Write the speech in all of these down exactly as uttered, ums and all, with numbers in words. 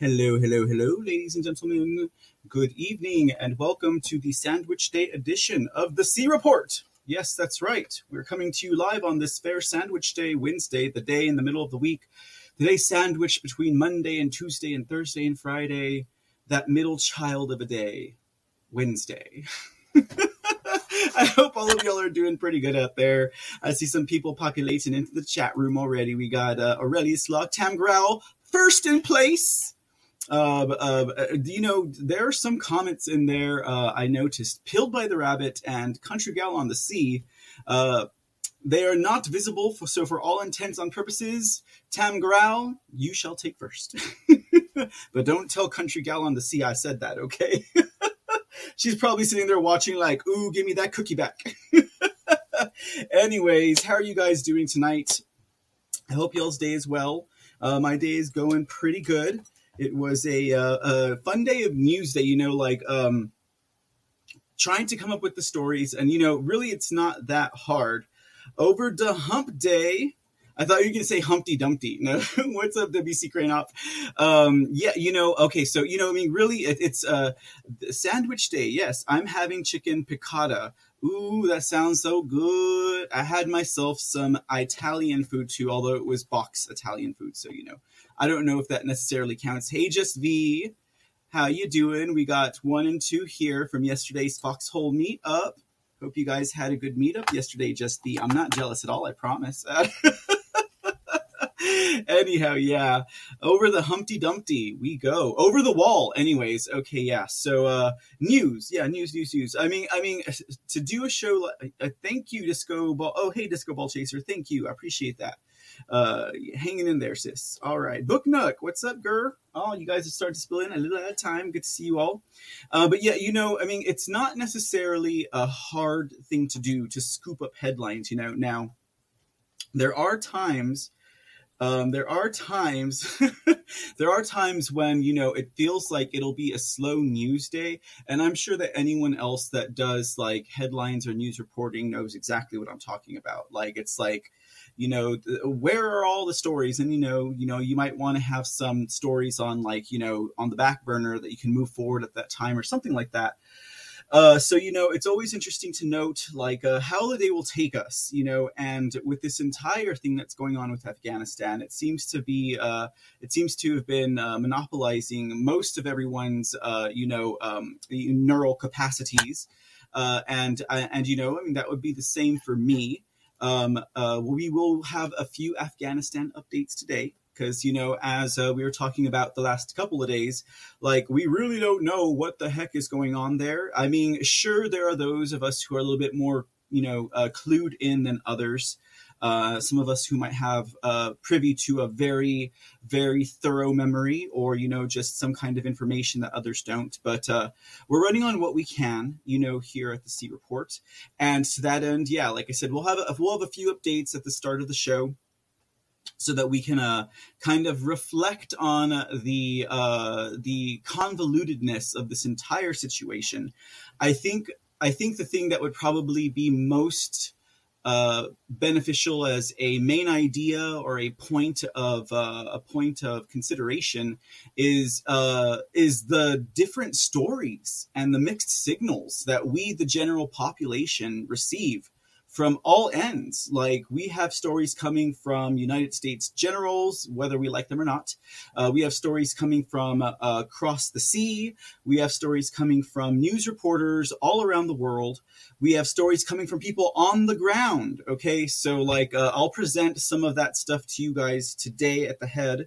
Hello, hello, hello, ladies and gentlemen. Good evening and welcome to the Sandwich Day edition of the C Report. Yes, that's right. We're coming to you live on this fair Sandwich Day Wednesday, the day in the middle of the week. The day sandwiched between Monday and Tuesday and Thursday and Friday. That middle child of a day, Wednesday. I hope all of y'all are doing pretty good out there. I see some people populating into the chat room already. We got uh, Aurelius Log, Tam Growl, first in place. Uh, uh, you know, there are some comments in there uh, I noticed. Pilled by the Rabbit and Country Gal on the Sea. Uh, they are not visible, for, so for all intents and purposes, Tam Growl, you shall take first. But don't tell Country Gal on the Sea I said that, okay? She's probably sitting there watching like, ooh, give me that cookie back. Anyways, how are you guys doing tonight? I hope y'all's day is well. Uh, my day is going pretty good. It was a, uh, a fun day of news that, you know, like um, trying to come up with the stories. And, you know, really, it's not that hard. Over the hump day, I thought you were going to say Humpty Dumpty. No, what's up, W C Crane Op? Um, yeah, you know, okay. So, you know, I mean, really, it, it's uh, sandwich day. Yes, I'm having chicken piccata. Ooh, that sounds so good. I had myself some Italian food, too, although it was box Italian food. So, you know. I don't know if that necessarily counts. Hey, Just V, how you doing? We got one and two here from yesterday's Foxhole meetup. Hope you guys had a good meetup yesterday, Just V. I'm not jealous at all, I promise. Anyhow, yeah. Over the Humpty Dumpty, we go. Over the wall, anyways. Okay, yeah. So, uh, news. Yeah, news, news, news. I mean, I mean, to do a show like... Uh, thank you, Disco Ball... Oh, hey, Disco Ball Chaser. Thank you. I appreciate that. Uh, hanging in there, sis. All right. Book Nook, what's up, girl? Oh, you guys are starting to spill in a little at a time. Good to see you all. Uh, but yeah, you know, I mean, it's not necessarily a hard thing to do to scoop up headlines, you know. Now, there are times, um, there are times, there are times when, you know, it feels like it'll be a slow news day. And I'm sure that anyone else that does like headlines or news reporting knows exactly what I'm talking about. Like, it's like, you know, where are all the stories? And, you know, you know, you might want to have some stories on like, you know, on the back burner that you can move forward at that time or something like that. Uh, so, you know, it's always interesting to note like uh, how the day will take us, you know, and with this entire thing that's going on with Afghanistan, it seems to be uh, it seems to have been uh, monopolizing most of everyone's, uh, you know, um, neural capacities. Uh, and, and, you know, I mean, that would be the same for me. Um, uh, we will have a few Afghanistan updates today because, you know, as uh, we were talking about the last couple of days, like we really don't know what the heck is going on there. I mean, sure, there are those of us who are a little bit more, you know, uh, clued in than others. Uh, some of us who might have uh, privy to a very, very thorough memory or, you know, just some kind of information that others don't. But uh, we're running on what we can, you know, here at the C Report. And to that end, yeah, like I said, we'll have a, we'll have a few updates at the start of the show so that we can uh, kind of reflect on the uh, the convolutedness of this entire situation. I think I think the thing that would probably be most Uh, beneficial as a main idea or a point of uh, a point of consideration is uh, is the different stories and the mixed signals that we, the general population, receive from all ends. Like we have stories coming from United States generals, whether we like them or not. Uh, we have stories coming from uh, across the sea. We have stories coming from news reporters all around the world. We have stories coming from people on the ground. Okay, so like uh, I'll present some of that stuff to you guys today at the head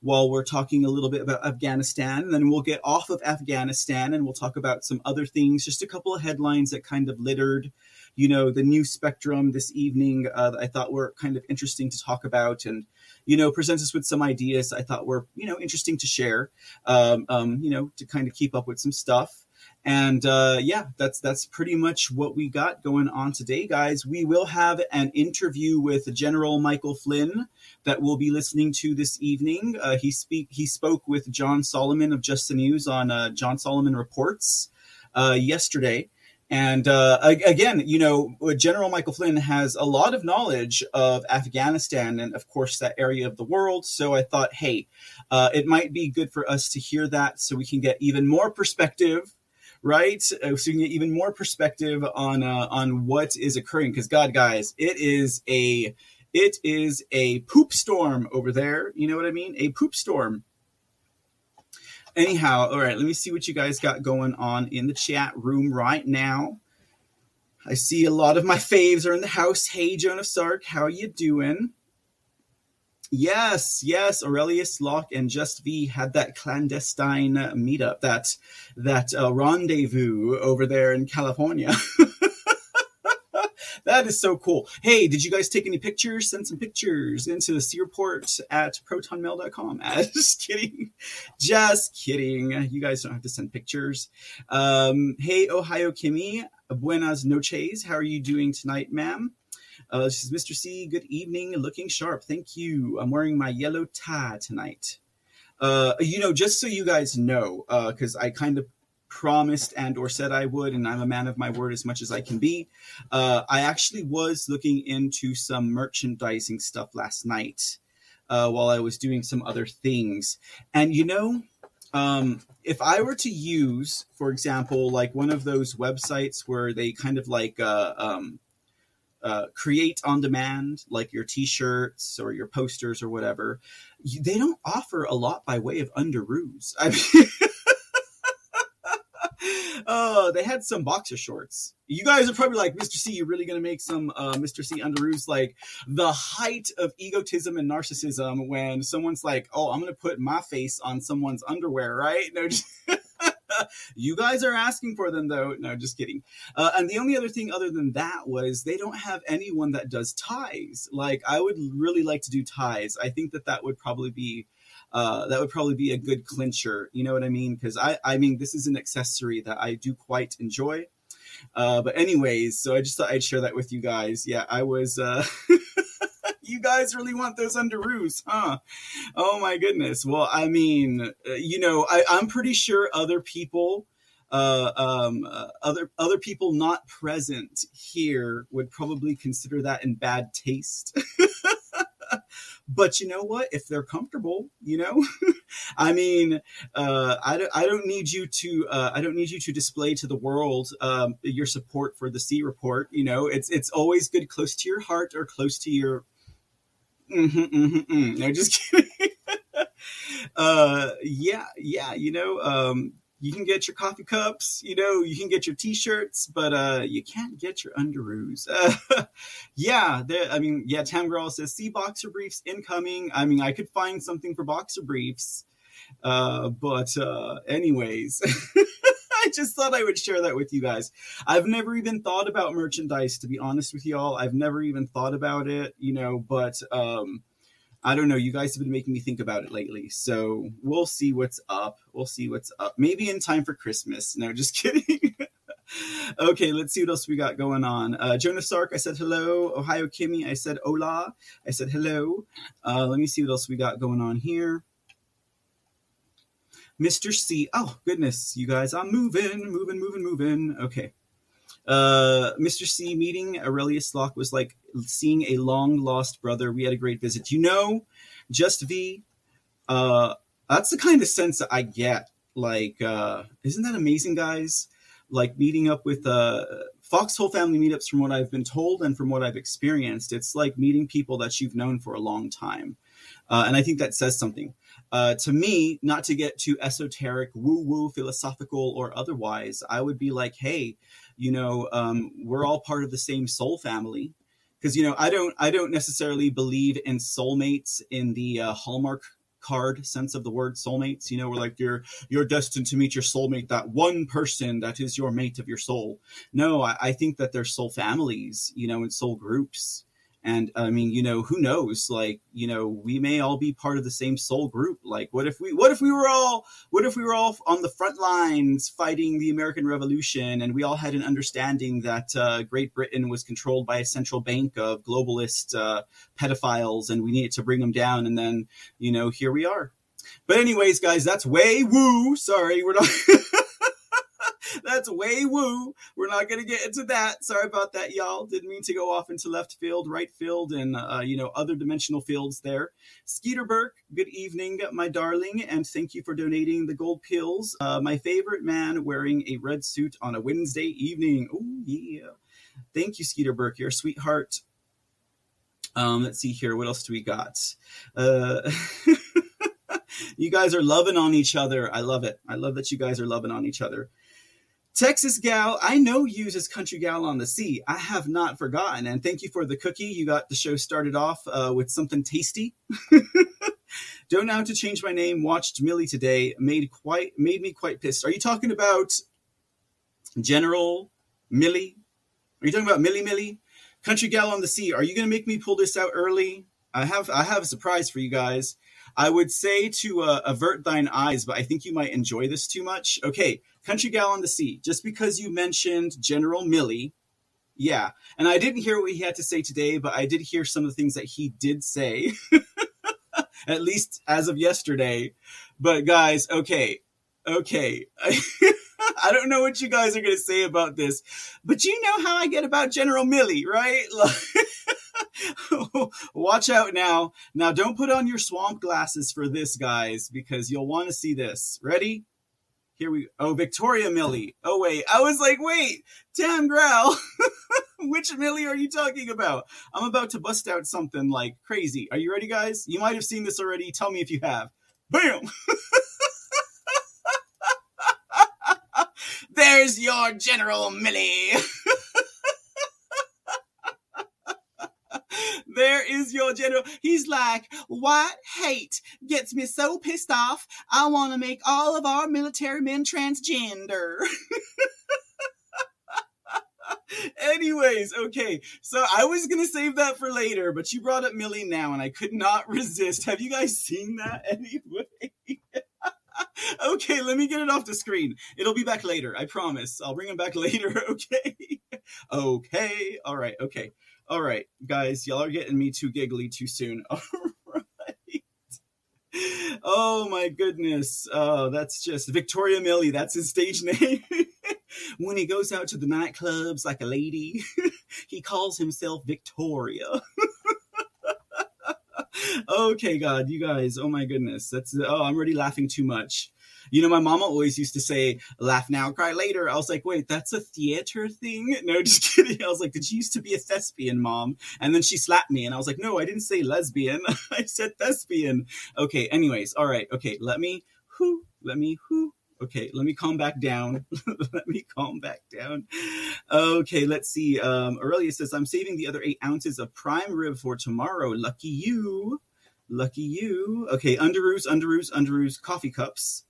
while we're talking a little bit about Afghanistan. And then we'll get off of Afghanistan and we'll talk about some other things, just a couple of headlines that kind of littered you know, the new spectrum this evening uh, that I thought were kind of interesting to talk about, and, you know, presents us with some ideas I thought were, you know, interesting to share, um, um, you know, to kind of keep up with some stuff. And uh, yeah, that's that's pretty much what we got going on today, guys. We will have an interview with General Michael Flynn that we'll be listening to this evening. Uh, he speak he spoke with John Solomon of Just the News on uh, John Solomon Reports uh, yesterday. And uh, again, you know, General Michael Flynn has a lot of knowledge of Afghanistan and, of course, that area of the world. So I thought, hey, uh, it might be good for us to hear that so we can get even more perspective. Right. So you can get even more perspective on uh, on what is occurring, because, God, guys, it is a it is a poop storm over there. You know what I mean? A poop storm. Anyhow. All right. Let me see what you guys got going on in the chat room right now. I see a lot of my faves are in the house. Hey, Joan of Sark, how you doing? Yes, yes, Aurelius Locke and Just V had that clandestine meetup, that that uh, rendezvous over there in California. That is so cool. Hey, did you guys take any pictures? Send some pictures into the Searport at proton mail dot com. Just kidding. Just kidding. You guys don't have to send pictures. Um, hey, Ohio Kimmy, buenas noches. How are you doing tonight, ma'am? Uh, this is Mister C. Good evening. Looking sharp. Thank you. I'm wearing my yellow tie tonight. Uh, you know, just so you guys know, because uh, I kind of promised and or said I would, and I'm a man of my word as much as I can be. Uh, I actually was looking into some merchandising stuff last night uh, while I was doing some other things. And, you know, um, if I were to use, for example, like one of those websites where they kind of like... Uh, um, Uh, create on demand, like your t-shirts or your posters or whatever, you, they don't offer a lot by way of underoos. I mean, oh, they had some boxer shorts. You guys are probably like, Mister C, you're really going to make some uh, Mister C underoos like the height of egotism and narcissism when someone's like, oh, I'm going to put my face on someone's underwear, right? No, just you guys are asking for them, though. No, just kidding. Uh, and the only other thing other than that was they don't have anyone that does ties. Like, I would really like to do ties. I think that that would probably be uh, that would probably be a good clincher. You know what I mean? Because I, I mean, this is an accessory that I do quite enjoy. Uh, but anyways, so I just thought I'd share that with you guys. Yeah, I was. Uh... You guys really want those underoos, huh? Oh, my goodness. Well, I mean, you know, I, I'm pretty sure other people, uh, um, uh, other other people not present here would probably consider that in bad taste. But you know what? If they're comfortable, you know, I mean, uh, I don't, I don't need you to, uh, I don't need you to display to the world um, your support for the C Report. You know, it's it's always good close to your heart or close to your. Mm-hmm, mm-hmm, mm. No, just kidding. uh, yeah, yeah, you know, um, you can get your coffee cups, you know, you can get your t-shirts, but uh, you can't get your underoos. Uh, yeah, I mean, yeah, Tam Girl says, see boxer briefs incoming. I mean, I could find something for boxer briefs, uh, but uh, anyways... I just thought I would share that with you guys. I've never even thought about merchandise, to be honest with y'all. I've never even thought about it, you know, but um, I don't know. You guys have been making me think about it lately. So we'll see what's up. We'll see what's up. Maybe in time for Christmas. No, just kidding. Okay, let's see what else we got going on. Uh, Jonas Sark, I said hello. Ohio Kimmy, I said hola. I said hello. Uh, let me see what else we got going on here. Mister C. Oh, goodness, you guys, I'm moving, moving, moving, moving. Okay. Uh, Mister C meeting, Aurelius Locke was like seeing a long lost brother. We had a great visit. You know, Just V, uh, that's the kind of sense that I get. Like, uh, isn't that amazing, guys? Like meeting up with uh, Foxhole family meetups, from what I've been told and from what I've experienced, it's like meeting people that you've known for a long time. Uh, and I think that says something. Uh, to me, not to get too esoteric, woo-woo, philosophical, or otherwise, I would be like, hey, you know, um, we're all part of the same soul family. Because, you know, I don't I don't necessarily believe in soulmates in the uh, Hallmark card sense of the word soulmates, you know, we're like, you're you're destined to meet your soulmate, that one person that is your mate of your soul. No, I, I think that there's soul families, you know, and soul groups. And I mean, you know, who knows? Like, you know, we may all be part of the same soul group. Like, what if we, what if we were all, what if we were all on the front lines fighting the American Revolution, and we all had an understanding that uh, Great Britain was controlled by a central bank of globalist uh, pedophiles, and we needed to bring them down. And then, you know, here we are. But anyways, guys, that's way woo. Sorry, we're not. That's way woo. We're not going to get into that. Sorry about that, y'all. Didn't mean to go off into left field, right field, and, uh, you know, other dimensional fields there. Skeeter Burke, good evening, my darling, and thank you for donating the gold pills. Uh, my favorite man wearing a red suit on a Wednesday evening. Oh, yeah. Thank you, Skeeter Burke, your sweetheart. Um, let's see here. What else do we got? Uh You guys are loving on each other. I love it. I love that you guys are loving on each other. Texas Gal, I know you as Country Gal on the Sea. I have not forgotten. And thank you for the cookie. You got the show started off uh, with something tasty. Don't know how to change my name. Watched Milley today. Made quite made me quite pissed. Are you talking about General Milley? Are you talking about Milley Milley? Country Gal on the Sea, are you going to make me pull this out early? I have I have a surprise for you guys. I would say to uh, avert thine eyes, but I think you might enjoy this too much. Okay, Country Gal on the Sea, just because you mentioned General Milley, yeah. And I didn't hear what he had to say today, but I did hear some of the things that he did say, at least as of yesterday. But guys, okay, okay. I don't know what you guys are going to say about this, but you know how I get about General Milley, right? Watch out now. Now, don't put on your swamp glasses for this, guys, because you'll want to see this. Ready? Here we go. Oh, Victoria Milley. Oh, wait. I was like, wait, Tam Growl, which Milley are you talking about? I'm about to bust out something like crazy. Are you ready, guys? You might have seen this already. Tell me if you have. Boom. There's your General Milley. There is your general. He's like, white hate gets me so pissed off. I want to make all of our military men transgender. Anyways, okay. So I was going to save that for later, but you brought up Milley now, and I could not resist. Have you guys seen that anyway? Okay, let me get it off the screen. It'll be back later. I promise. I'll bring him back later. Okay. Okay. All right. Okay. All right, guys, y'all are getting me too giggly too soon. All right. Oh, my goodness. Oh, that's just Victoria Milley. That's his stage name. When he goes out to the nightclubs like a lady, he calls himself Victoria. Okay, God, you guys. Oh, my goodness. That's oh, I'm already laughing too much. You know, my mama always used to say, laugh now, cry later. I was like, wait, that's a theater thing? No, just kidding. I was like, did you used to be a thespian, Mom? And then she slapped me, and I was like, no, I didn't say lesbian. I said thespian. Okay, anyways, all right. Okay, let me, whoo, let me, whoo. Okay, let me calm back down. Let me calm back down. Okay, let's see. Um, Aurelia says, I'm saving the other eight ounces of prime rib for tomorrow. Lucky you. Lucky you. Okay, Underoos, Underoos, Underoos, coffee cups.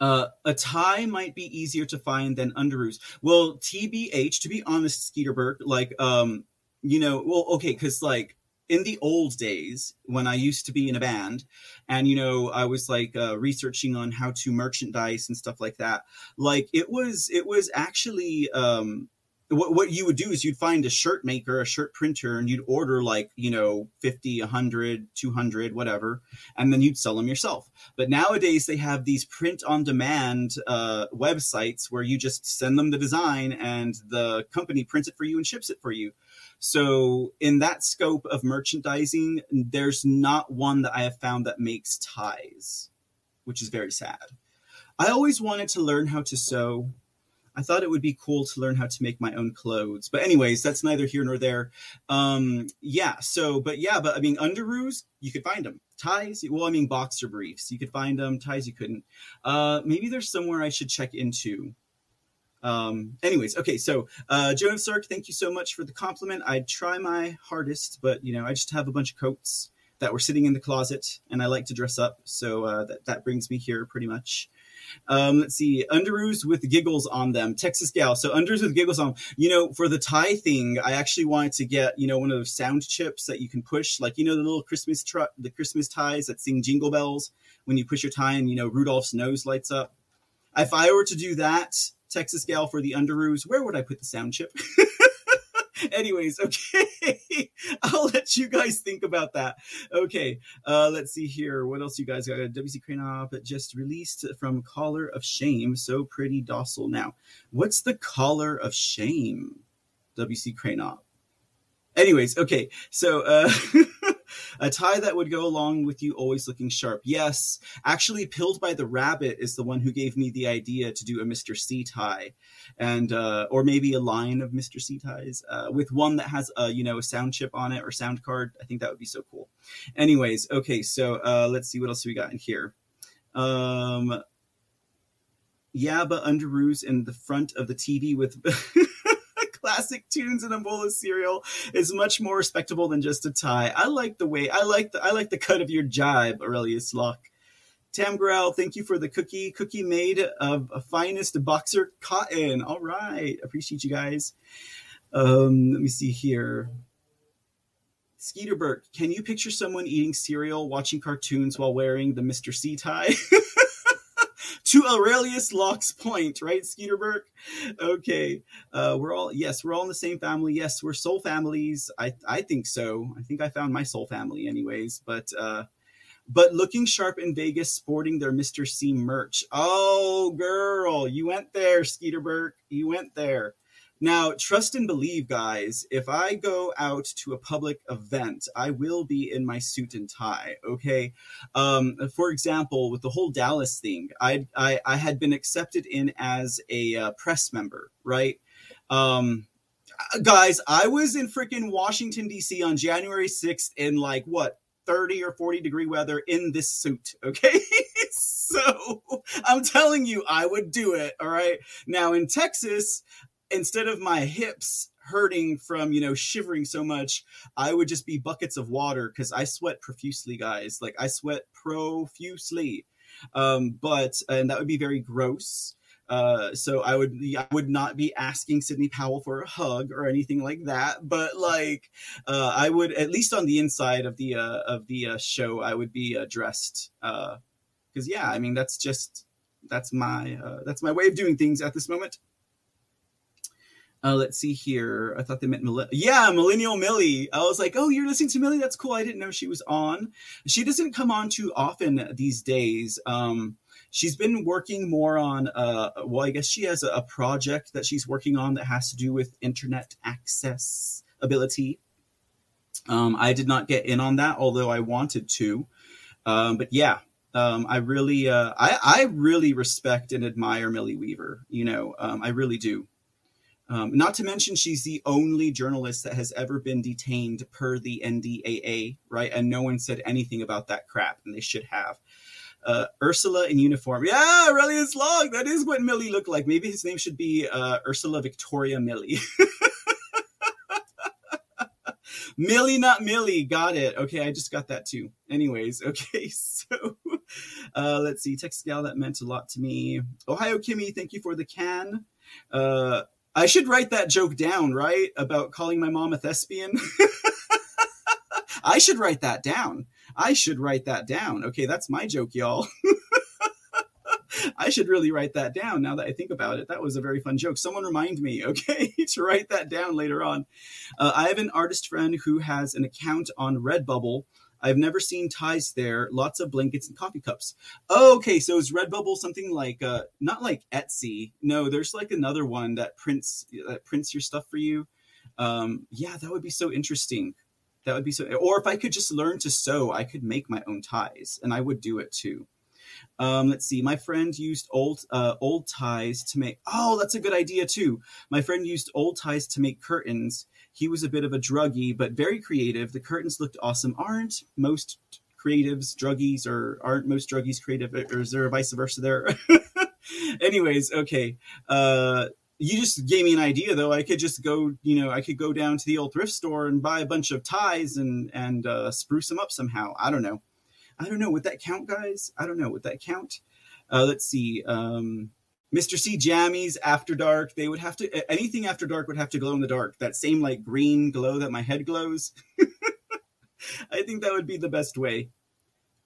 Uh, a tie might be easier to find than Underoos. Well, T B H, to be honest, Skeeter Burke, like, um, you know, well, okay, because, like, in the old days when I used to be in a band and, you know, I was, like, uh, researching on how to merchandise and stuff like that, like, it was, it was actually... Um, What what you would do is you'd find a shirt maker, a shirt printer, and you'd order like, you know, fifty, one hundred, two hundred, whatever. And then you'd sell them yourself. But nowadays they have these print on demand uh, websites where you just send them the design and the company prints it for you and ships it for you. So in that scope of merchandising, there's not one that I have found that makes ties, which is very sad. I always wanted to learn how to sew. I thought it would be cool to learn how to make my own clothes. But anyways, that's neither here nor there. Um, yeah, so, but yeah, but I mean, Underoos, you could find them. Ties, well, I mean, boxer briefs, you could find them. Ties, you couldn't. Uh, maybe there's somewhere I should check into. Um, anyways, okay, so uh, Joan Sark, thank you so much for the compliment. I try my hardest, but, you know, I just have a bunch of coats. that were sitting in the closet, and I like to dress up. So uh, that, that brings me here pretty much. Um, let's see. Underoos with giggles on them. Texas gal. So underoos with giggles on them. You know, for the tie thing, I actually wanted to get, you know, one of those sound chips that you can push. Like, you know, the little Christmas truck, the Christmas ties that sing Jingle Bells when you push your tie and, you know, Rudolph's nose lights up. If I were to do that, Texas gal, for the underoos, where would I put the sound chip? Anyways, okay, I'll let you guys think about that. Okay, uh, let's see here. What else you guys got? W C Cranop just released from Collar of Shame. So pretty docile now. What's the Collar of Shame, W C Cranop? Anyways, okay, so uh, a tie that would go along with you always looking sharp. Yes, actually, Pilled by the Rabbit is the one who gave me the idea to do a Mister C tie, and uh, or maybe a line of Mister C ties uh, with one that has a, you know, a sound chip on it or sound card. I think that would be so cool. Anyways, okay, so uh, let's see what else we got in here. Um, yeah, but underoos in the front of the T V with. Classic tunes and a bowl of cereal is much more respectable than just a tie. I like the way, I like the, I like the cut of your jibe, Aurelius Locke. Tam Grell, thank you for the cookie. Cookie made of a finest boxer cotton. All right. Appreciate you guys. Um, let me see here. Skeeter Burke, can you picture someone eating cereal, watching cartoons while wearing the Mister C tie? To Aurelius Locke's point, right, Skeeter Burke? Okay, uh, we're all, yes, we're all in the same family. Yes, we're soul families. I I think so. I think I found my soul family anyways. But uh, but looking sharp in Vegas, sporting their Mister C merch. Oh, girl, you went there, Skeeter Burke. You went there. Now, trust and believe, guys. If I go out to a public event, I will be in my suit and tie. Okay. Um, for example, with the whole Dallas thing, I I, I had been accepted in as a uh, press member, right? Um, guys, I was in freaking Washington D C on January sixth in like what thirty or forty degree weather in this suit. Okay. So I'm telling you, I would do it. All right. Now in Texas, instead of my hips hurting from, you know, shivering so much, I would just be buckets of water because I sweat profusely, guys. Like I sweat profusely, um, but and that would be very gross. Uh, so I would I would not be asking Sidney Powell for a hug or anything like that. But like uh, I would, at least on the inside of the uh, of the uh, show, I would be uh, dressed because uh, yeah, I mean that's just that's my uh, that's my way of doing things at this moment. Uh, let's see here. I thought they meant Millennial. Yeah, Millennial Millie. I was like, oh, you're listening to Millie? That's cool. I didn't know she was on. She doesn't come on too often these days. Um, she's been working more on, uh, well, I guess she has a, a project that she's working on that has to do with internet accessibility. Um, I did not get in on that, although I wanted to. Um, but yeah. Um, I really, uh, I, I really respect and admire Millie Weaver. You know, um, I really do. Um, not to mention, she's the only journalist that has ever been detained per the N D A A, right? And no one said anything about that crap, and they should have. Uh, Ursula in uniform. Yeah, Aurelius Locke. That is what Millie looked like. Maybe his name should be uh, Ursula Victoria Millie. Millie, not Millie. Got it. Okay, I just got that too. Anyways, okay, so uh, let's see. Texas gal, that meant a lot to me. Ohio Kimmy, thank you for the can. Uh, I should write that joke down, right? About calling my mom a thespian. I should write that down. I should write that down. Okay, that's my joke, y'all. I should really write that down now that I think about it. That was a very fun joke. Someone remind me, okay, to write that down later on. Uh, I have an artist friend who has an account on Redbubble. I've never seen ties there. Lots of blankets and coffee cups. Oh, okay, so is Redbubble something like, uh, not like Etsy. No, there's like another one that prints that prints your stuff for you. Um, yeah, that would be so interesting. That would be so, or if I could just learn to sew, I could make my own ties and I would do it too. Um, let's see. My friend used old, uh, old ties to make, oh, that's a good idea too. My friend used old ties to make curtains. He was a bit of a druggie, but very creative. The curtains looked awesome. Aren't most creatives druggies, or aren't most druggies creative, or is there a vice versa there? Anyways. Okay. Uh, you just gave me an idea, though. I could just go, you know, I could go down to the old thrift store and buy a bunch of ties and and uh, spruce them up somehow. I don't know. I don't know. Would that count, guys? I don't know. Would that count? Uh, let's see. Um, Mister C jammies after dark. They would have to, anything after dark would have to glow in the dark. That same like green glow that my head glows. I think that would be the best way.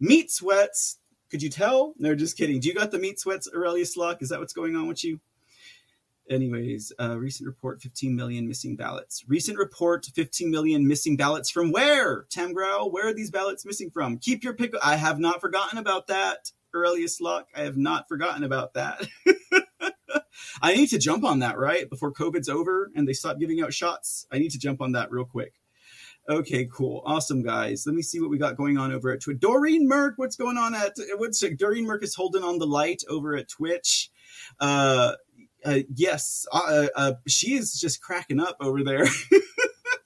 Meat sweats. Could you tell? No, just kidding. Do you got the meat sweats, Aurelia Slock? Is that what's going on with you? Anyways, uh, recent report, fifteen million missing ballots. Recent report, fifteen million missing ballots from where? Tam Grau, where are these ballots missing from? Keep your pick. I have not forgotten about that, Aurelia Slock. I have not forgotten about that. I need to jump on that, right? Before COVID's over and they stop giving out shots. I need to jump on that real quick. Okay, cool. Awesome, guys. Let me see what we got going on over at Twitch. Doreen Merck, what's going on at... What's, Doreen Merck is holding on the light over at Twitch. Uh... Uh, yes, uh, uh, she is just cracking up over there.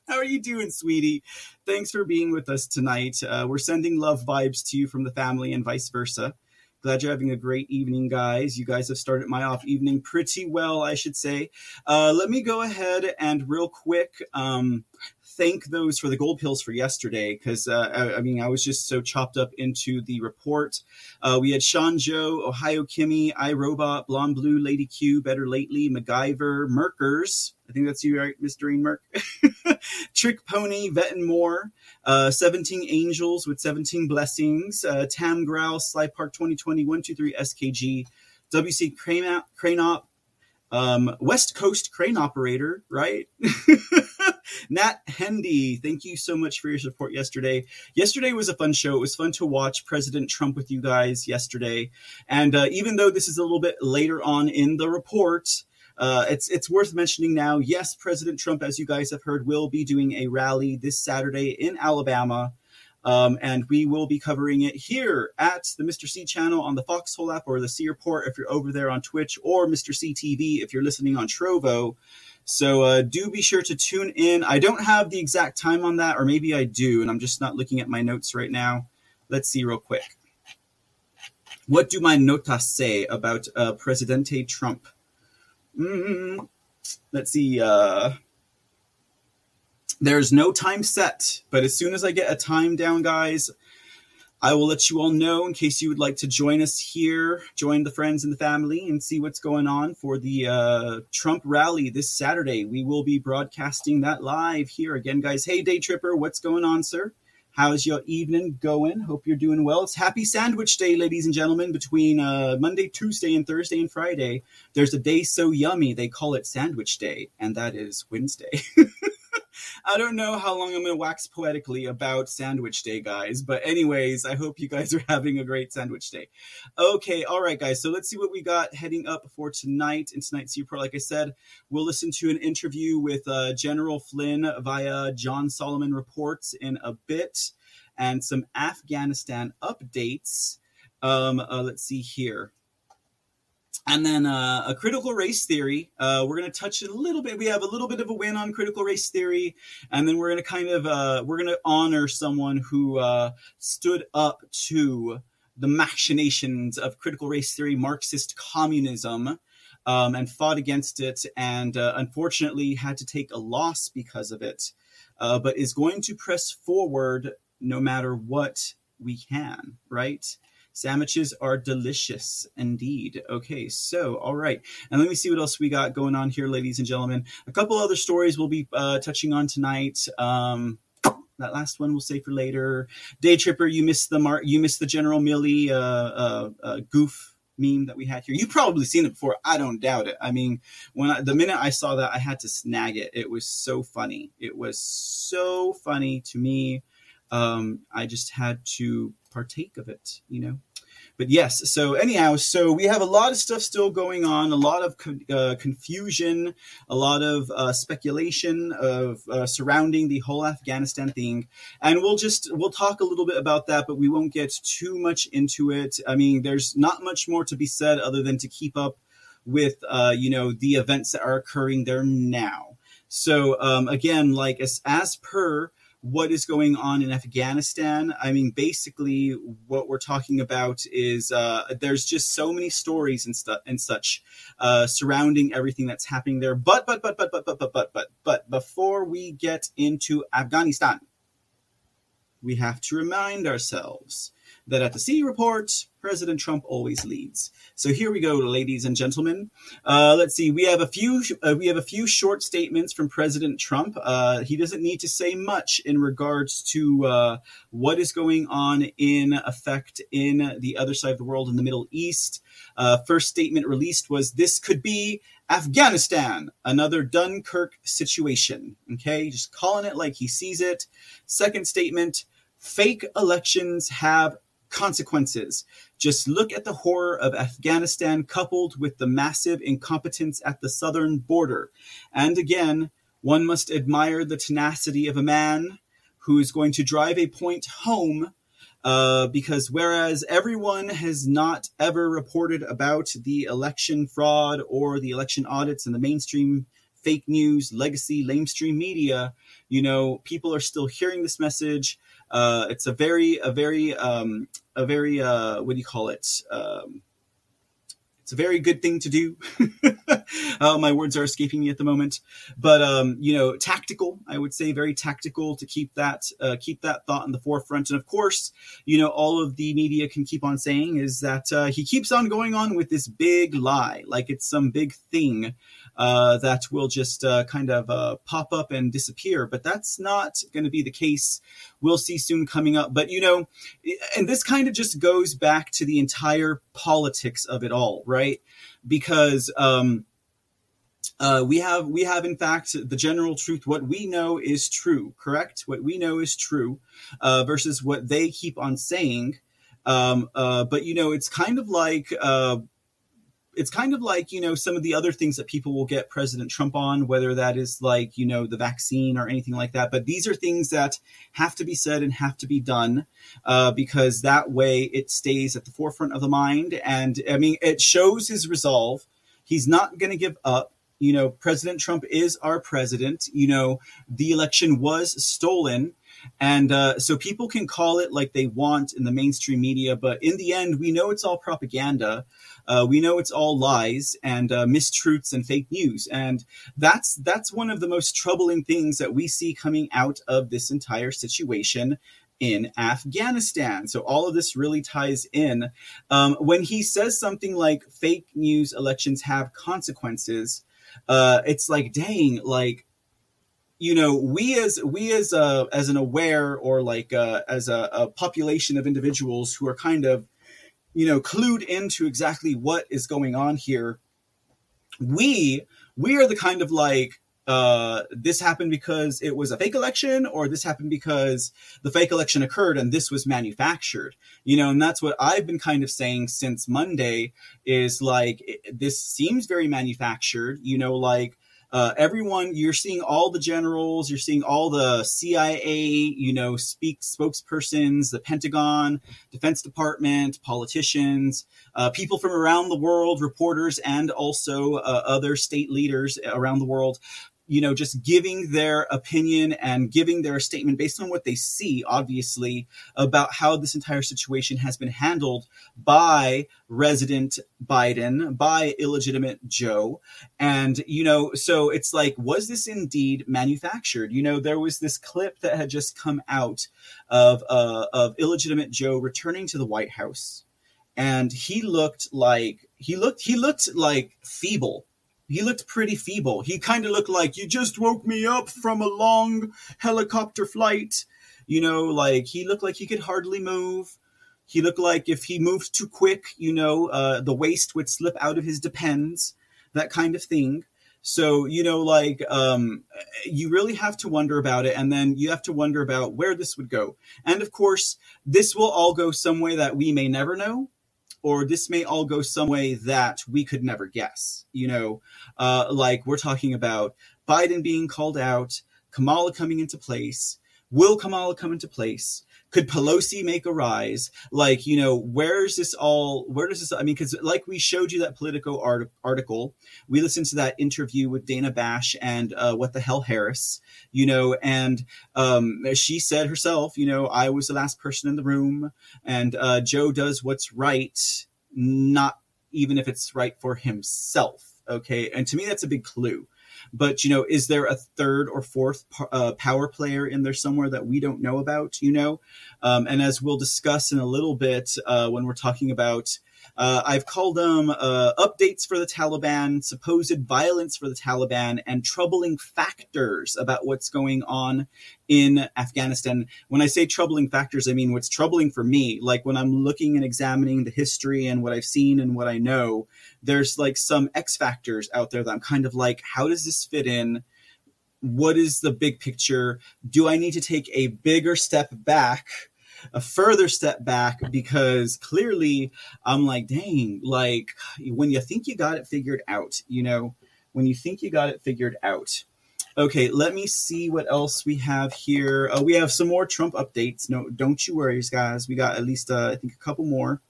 How are you doing, sweetie? Thanks for being with us tonight. Uh, we're sending love vibes to you from the family and vice versa. Glad you're having a great evening, guys. You guys have started my off evening pretty well, I should say. Uh, let me go ahead and real quick um, thank those for the gold pills for yesterday, because, uh, I, I mean, I was just so chopped up into the report. Uh, we had Sean Joe, Ohio Kimmy, iRobot, Blonde Blue, Lady Q, Better Lately, MacGyver, Merkers. I think that's you, right, Miss Doreen Merck? Trick Pony, Vet and More, uh, seventeen Angels with seventeen Blessings, uh, Tam Grau, Sly Park twenty twenty, one two three S K G, W C Cranop, um, West Coast Crane Operator, right? Nat Hendy, thank you so much for your support yesterday. Yesterday was a fun show. It was fun to watch President Trump with you guys yesterday. And uh, even though this is a little bit later on in the report, Uh, it's it's worth mentioning now. Yes, President Trump, as you guys have heard, will be doing a rally this Saturday in Alabama. Um, and we will be covering it here at the Mister C channel on the Foxhole app or the C Report if you're over there on Twitch, or Mister C T V if you're listening on Trovo. So uh, do be sure to tune in. I don't have the exact time on that, or maybe I do, and I'm just not looking at my notes right now. Let's see real quick. What do my notas say about uh, Presidente Trump? Mm-hmm. Let's see. Uh, there's no time set, but as soon as I get a time down, guys, I will let you all know in case you would like to join us here, join the friends and the family and see what's going on for the uh, Trump rally this Saturday. We will be broadcasting that live here again, guys. Hey, Day Tripper, what's going on, sir? How's your evening going? Hope you're doing well. It's Happy Sandwich Day, ladies and gentlemen, between uh, Monday, Tuesday, and Thursday and Friday. There's a day so yummy, they call it Sandwich Day, and that is Wednesday. I don't know how long I'm going to wax poetically about Sandwich Day, guys. But anyways, I hope you guys are having a great Sandwich Day. Okay, all right, guys. So let's see what we got heading up for tonight. In tonight's Super, like I said, we'll listen to an interview with uh, General Flynn via John Solomon Reports in a bit, and some Afghanistan updates. Um, uh, let's see here. And then uh, a critical race theory. Uh, we're going to touch it a little bit. We have a little bit of a win on critical race theory. And then we're going to kind of, uh, we're going to honor someone who uh, stood up to the machinations of critical race theory, Marxist communism, um, and fought against it. And uh, unfortunately had to take a loss because of it, uh, but is going to press forward no matter what we can, right? Sandwiches are delicious indeed. Okay, so, all right. And let me see what else we got going on here, ladies and gentlemen. A couple other stories we'll be uh, touching on tonight. Um, that last one we'll save for later. Day Tripper, you missed the mar- you missed the General Milley uh, uh, uh, goof meme that we had here. You've probably seen it before. I don't doubt it. I mean, when I, the minute I saw that, I had to snag it. It was so funny. It was so funny to me. Um, I just had to partake of it, you know. But yes, so anyhow, so we have a lot of stuff still going on, a lot of con- uh, confusion, a lot of uh, speculation of uh, surrounding the whole Afghanistan thing. And we'll just, we'll talk a little bit about that, but we won't get too much into it. I mean, there's not much more to be said other than to keep up with, uh, you know, the events that are occurring there now. So um, again, like as, as per what is going on in Afghanistan. I mean, basically what we're talking about is uh, there's just so many stories and, stu- and such uh, surrounding everything that's happening there. But, but, but, but, but, but, but, but, but, but before we get into Afghanistan, we have to remind ourselves that at the C report, President Trump always leads. So here we go, ladies and gentlemen. Uh, let's see. We have a few. Uh, we have a few short statements from President Trump. Uh, he doesn't need to say much in regards to uh, what is going on in effect in the other side of the world, in the Middle East. Uh, first statement released was, "This could be Afghanistan, another Dunkirk situation." Okay, just calling it like he sees it. Second statement: fake elections have consequences. Just look at the horror of Afghanistan coupled with the massive incompetence at the southern border. And again, one must admire the tenacity of a man who is going to drive a point home, uh, because whereas everyone has not ever reported about the election fraud or the election audits in the mainstream fake news, legacy, lamestream media, you know, people are still hearing this message. Uh, it's a very, a very, um, a very, uh, what do you call it? Um, it's a very good thing to do. uh, my words are escaping me at the moment, but, um, you know, tactical, I would say very tactical to keep that, uh, keep that thought in the forefront. And of course, you know, all of the media can keep on saying is that, uh, he keeps on going on with this big lie, like it's some big thing, uh, that will just, uh, kind of, uh, pop up and disappear, but that's not going to be the case. We'll see soon coming up, but you know, and this kind of just goes back to the entire politics of it all, right? Because, um, uh, we have, we have in fact, the general truth, what we know is true, correct? What we know is true, uh, versus what they keep on saying. Um, uh, but you know, it's kind of like, uh, It's kind of like, you know, some of the other things that people will get President Trump on, whether that is like, you know, the vaccine or anything like that. But these are things that have to be said and have to be done, uh, because that way it stays at the forefront of the mind. And I mean, it shows his resolve. He's not going to give up. You know, President Trump is our president. You know, the election was stolen. And uh, so people can call it like they want in the mainstream media. But in the end, we know it's all propaganda. Uh, we know it's all lies and uh, mistruths and fake news. And that's that's one of the most troubling things that we see coming out of this entire situation in Afghanistan. So all of this really ties in. Um, when he says something like fake news elections have consequences, uh, it's like, dang, like, you know, we as we as a as an aware or like uh, as a, a population of individuals who are kind of, you know, clued into exactly what is going on here. We we are the kind of like uh, this happened because it was a fake election, or this happened because the fake election occurred and this was manufactured. You know, and that's what I've been kind of saying since Monday is like it, this seems very manufactured. You know, like. Uh, everyone, you're seeing all the generals, you're seeing all the C I A, you know, speak spokespersons, the Pentagon, Defense Department, politicians, uh, people from around the world, reporters, and also uh, other state leaders around the world, you know, just giving their opinion and giving their statement based on what they see, obviously, about how this entire situation has been handled by resident Biden, by illegitimate Joe. And, you know, so it's like, was this indeed manufactured? You know, there was this clip that had just come out of uh, of illegitimate Joe returning to the White House. And he looked like he looked he looked like feeble. He looked pretty feeble. He kind of looked like, you just woke me up from a long helicopter flight. You know, like he looked like he could hardly move. He looked like if he moved too quick, you know, uh, the waist would slip out of his depends, that kind of thing. So, you know, like um, you really have to wonder about it. And then you have to wonder about where this would go. And of course, this will all go some way that we may never know. Or this may all go some way that we could never guess. You know, uh, like we're talking about Biden being called out, Kamala coming into place. Will Kamala come into place? Could Pelosi make a rise? Like, you know, where's this all, where does this, I mean, because like we showed you that Politico art, article, we listened to that interview with Dana Bash and uh, what the hell Harris, you know, and um, she said herself, you know, I was the last person in the room, and uh, Joe does what's right, not even if it's right for himself. Okay. And to me, that's a big clue. But, you know, is there a third or fourth uh, power player in there somewhere that we don't know about, you know? Um, and as we'll discuss in a little bit uh, when we're talking about, uh, I've called them uh, updates for the Taliban, supposed violence for the Taliban, and troubling factors about what's going on in Afghanistan. When I say troubling factors, I mean what's troubling for me. Like when I'm looking and examining the history and what I've seen and what I know, there's like some X factors out there that I'm kind of like, how does this fit in? What is the big picture? Do I need to take a bigger step back, a further step back? Because clearly I'm like, dang, like when you think you got it figured out, you know, when you think you got it figured out. Okay, let me see what else we have here. Uh, we have some more Trump updates. No, don't you worry, guys. We got at least, uh, I think, a couple more.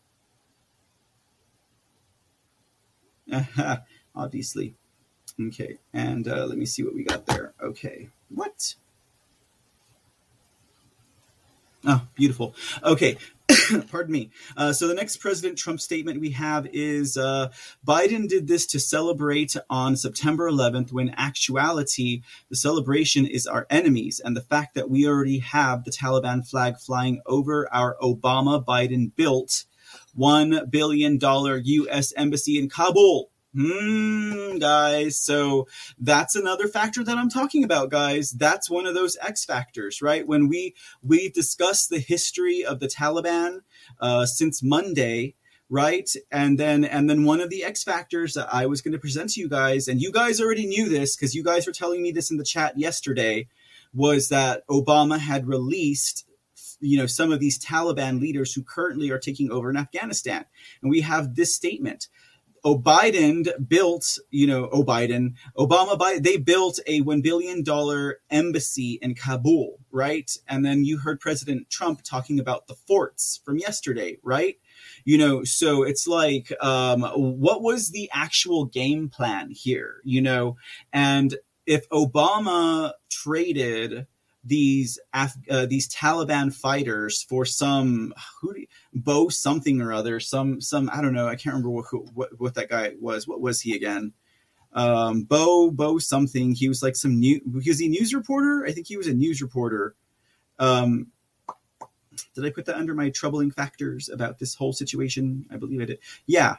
Obviously. Okay, and uh, let me see what we got there. Okay, what? Oh, beautiful. Okay. Pardon me. Uh, so the next President Trump statement we have is uh, Biden did this to celebrate on September eleventh, when actuality, the celebration is our enemies. And the fact that we already have the Taliban flag flying over our Obama-Biden built one billion dollars U S embassy in Kabul. Hmm, guys. So that's another factor that I'm talking about, guys. That's one of those X factors, right? When we we discuss the history of the Taliban uh, since Monday, right? And then and then one of the X factors that I was going to present to you guys, and you guys already knew this because you guys were telling me this in the chat yesterday, was that Obama had released, you know, some of these Taliban leaders who currently are taking over in Afghanistan. And we have this statement. Biden built, you know, Biden, Obama, Biden, they built a one billion dollars embassy in Kabul, right? And then you heard President Trump talking about the forts from yesterday, right? You know, so it's like, um, what was the actual game plan here, you know? And if Obama traded these Af- uh, these Taliban fighters for some who do you, Bo something or other, some some I don't know, I can't remember what who, what, what that guy was. What was he again? Um, Bo Bo something. He was like some new. Was he a news reporter? I think he was a news reporter. Um, did I put that under my troubling factors about this whole situation? I believe I did. Yeah.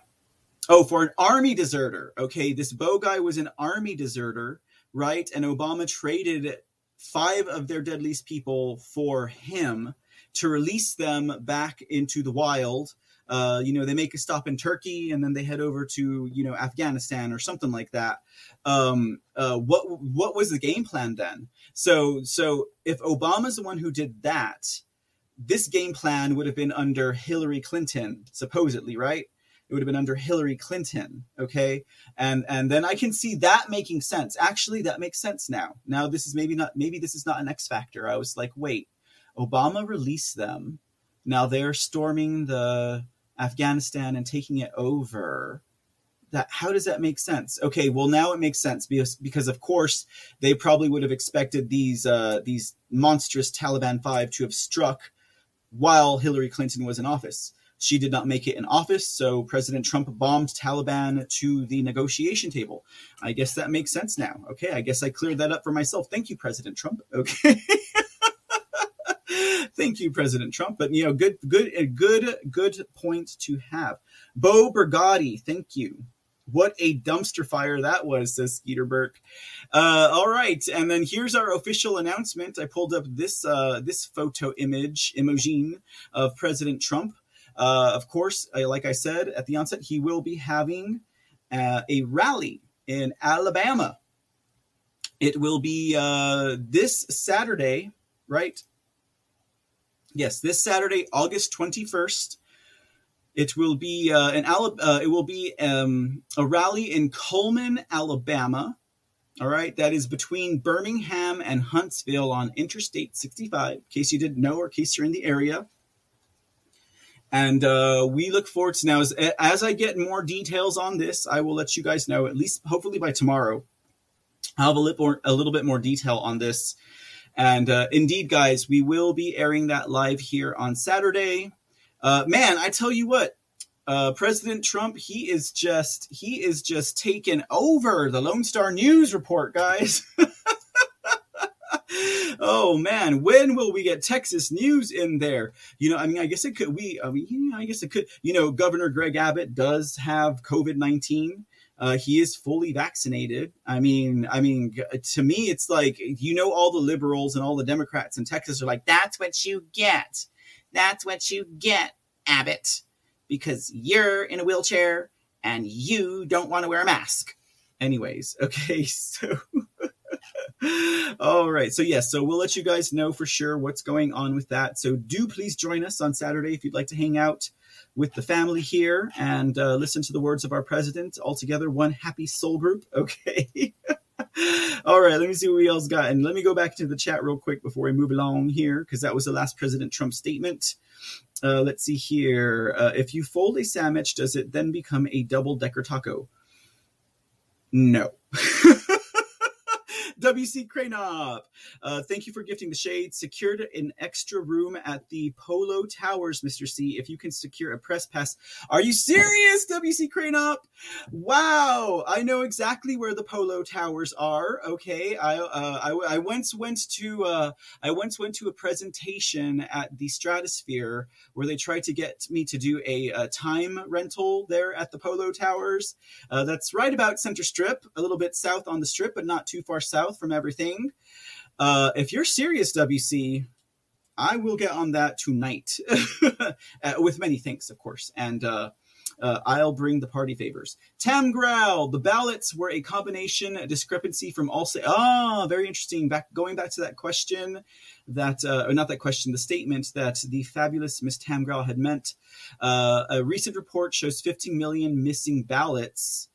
Oh, for an army deserter. Okay, this Bo guy was an army deserter, right? And Obama traded five of their deadliest people for him to release them back into the wild. Uh, you know, they make a stop in Turkey and then they head over to, you know, Afghanistan or something like that. Um, uh, what what was the game plan then? So so if Obama's the one who did that, this game plan would have been under Hillary Clinton, supposedly, right? It would have been under Hillary Clinton, okay? And and then I can see that making sense. Actually, that makes sense now. Now this is maybe not, maybe this is not an X factor. I was like, wait, Obama released them. Now they're storming the Afghanistan and taking it over. That, how does that make sense? Okay, well now it makes sense because, because of course they probably would have expected these uh, these monstrous Taliban five to have struck while Hillary Clinton was in office. She did not make it in office, so President Trump bombed Taliban to the negotiation table. I guess that makes sense now. Okay, I guess I cleared that up for myself. Thank you, President Trump. Okay, thank you, President Trump. But you know, good, good, a good, good point to have. Bo Bergotti, thank you. What a dumpster fire that was, says Skeeter Burke. Uh, all right, and then here's our official announcement. I pulled up this uh, this photo image, Imogene, of President Trump. Uh, of course, like I said at the onset, he will be having uh, a rally in Alabama. It will be uh, this Saturday, right? Yes, this Saturday, August twenty-first. It will be uh, an Ala- uh, it will be um, a rally in Coleman, Alabama, All right, that is between Birmingham and Huntsville on Interstate sixty-five, in case you didn't know or in case you're in the area. And uh, we look forward to now, as, as I get more details on this, I will let you guys know, at least hopefully by tomorrow, I'll have a little, more, a little bit more detail on this. And uh, indeed, guys, we will be airing that live here on Saturday. Uh, man, I tell you what. Uh, President Trump, he is just, he is just taking over the Lone Star News Report, guys. Oh man, when will we get Texas news in there? You know, I mean, I guess it could, we, I mean, you know, I guess it could, you know, Governor Greg Abbott does have COVID nineteen. Uh, he is fully vaccinated. I mean, I mean, to me, it's like, you know, all the liberals and all the Democrats in Texas are like, that's what you get. That's what you get, Abbott. Because you're in a wheelchair and you don't want to wear a mask. Anyways, okay, so all right. So yes, yeah, so we'll let you guys know for sure what's going on with that. So do please join us on Saturday if you'd like to hang out with the family here and uh, listen to the words of our president. All together, one happy soul group. Okay. All right, let me see what we else got. And let me go back to the chat real quick before we move along here, because that was the last President Trump statement. Uh, let's see here. Uh, if you fold a sandwich, does it then become a double-decker taco? No. W C Cranop, uh, thank you for gifting the shade. Secured an extra room at the Polo Towers, Mister C. If you can secure a press pass. Are you serious, W C Cranop? Wow, I know exactly where the Polo Towers are. Okay, I uh, I, I once went to uh, I once went to a presentation at the Stratosphere where they tried to get me to do a, a time rental there at the Polo Towers. Uh, that's right about Center Strip, a little bit south on the Strip, but not too far south from everything. Uh, if you're serious, W C, I will get on that tonight uh, with many thanks, of course. And uh, uh, I'll bring the party favors. Tam Growl, the ballots were a combination discrepancy from all. Sa- ah, very interesting. Back going back to that question that, uh, or not that question, the statement that the fabulous Miss Tam Growl had meant. Uh, a recent report shows fifty million missing ballots.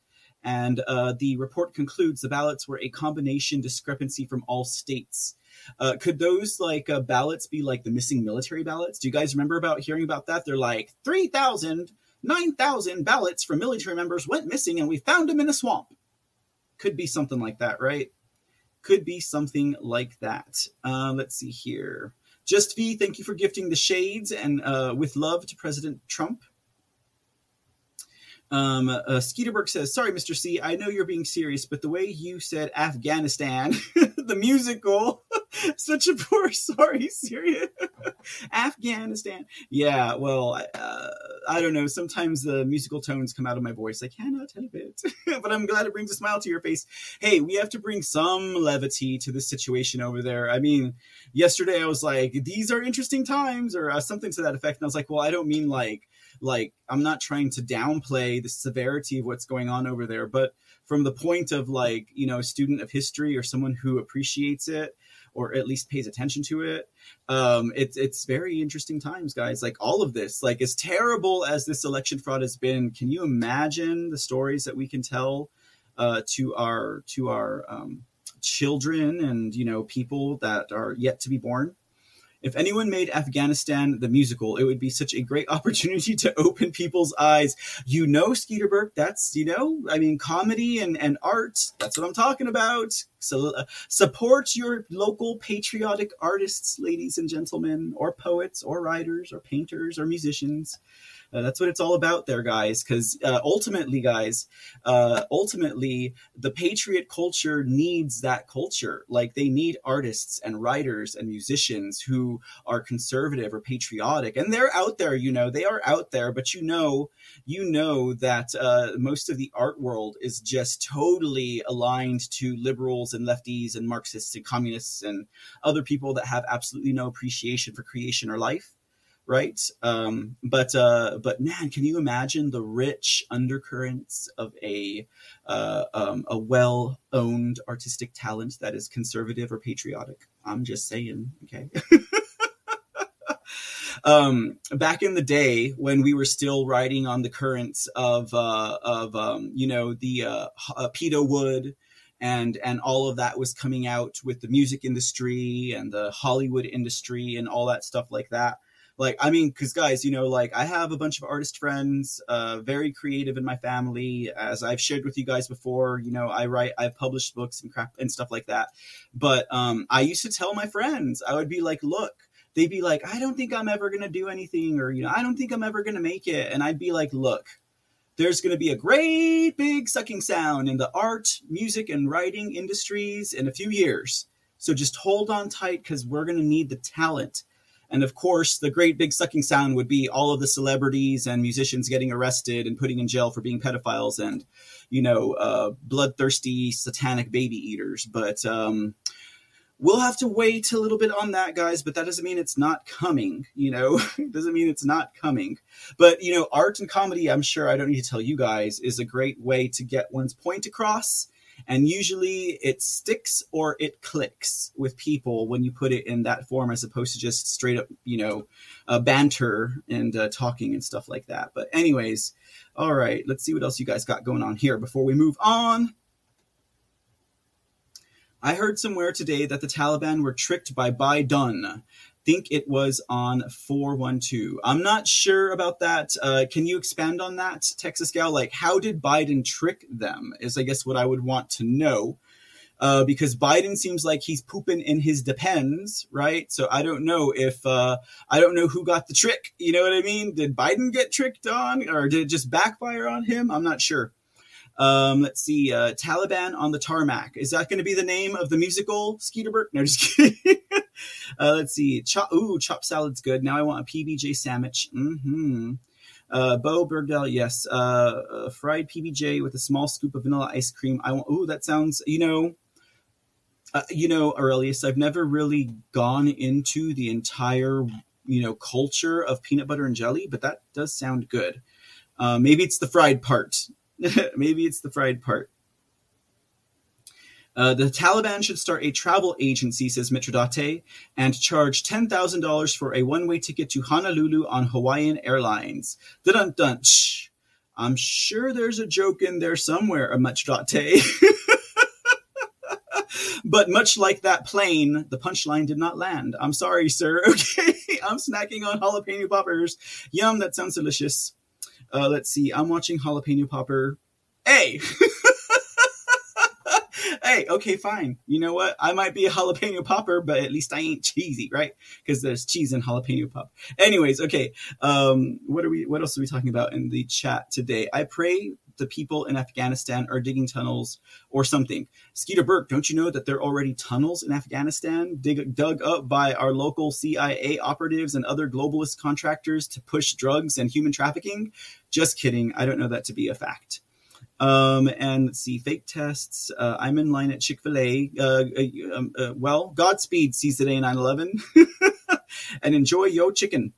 And uh, the report concludes the ballots were a combination discrepancy from all states. Uh, could those like uh, ballots be like the missing military ballots? Do you guys remember about hearing about that? They're like three thousand, nine thousand ballots from military members went missing and we found them in a swamp. Could be something like that, right? Could be something like that. Uh, let's see here. Just V, thank you for gifting the shades and uh, with love to President Trump. Um, uh, Skeeterberg says, sorry, Mister C, I know you're being serious, but the way you said Afghanistan, the musical, such a poor, sorry, serious, Afghanistan. Yeah, well, I, uh, I don't know. Sometimes the musical tones come out of my voice. I cannot help it, but I'm glad it brings a smile to your face. Hey, we have to bring some levity to this situation over there. I mean, yesterday I was like, these are interesting times or uh, something to that effect. And I was like, well, I don't mean like, Like, I'm not trying to downplay the severity of what's going on over there, but from the point of like, you know, a student of history or someone who appreciates it or at least pays attention to it, um, it's it's very interesting times, guys. Like all of this, like as terrible as this election fraud has been, can you imagine the stories that we can tell uh, to our to our um, children and, you know, people that are yet to be born? If anyone made Afghanistan the musical, it would be such a great opportunity to open people's eyes. You know, Skeeterberg, that's, you know, I mean, comedy and, and art. That's what I'm talking about. So uh, support your local patriotic artists, ladies and gentlemen, or poets or writers or painters or musicians. Uh, that's what it's all about there, guys, because uh, ultimately, guys, uh, ultimately, the patriot culture needs that culture. Like they need artists and writers and musicians who are conservative or patriotic. And they're out there, you know, they are out there. But, you know, you know that uh, most of the art world is just totally aligned to liberals and lefties and Marxists and communists and other people that have absolutely no appreciation for creation or life. Right. Um, but uh, but, man, can you imagine the rich undercurrents of a uh, um, a well-owned artistic talent that is conservative or patriotic? I'm just saying. OK, um, back in the day when we were still riding on the currents of, uh, of um, you know, the uh, uh, Pedo Wood. And and all of that was coming out with the music industry and the Hollywood industry and all that stuff like that. Like, I mean, because guys, you know, like I have a bunch of artist friends, uh, very creative in my family. As I've shared with you guys before, you know, I write, I've published books and crap and stuff like that. But um, I used to tell my friends, I would be like, look, they'd be like, I don't think I'm ever going to do anything, or, you know, I don't think I'm ever going to make it. And I'd be like, look, there's going to be a great big sucking sound in the art, music and writing industries in a few years. So just hold on tight because we're going to need the talent. And of course, the great big sucking sound would be all of the celebrities and musicians getting arrested and putting in jail for being pedophiles and, you know, uh, bloodthirsty, satanic baby eaters. But um, we'll have to wait a little bit on that, guys. But that doesn't mean it's not coming. You know, it doesn't mean it's not coming. But, you know, art and comedy, I'm sure I don't need to tell you guys, is a great way to get one's point across. And usually it sticks or it clicks with people when you put it in that form, as opposed to just straight up, you know, uh, banter and uh, talking and stuff like that. But anyways, all right, let's see what else you guys got going on here before we move on. I heard somewhere today that the Taliban were tricked by Biden. Think it was on four one two. I'm not sure about that. Uh, can you expand on that, Texas Gal? Like, how did Biden trick them is, I guess, what I would want to know. Uh, because Biden seems like he's pooping in his depends, right? So I don't know if, uh, I don't know who got the trick. You know what I mean? Did Biden get tricked on, or did it just backfire on him? I'm not sure. Um, let's see. Uh, Taliban on the Tarmac. Is that going to be the name of the musical, Skeeterbert? No, just kidding. Uh, let's see. Chop, ooh, chopped salad's good. Now I want a P B J sandwich. Mm-hmm. Uh, Bo Bergdahl, yes. Uh, fried P B J with a small scoop of vanilla ice cream. I want. Ooh, that sounds. You know. Uh, you know, Aurelius, I've never really gone into the entire, you know, culture of peanut butter and jelly, but that does sound good. Uh, maybe it's the fried part. Maybe it's the fried part. Uh, the Taliban should start a travel agency, says Mitridate, and charge ten thousand dollars for a one-way ticket to Honolulu on Hawaiian Airlines. Dun-dun-dun. Shh. I'm sure there's a joke in there somewhere, Mitridate. But much like that plane, the punchline did not land. I'm sorry, sir. Okay, I'm snacking on jalapeno poppers. Yum, that sounds delicious. Uh, let's see. I'm watching Jalapeno Popper. Hey! Hey, okay, fine. You know what? I might be a jalapeno popper, but at least I ain't cheesy, right? Because there's cheese in jalapeno pop. Anyways, okay. Um, what are we? What else are we talking about in the chat today? I pray the people in Afghanistan are digging tunnels or something. Skeeter Burke, don't you know that there are already tunnels in Afghanistan dig, dug up by our local C I A operatives and other globalist contractors to push drugs and human trafficking? Just kidding. I don't know that to be a fact. Um, and let's see, fake tests. Uh, I'm in line at Chick-fil-A. Uh, uh, um, uh, well, Godspeed, seize the day nine eleven. And enjoy your chicken.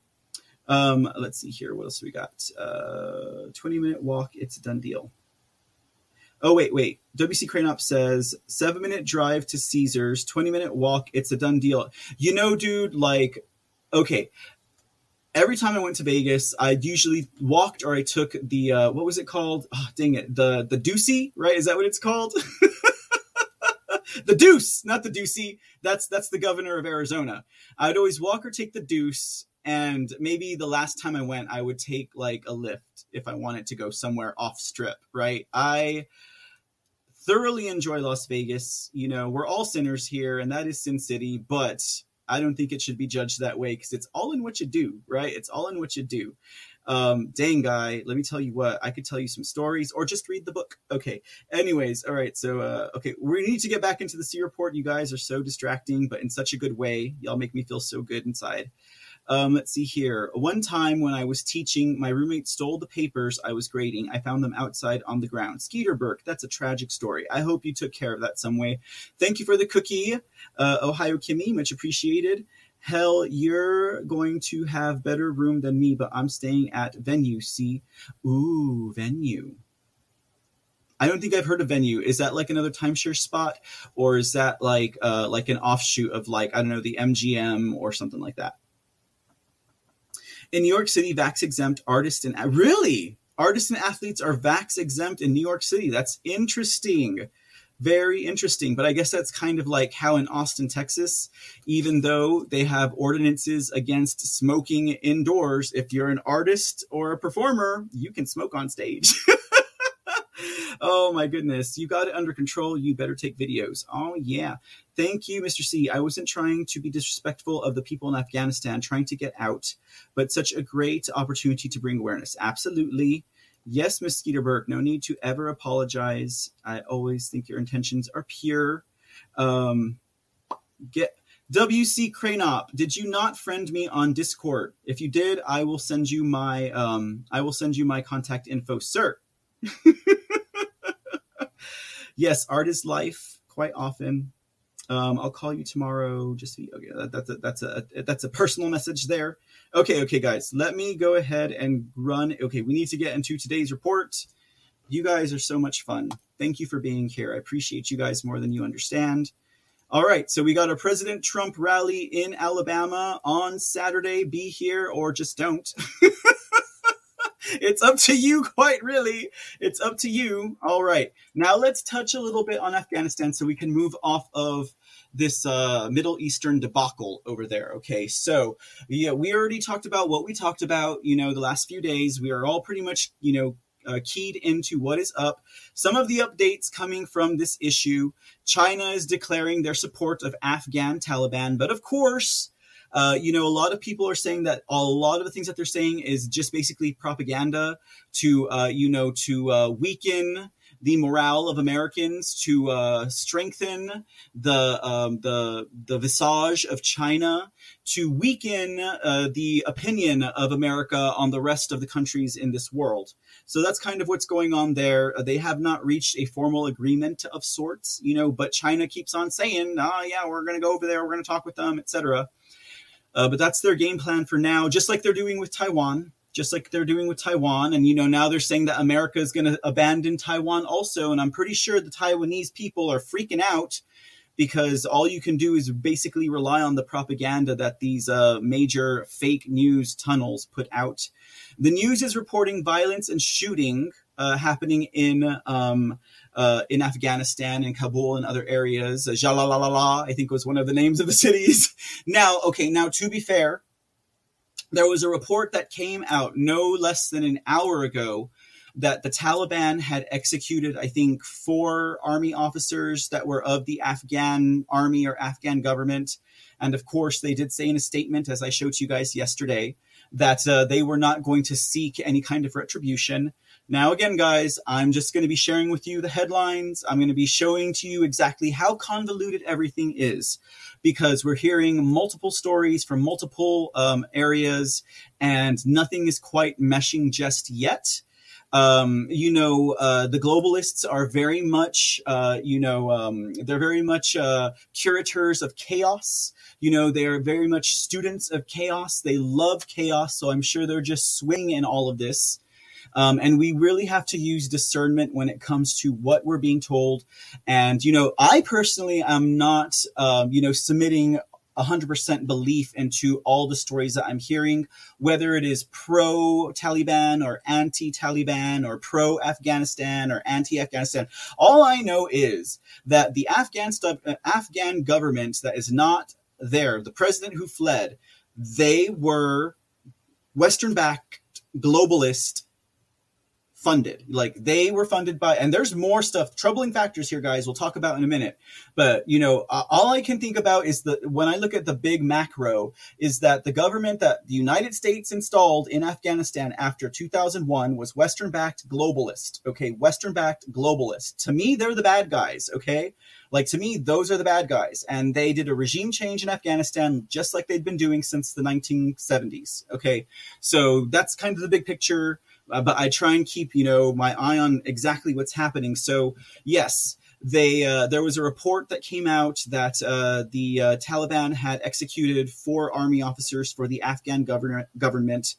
Um, let's see here. What else we got? Uh, twenty minute walk. It's a done deal. Oh, wait, wait. W C Cranop says seven minute drive to Caesars, twenty minute walk. It's a done deal. You know, dude, like, okay. Every time I went to Vegas, I usually walked, or I took the, uh, what was it called? Oh, dang it. The, the Deucey, right? Is that what it's called? The Deuce, not the Deucey. That's, that's the governor of Arizona. I'd always walk or take the Deuce. And maybe the last time I went, I would take like a Lyft if I wanted to go somewhere off strip, right? I thoroughly enjoy Las Vegas. You know, we're all sinners here, and that is Sin City, but I don't think it should be judged that way because it's all in what you do, right? It's all in what you do. Um, dang, guy, let me tell you what, I could tell you some stories or just read the book. Okay. Anyways. All right. So, uh, okay. We need to get back into the C report. You guys are so distracting, but in such a good way. Y'all make me feel so good inside. Um, let's see here. One time when I was teaching, my roommate stole the papers I was grading. I found them outside on the ground. Skeeter Burke, that's a tragic story. I hope you took care of that some way. Thank you for the cookie, uh, Ohio Kimmy. Much appreciated. Hell, you're going to have better room than me, but I'm staying at Venue, see? Ooh, Venue. I don't think I've heard of Venue. Is that like another timeshare spot? Or is that like uh, like an offshoot of like, I don't know, the M G M or something like that? In New York City, vax exempt artists and really artists and athletes are vax exempt in New York City. That's interesting. Very interesting. But I guess that's kind of like how in Austin, Texas, even though they have ordinances against smoking indoors, if you're an artist or a performer, you can smoke on stage. Oh, my goodness. You got it under control. You better take videos. Oh, yeah. Thank you, Mister C. I wasn't trying to be disrespectful of the people in Afghanistan trying to get out, but such a great opportunity to bring awareness. Absolutely. Yes, Miz Skeeterberg, no need to ever apologize. I always think your intentions are pure. Um, get W C Cranop, did you not friend me on Discord? If you did, I will send you my um, I will send you my contact info, sir. Yes, art is life quite often. Um, I'll call you tomorrow. Just to, okay, that, that's a, that's a that's a personal message there. Okay, okay, guys, let me go ahead and run. Okay, we need to get into today's report. You guys are so much fun. Thank you for being here. I appreciate you guys more than you understand. All right, so we got a President Trump rally in Alabama on Saturday. Be here or just don't. It's up to you, quite really. It's up to you. All right. Now let's touch a little bit on Afghanistan so we can move off of this uh, Middle Eastern debacle over there. Okay. So yeah, we already talked about what we talked about, you know, the last few days. We are all pretty much, you know, Uh, keyed into what is up. Some of the updates coming from this issue. China is declaring their support of Afghan Taliban. But of course, uh, you know, a lot of people are saying that a lot of the things that they're saying is just basically propaganda to, uh, you know, to uh, weaken the morale of Americans, to uh, strengthen the, um, the the visage of China, to weaken uh, the opinion of America on the rest of the countries in this world. So that's kind of what's going on there. They have not reached a formal agreement of sorts, you know, but China keeps on saying, ah, yeah, we're going to go over there. We're going to talk with them, et cetera. Uh, but that's their game plan for now, just like they're doing with Taiwan. Just like they're doing with Taiwan. And, you know, now they're saying that America is going to abandon Taiwan also. And I'm pretty sure the Taiwanese people are freaking out because all you can do is basically rely on the propaganda that these uh, major fake news tunnels put out. The news is reporting violence and shooting uh, happening in um, uh, in Afghanistan and Kabul and other areas. Uh, Jalalabad, I think, was one of the names of the cities. Now, okay, now to be fair, there was a report that came out no less than an hour ago that the Taliban had executed, I think, four army officers that were of the Afghan army or Afghan government. And of course, they did say in a statement, as I showed to you guys yesterday, that uh, they were not going to seek any kind of retribution. Now, again, guys, I'm just going to be sharing with you the headlines. I'm going to be showing to you exactly how convoluted everything is, because we're hearing multiple stories from multiple um, areas and nothing is quite meshing just yet. Um, you know, uh, the globalists are very much, uh, you know, um, they're very much uh, curators of chaos. You know, they are very much students of chaos. They love chaos. So I'm sure they're just swinging in all of this. Um, and we really have to use discernment when it comes to what we're being told. And, you know, I personally am not, um, you know, submitting one hundred percent belief into all the stories that I'm hearing, whether it is pro-Taliban or anti-Taliban or pro-Afghanistan or anti-Afghanistan. All I know is that the Afghan stu- Afghan government that is not there, the president who fled, they were Western-backed globalist funded. Like they were funded by, and there's more stuff, troubling factors here, guys, we'll talk about in a minute. But, you know, uh, all I can think about is the, when I look at the big macro, is that the government that the United States installed in Afghanistan after two thousand one was Western-backed globalist. Okay. Western-backed globalist. To me, they're the bad guys. Okay. Like to me, those are the bad guys. And they did a regime change in Afghanistan, just like they'd been doing since the nineteen seventies. Okay. So that's kind of the big picture. Uh, but I try and keep, you know, my eye on exactly what's happening. So, yes, they uh, there was a report that came out that uh, the uh, Taliban had executed four army officers for the Afghan governor- government.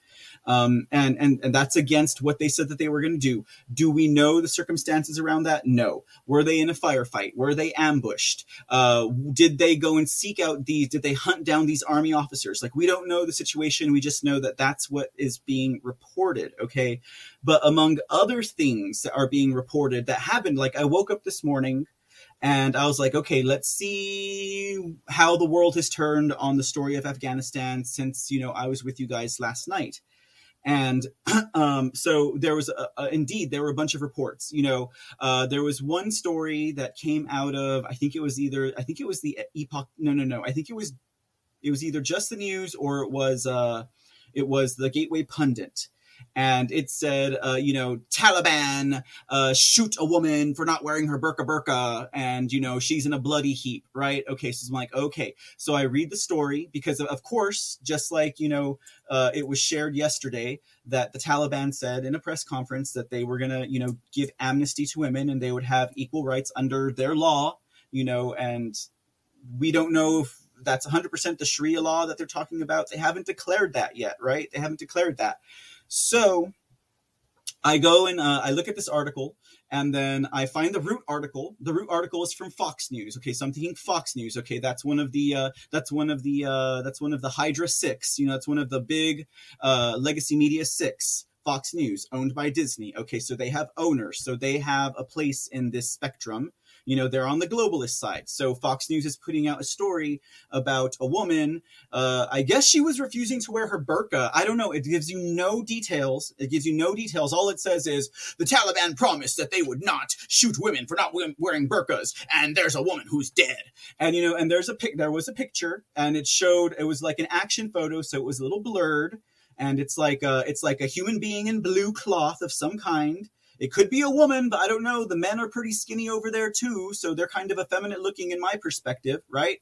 Um, and, and, and that's against what they said that they were going to do. Do we know the circumstances around that? No. Were they in a firefight? Were they ambushed? Uh, did they go and seek out these? Did they hunt down these army officers? Like, we don't know the situation. We just know that that's what is being reported. Okay. But among other things that are being reported that happened, like I woke up this morning And I was like, okay, let's see how the world has turned on the story of Afghanistan since, you know, I was with you guys last night. And um, so there was, a, a, indeed, there were a bunch of reports. You know, uh, there was one story that came out of, I think it was either, I think it was the Epoch, no, no, no, I think it was, it was either Just the News or it was, uh, it was the Gateway Pundit. And it said, uh, you know, Taliban uh, shoot a woman for not wearing her burqa burqa. And, you know, she's in a bloody heap. Right. OK, so I'm like, OK, so I read the story because, of course, just like, you know, uh, it was shared yesterday that the Taliban said in a press conference that they were going to, you know, give amnesty to women and they would have equal rights under their law, you know, and we don't know if that's one hundred percent the Sharia law that they're talking about. They haven't declared that yet. Right. They haven't declared that. So I go and uh, I look at this article and then I find the root article. The root article is from Fox News. OK, so I'm thinking Fox News. OK, that's one of the uh, that's one of the uh, that's one of the Hydra six. You know, it's one of the big uh, legacy media six. Fox News, owned by Disney. OK, so they have owners. So they have a place in this spectrum. You know, they're on the globalist side. So Fox News is putting out a story about a woman. Uh, I guess she was refusing to wear her burqa. I don't know. It gives you no details. It gives you no details. All it says is the Taliban promised that they would not shoot women for not wearing burqas. And there's a woman who's dead. And, you know, and there's a pic. There was a picture and it showed it was like an action photo. So it was a little blurred. And it's like a, it's like a human being in blue cloth of some kind. It could be a woman, but I don't know. The men are pretty skinny over there too, so they're kind of effeminate looking in my perspective, right?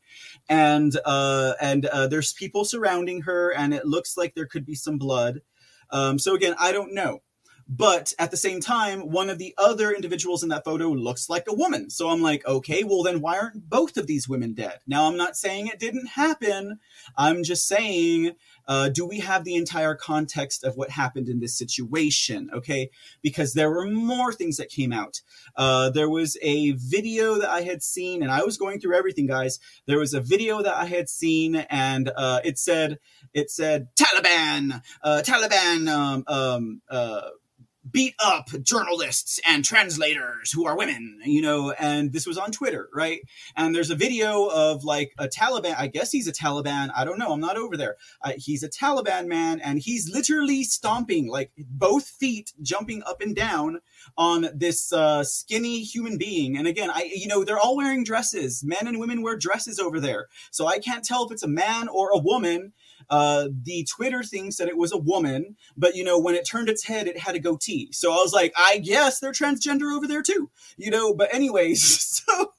And uh, and uh, there's people surrounding her, and it looks like there could be some blood. Um, so again, I don't know. But at the same time, one of the other individuals in that photo looks like a woman. So I'm like, okay, well then why aren't both of these women dead? Now, I'm not saying it didn't happen. I'm just saying, uh, do we have the entire context of what happened in this situation? Okay, because there were more things that came out. Uh, there was a video that I had seen, and I was going through everything, guys. There was a video that I had seen, and uh, it said, it said, Taliban, uh, Taliban, um, um, uh, beat up journalists and translators who are women, you know, and this was on Twitter, right? And there's a video of like a Taliban, I guess he's a Taliban, I don't know, I'm not over there. Uh, he's a Taliban man and he's literally stomping, like both feet jumping up and down on this uh, skinny human being. And again, I, you know, they're all wearing dresses. Men and women wear dresses over there. So I can't tell if it's a man or a woman. Uh, the Twitter thing said it was a woman, but you know, when it turned its head, it had a goatee. So I was like, I guess they're transgender over there too, you know, but anyways, so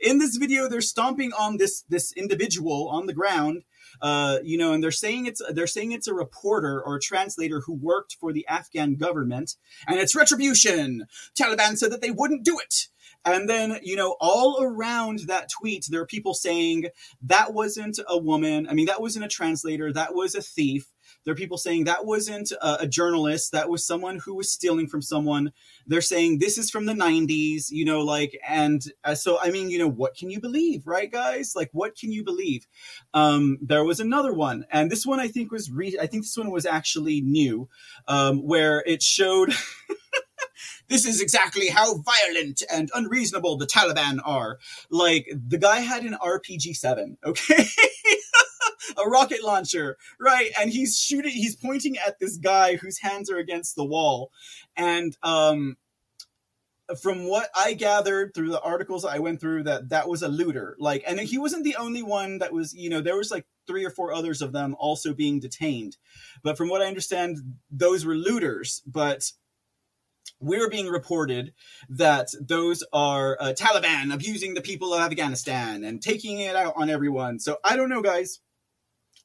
in this video, they're stomping on this, this individual on the ground, uh, you know, and they're saying it's, they're saying it's a reporter or a translator who worked for the Afghan government and it's retribution. Taliban said that they wouldn't do it. And then, you know, all around that tweet, there are people saying that wasn't a woman. I mean, that wasn't a translator. That was a thief. There are people saying that wasn't a, a journalist. That was someone who was stealing from someone. They're saying this is from the nineties, you know, like, and uh, so, I mean, you know, what can you believe? Right, guys? Like, what can you believe? Um, there was another one. And this one, I think was, re- I think this one was actually new, um, where it showed... This is exactly how violent and unreasonable the Taliban are. Like, the guy had an R P G seven, okay? A rocket launcher, right? And he's shooting, he's pointing at this guy whose hands are against the wall. And um, from what I gathered through the articles I went through, that that was a looter. Like, and he wasn't the only one that was, you know, there was like three or four others of them also being detained. But from what I understand, those were looters, but... we're being reported that those are uh, Taliban abusing the people of Afghanistan and taking it out on everyone. So I don't know, guys.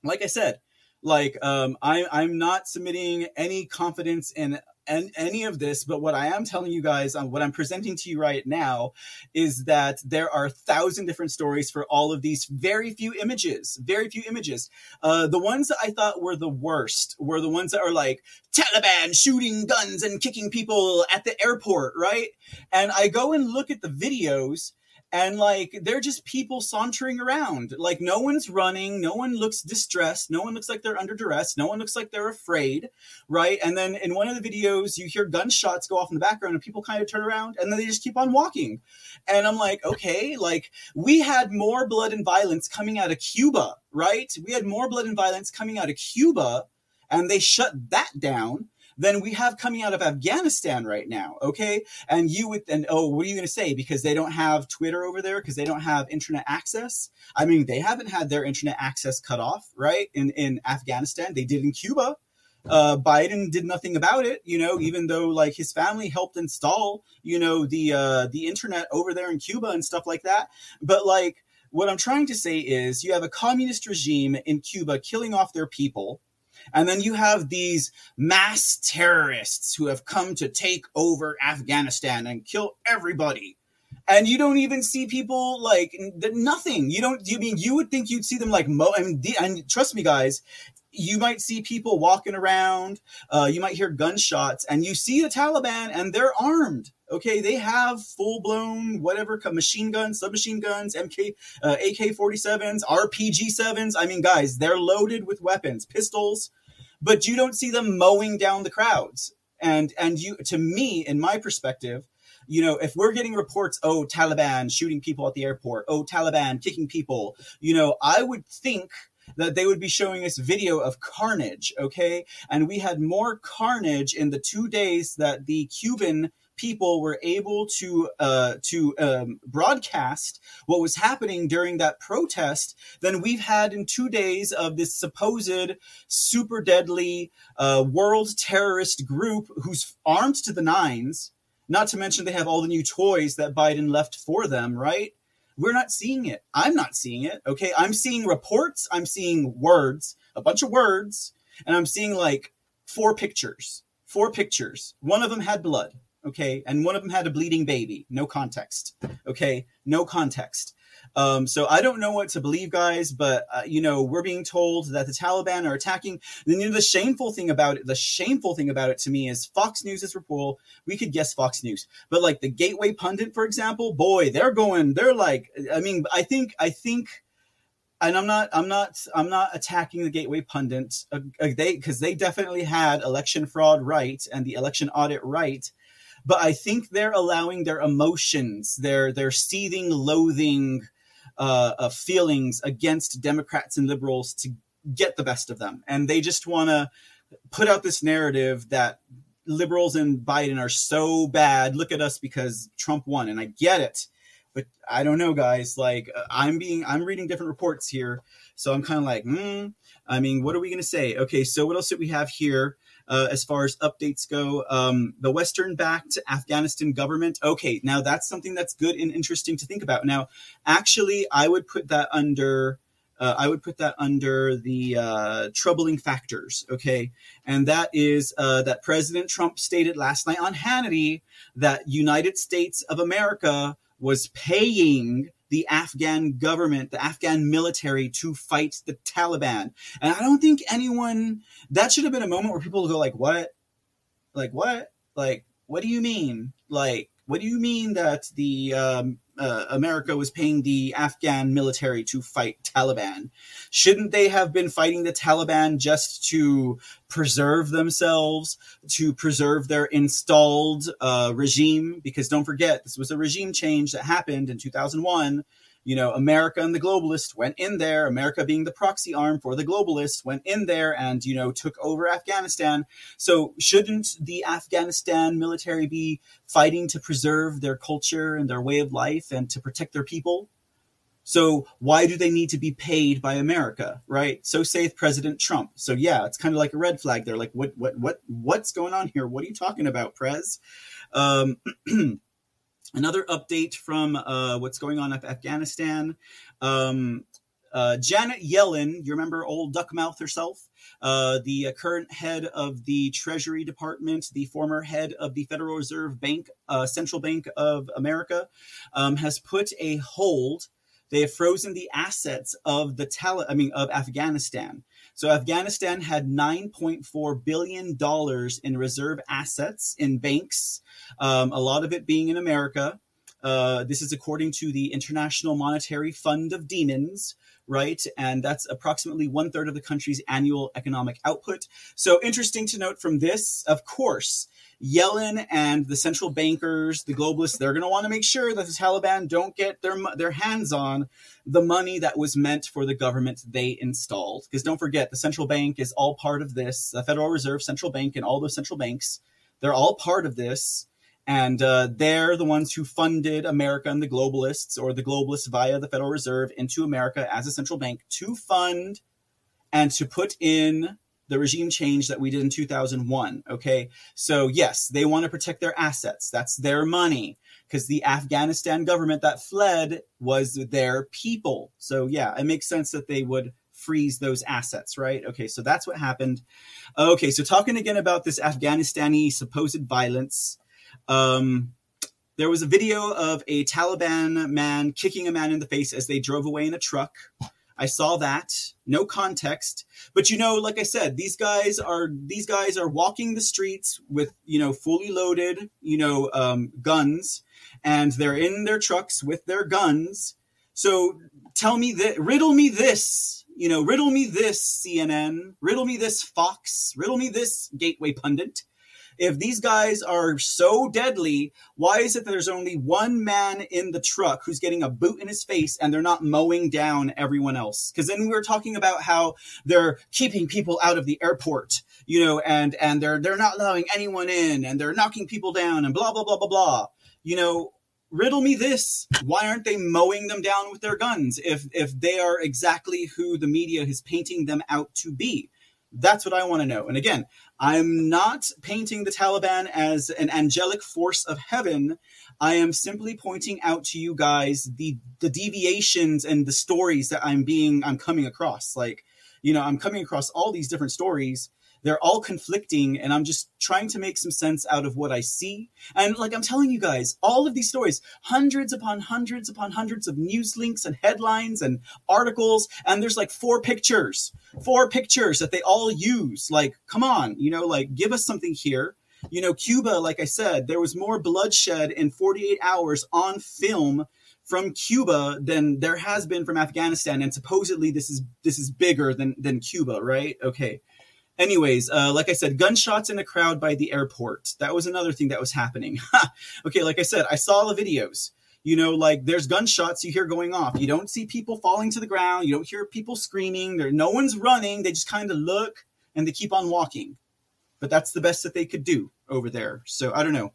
Like I said, like um, I, I'm not submitting any confidence in and any of this, but what I am telling you guys on what I'm presenting to you right now is that there are a thousand different stories for all of these very few images, very few images. Uh, the ones that I thought were the worst were the ones that are like Taliban shooting guns and kicking people at the airport, right? And I go and look at the videos And like, they're just people sauntering around. Like, no one's running. No one looks distressed. No one looks like they're under duress. No one looks like they're afraid, right? And then in one of the videos, you hear gunshots go off in the background and people kind of turn around and then they just keep on walking. And I'm like, okay, like, we had more blood and violence coming out of Cuba, right? We had more blood and violence coming out of Cuba and they shut that down than we have coming out of Afghanistan right now, okay? And you would, and oh, what are you going to say? Because they don't have Twitter over there, because they don't have internet access. I mean, they haven't had their internet access cut off, right? In in Afghanistan, they did in Cuba. Uh, Biden did nothing about it, you know, even though like his family helped install, you know, the uh, the internet over there in Cuba and stuff like that. But like, what I'm trying to say is, you have a communist regime in Cuba killing off their people. And then you have these mass terrorists who have come to take over Afghanistan and kill everybody. And you don't even see people like nothing. You don't, you mean, you would think you'd see them like, mo- I mean, the, and trust me, guys, you might see people walking around. Uh, you might hear gunshots and you see the Taliban and they're armed. Okay, they have full-blown whatever machine guns, submachine guns, M K, uh, A K forty-sevens, R P G sevens. I mean, guys, they're loaded with weapons, pistols, but you don't see them mowing down the crowds. And and you, to me, in my perspective, you know, if we're getting reports, oh, Taliban shooting people at the airport, oh, Taliban kicking people, you know, I would think that they would be showing us video of carnage. Okay, and we had more carnage in the two days that the Cuban people were able to uh, to um, broadcast what was happening during that protest than we've had in two days of this supposed super deadly uh, world terrorist group who's armed to the nines, not to mention they have all the new toys that Biden left for them, right? We're not seeing it. I'm not seeing it, okay? I'm seeing reports. I'm seeing words, a bunch of words, and I'm seeing like four pictures, four pictures. One of them had blood. Okay. And one of them had a bleeding baby. No context. Okay. No context. Um, so I don't know what to believe, guys, but, uh, you know, we're being told that the Taliban are attacking. Then, you know, the shameful thing about it, the shameful thing about it to me is Fox News is reputable. We could guess Fox News, but like the Gateway Pundit, for example, boy, they're going, they're like, I mean, I think, I think, and I'm not, I'm not, I'm not attacking the Gateway Pundit. Uh, they, cause they definitely had election fraud, right? And the election audit, right? But I think they're allowing their emotions, their their seething, loathing uh, of feelings against Democrats and liberals to get the best of them. And they just want to put out this narrative that liberals and Biden are so bad. Look at us because Trump won. And I get it. But I don't know, guys, like I'm being I'm reading different reports here. So I'm kind of like, hmm, I mean, what are we going to say? OK, so what else did we have here? Uh, as far as updates go, um, the Western-backed Afghanistan government. Okay, now that's something that's good and interesting to think about. Now, actually, I would put that under, uh, I would put that under the uh, troubling factors. Okay, and that is uh, that President Trump stated last night on Hannity that United States of America was paying the Afghan government, the Afghan military to fight the Taliban. And I don't think anyone, that should have been a moment where people go like, what? Like, what? Like, what do you mean? Like, what do you mean that the um, uh, America was paying the Afghan military to fight Taliban? Shouldn't they have been fighting the Taliban just to preserve themselves, to preserve their installed uh, regime? Because don't forget, this was a regime change that happened in two thousand one. You know, America and the globalists went in there, America being the proxy arm for the globalists went in there and, you know, took over Afghanistan. So shouldn't the Afghanistan military be fighting to preserve their culture and their way of life and to protect their people? So why do they need to be paid by America, right? So saith President Trump. So yeah, it's kind of like a red flag there. Like, what, what, what, what's going on here? What are you talking about, Prez? Um, Another update from uh, what's going on in Afghanistan. Um, uh, Janet Yellen, you remember old Duckmouth herself, uh, the uh, current head of the Treasury Department, the former head of the Federal Reserve Bank, uh, Central Bank of America, um, has put a hold. They have frozen the assets of the Taliban, I mean, of Afghanistan. So Afghanistan had nine point four billion dollars in reserve assets in banks, um, a lot of it being in America. Uh, this is according to the International Monetary Fund of Demons, right? And that's approximately one third of the country's annual economic output. So interesting to note from this, of course, Yellen and the central bankers, the globalists, they're going to want to make sure that the Taliban don't get their their hands on the money that was meant for the government they installed. Because don't forget, the central bank is all part of this. The Federal Reserve, central bank, and all those central banks, they're all part of this. And uh, they're the ones who funded America and the globalists, or the globalists via the Federal Reserve, into America as a central bank to fund and to put in the regime change that we did in two thousand one. Okay, so yes, they want to protect their assets. That's their money, because the Afghanistan government that fled was their people. So yeah, it makes sense that they would freeze those assets, right? Okay, so that's what happened. Okay, so talking again about this Afghanistani supposed violence. Um, there was a video of a Taliban man kicking a man in the face as they drove away in a truck. I saw that. No context. But, you know, like I said, these guys are these guys are walking the streets with, you know, fully loaded, you know, um, guns, and they're in their trucks with their guns. So tell me that. Riddle me this, you know, riddle me this, C N N, riddle me this, Fox, riddle me this, Gateway Pundit. If these guys are so deadly, why is it that there's only one man in the truck who's getting a boot in his face and they're not mowing down everyone else? Because then we were talking about how they're keeping people out of the airport, you know, and, and they're they're not allowing anyone in, and they're knocking people down, and blah, blah, blah, blah, blah. You know, riddle me this. Why aren't they mowing them down with their guns if if they are exactly who the media is painting them out to be? That's what I want to know. And again, I'm not painting the Taliban as an angelic force of heaven. I am simply pointing out to you guys the the deviations and the stories that I'm being I'm coming across. Like, you know, I'm coming across all these different stories. They're all conflicting, and I'm just trying to make some sense out of what I see. And like I'm telling you guys, all of these stories, hundreds upon hundreds upon hundreds of news links and headlines and articles, and there's like four pictures, four pictures that they all use. Like, come on, you know, like give us something here. You know, Cuba, like I said, there was more bloodshed in forty-eight hours on film from Cuba than there has been from Afghanistan, and supposedly this is this is bigger than than Cuba, right? Okay. Anyways, uh, like I said, gunshots in a crowd by the airport. That was another thing that was happening. Okay, like I said, I saw the videos. You know, like there's gunshots you hear going off. You don't see people falling to the ground. You don't hear people screaming. There, no one's running. They just kind of look and they keep on walking. But that's the best that they could do over there. So I don't know.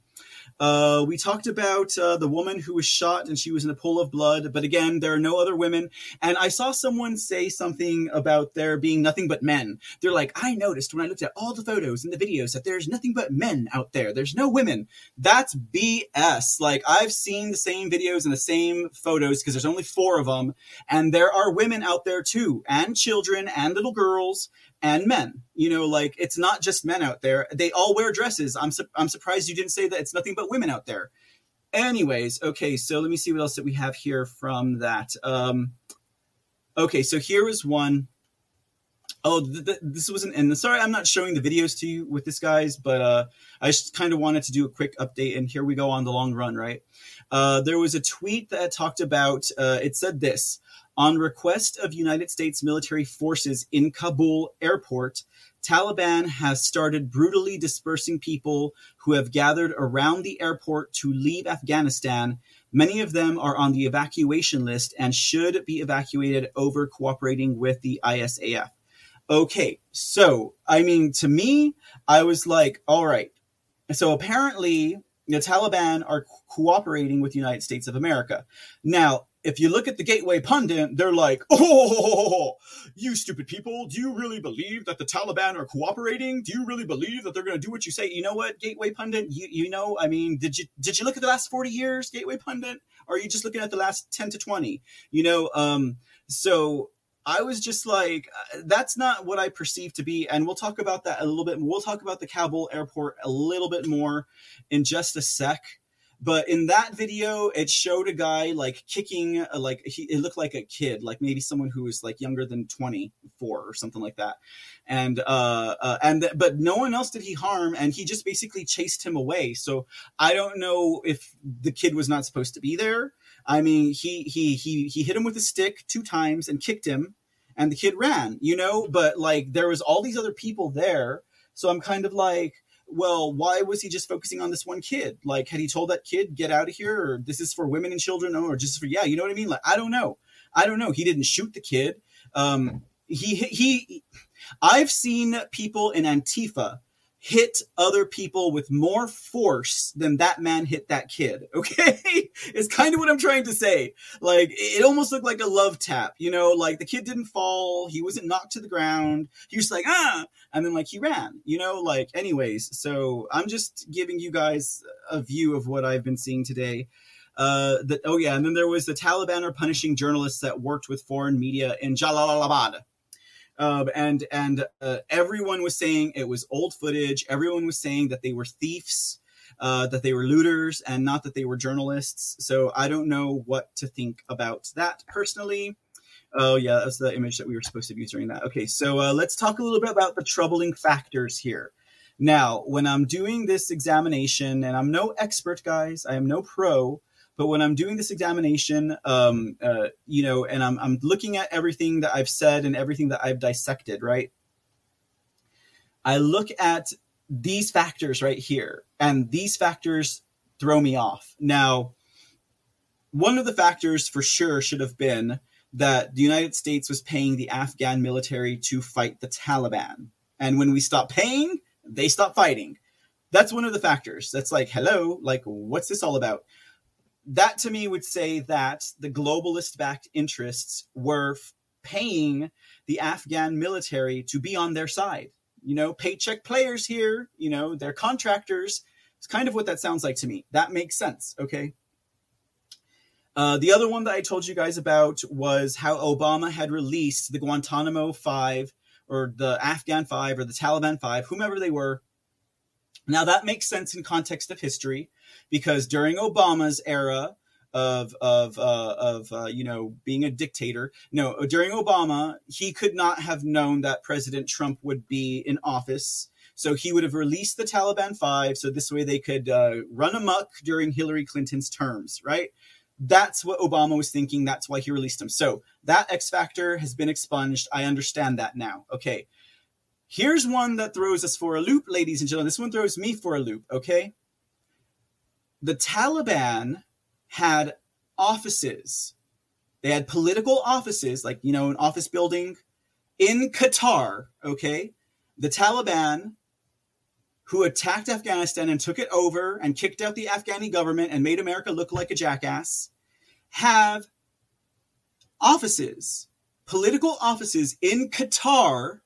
Uh, we talked about uh, the woman who was shot, and she was in a pool of blood. But again, there are no other women. And I saw someone say something about there being nothing but men. They're like, I noticed when I looked at all the photos and the videos that there's nothing but men out there. There's no women. That's B S. Like, I've seen the same videos and the same photos, because there's only four of them. And there are women out there too, and children and little girls and men. You know, like, it's not just men out there. They all wear dresses. I'm su- I'm surprised you didn't say that it's nothing but women out there. Anyways, okay, so let me see what else that we have here from that. Um, okay, so here is one. Oh, th- th- this wasn't in the, sorry, I'm not showing the videos to you with this, guys, but uh, I just kind of wanted to do a quick update, and here we go on the long run, right? Uh, there was a tweet that talked about, uh, it said this: on request of United States military forces in Kabul airport, Taliban has started brutally dispersing people who have gathered around the airport to leave Afghanistan. Many of them are on the evacuation list and should be evacuated over cooperating with the I S A F. Okay, so, I mean, to me, I was like, all right. So apparently the Taliban are cooperating with the United States of America. Now, if you look at the Gateway Pundit, they're like, oh, you stupid people. Do you really believe that the Taliban are cooperating? Do you really believe that they're going to do what you say? You know what, Gateway Pundit? You you know, I mean, did you did you look at the last forty years, Gateway Pundit? Or are you just looking at the last ten to twenty? You know, um, so I was just like, that's not what I perceive to be. And we'll talk about that a little bit. We'll talk about the Kabul airport a little bit more in just a sec. But in that video, it showed a guy like kicking, uh, like he, it looked like a kid, like maybe someone who was like younger than twenty-four or something like that. And, uh, uh and, th- but no one else did he harm. And he just basically chased him away. So I don't know if the kid was not supposed to be there. I mean, he, he, he, he hit him with a stick two times and kicked him, and the kid ran, you know, but like there was all these other people there. So I'm kind of like, well, why was he just focusing on this one kid? Like, had he told that kid, get out of here, or this is for women and children, or just for, yeah, you know what I mean? Like, I don't know. I don't know. He didn't shoot the kid. Um, he, he, I've seen people in Antifa hit other people with more force than that man hit that kid. Okay. It's kind of what I'm trying to say. Like, it almost looked like a love tap, you know, like the kid didn't fall. He wasn't knocked to the ground. He was like, ah, and then like he ran, you know, like anyways. So I'm just giving you guys a view of what I've been seeing today. Uh, the, oh yeah. And then there was the Taliban are punishing journalists that worked with foreign media in Jalalabad. Uh, and and uh, everyone was saying it was old footage. Everyone was saying that they were thieves, uh, that they were looters, and not that they were journalists. So I don't know what to think about that personally. Oh, yeah, that's the image that we were supposed to use during that. Okay, so uh, let's talk a little bit about the troubling factors here. Now, when I'm doing this examination, and I'm no expert, guys, I am no pro, but when I'm doing this examination, um, uh, you know, and I'm, I'm looking at everything that I've said and everything that I've dissected, right? I look at these factors right here, and these factors throw me off. Now, one of the factors for sure should have been that the United States was paying the Afghan military to fight the Taliban. And when we stop paying, they stop fighting. That's one of the factors. That's like, hello, like, what's this all about? That to me would say that the globalist-backed interests were f- paying the Afghan military to be on their side. You know, paycheck players here, you know, they're contractors. It's kind of what that sounds like to me. That makes sense, okay? Uh, the other one that I told you guys about was how Obama had released the Guantanamo Five or the Afghan Five or the Taliban Five, whomever they were. Now, that makes sense in context of history, because during Obama's era of, of, uh, of uh, you know, being a dictator, no, during Obama, he could not have known that President Trump would be in office. So he would have released the Taliban Five, so this way they could uh, run amok during Hillary Clinton's terms, right? That's what Obama was thinking. That's why he released them. So that X factor has been expunged. I understand that now. Okay. Here's one that throws us for a loop, ladies and gentlemen. This one throws me for a loop, okay? The Taliban had offices. They had political offices, like, you know, an office building in Qatar, okay? The Taliban, who attacked Afghanistan and took it over and kicked out the Afghani government and made America look like a jackass, have offices, political offices in Qatar.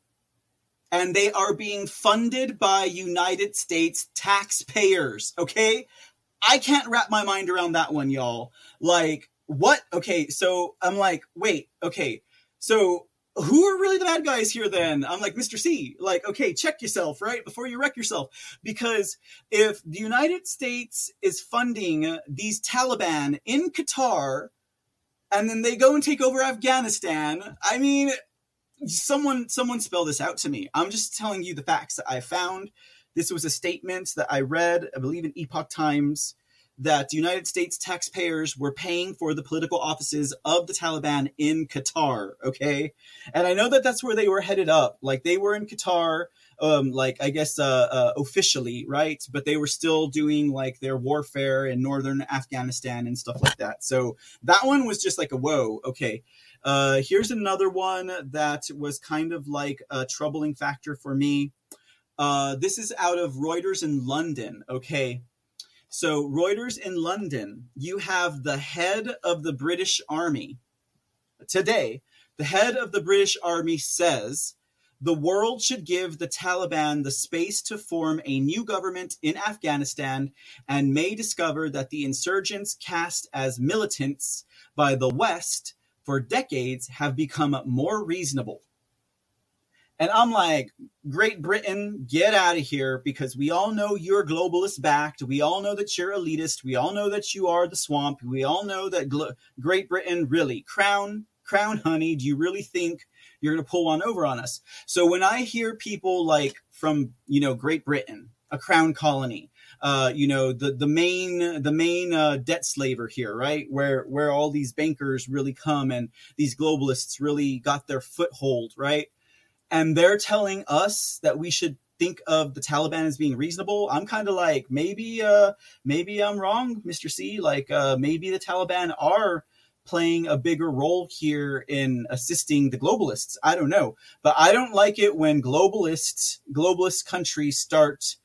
And they are being funded by United States taxpayers, okay? I can't wrap my mind around that one, y'all. Like, what? Okay, so I'm like, wait, okay. So who are really the bad guys here then? I'm like, Mister C, like, okay, check yourself, right? Before you wreck yourself. Because if the United States is funding these Taliban in Qatar, and then they go and take over Afghanistan, I mean... Someone, someone spell this out to me. I'm just telling you the facts that I found. This was a statement that I read, I believe in Epoch Times, that the United States taxpayers were paying for the political offices of the Taliban in Qatar. Okay. And I know that that's where they were headed up. Like they were in Qatar, um, like I guess uh, uh, officially, right? But they were still doing like their warfare in northern Afghanistan and stuff like that. So that one was just like a whoa. Okay. Uh, here's another one that was kind of like a troubling factor for me. Uh, this is out of Reuters in London. Okay. So Reuters in London, you have the head of the British Army. Today, the head of the British Army says the world should give the Taliban the space to form a new government in Afghanistan and may discover that the insurgents cast as militants by the West for decades have become more reasonable. And I'm like, Great Britain, get out of here, because we all know you're globalist backed. We all know that you're elitist. We all know that you are the swamp. We all know that glo- Great Britain, really, crown, crown honey. Do you really think you're going to pull one over on us? So when I hear people like from, you know, Great Britain, a crown colony, uh, you know, the, the main, the main uh, debt slaver here, right? Where, where all these bankers really come and these globalists really got their foothold, right? And they're telling us that we should think of the Taliban as being reasonable. I'm kind of like, maybe, uh, maybe I'm wrong, Mister C. Like, uh, maybe the Taliban are playing a bigger role here in assisting the globalists. I don't know, but I don't like it when globalists, globalist countries start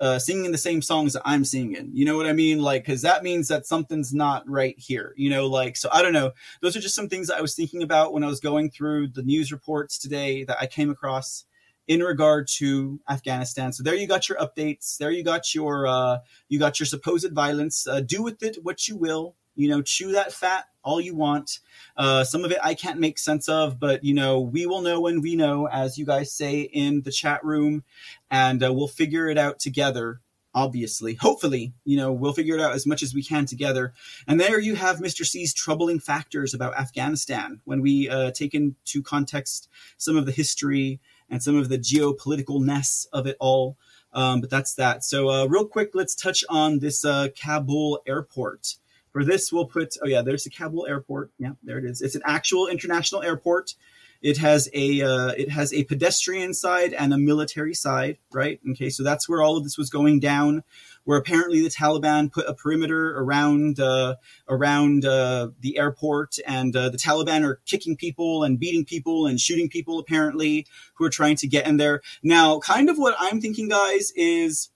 uh, singing the same songs that I'm singing. You know what I mean? Like, because that means that something's not right here. You know, like, so I don't know. Those are just some things that I was thinking about when I was going through the news reports today that I came across in regard to Afghanistan. So there you got your updates. There you got your uh, you got your supposed violence. Uh, do with it what you will. You know, chew that fat all you want. Uh, some of it I can't make sense of, but, you know, we will know when we know, as you guys say in the chat room, and uh, we'll figure it out together, obviously. Hopefully, you know, we'll figure it out as much as we can together. And there you have Mister C's troubling factors about Afghanistan when we uh, take into context some of the history and some of the geopolitical-ness of it all. Um, but that's that. So uh, real quick, let's touch on this uh, Kabul airport. For this, we'll put, oh yeah, there's the Kabul airport. Yeah, there it is. It's an actual international airport. It has a uh, it has a pedestrian side and a military side, right? Okay, so that's where all of this was going down, where apparently the Taliban put a perimeter around uh, around uh, the airport, and uh, the Taliban are kicking people and beating people and shooting people, apparently, who are trying to get in there. Now, kind of what I'm thinking, guys, is,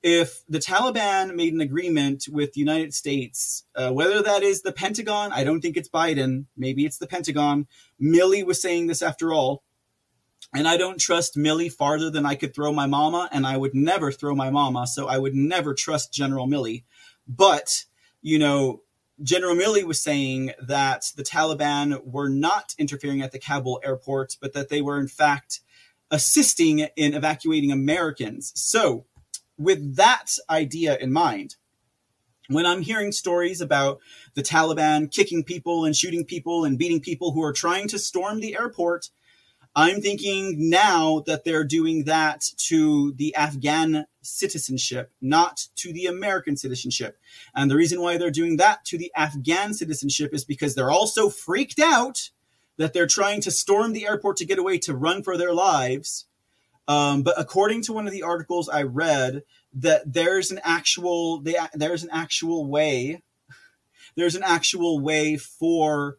if the Taliban made an agreement with the United States, uh, whether that is the Pentagon, I don't think it's Biden. Maybe it's the Pentagon. Milley was saying this after all. And I don't trust Milley farther than I could throw my mama. And I would never throw my mama. So I would never trust General Milley. But, you know, General Milley was saying that the Taliban were not interfering at the Kabul airport, but that they were, in fact, assisting in evacuating Americans. So, with that idea in mind, when I'm hearing stories about the Taliban kicking people and shooting people and beating people who are trying to storm the airport, I'm thinking now that they're doing that to the Afghan citizenship, not to the American citizenship. And the reason why they're doing that to the Afghan citizenship is because they're all so freaked out that they're trying to storm the airport to get away, to run for their lives. Um, but according to one of the articles I read, that there's an actual they, there's an actual way there's an actual way for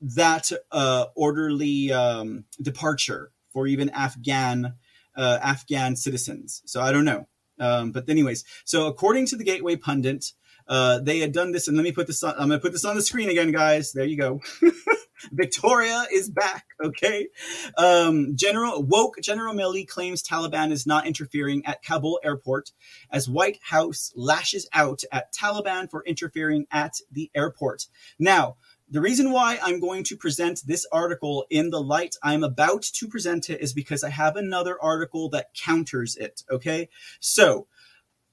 that uh, orderly um, departure for even Afghan uh, Afghan citizens. So I don't know, um, but anyways, so according to the Gateway Pundit, uh, they had done this, and let me put this on, I'm going to put this on the screen again, guys. There you go. Victoria is back, okay? Um, General Woke General Milley claims Taliban is not interfering at Kabul airport as White House lashes out at Taliban for interfering at the airport. Now, the reason why I'm going to present this article in the light I'm about to present it is because I have another article that counters it, okay? So,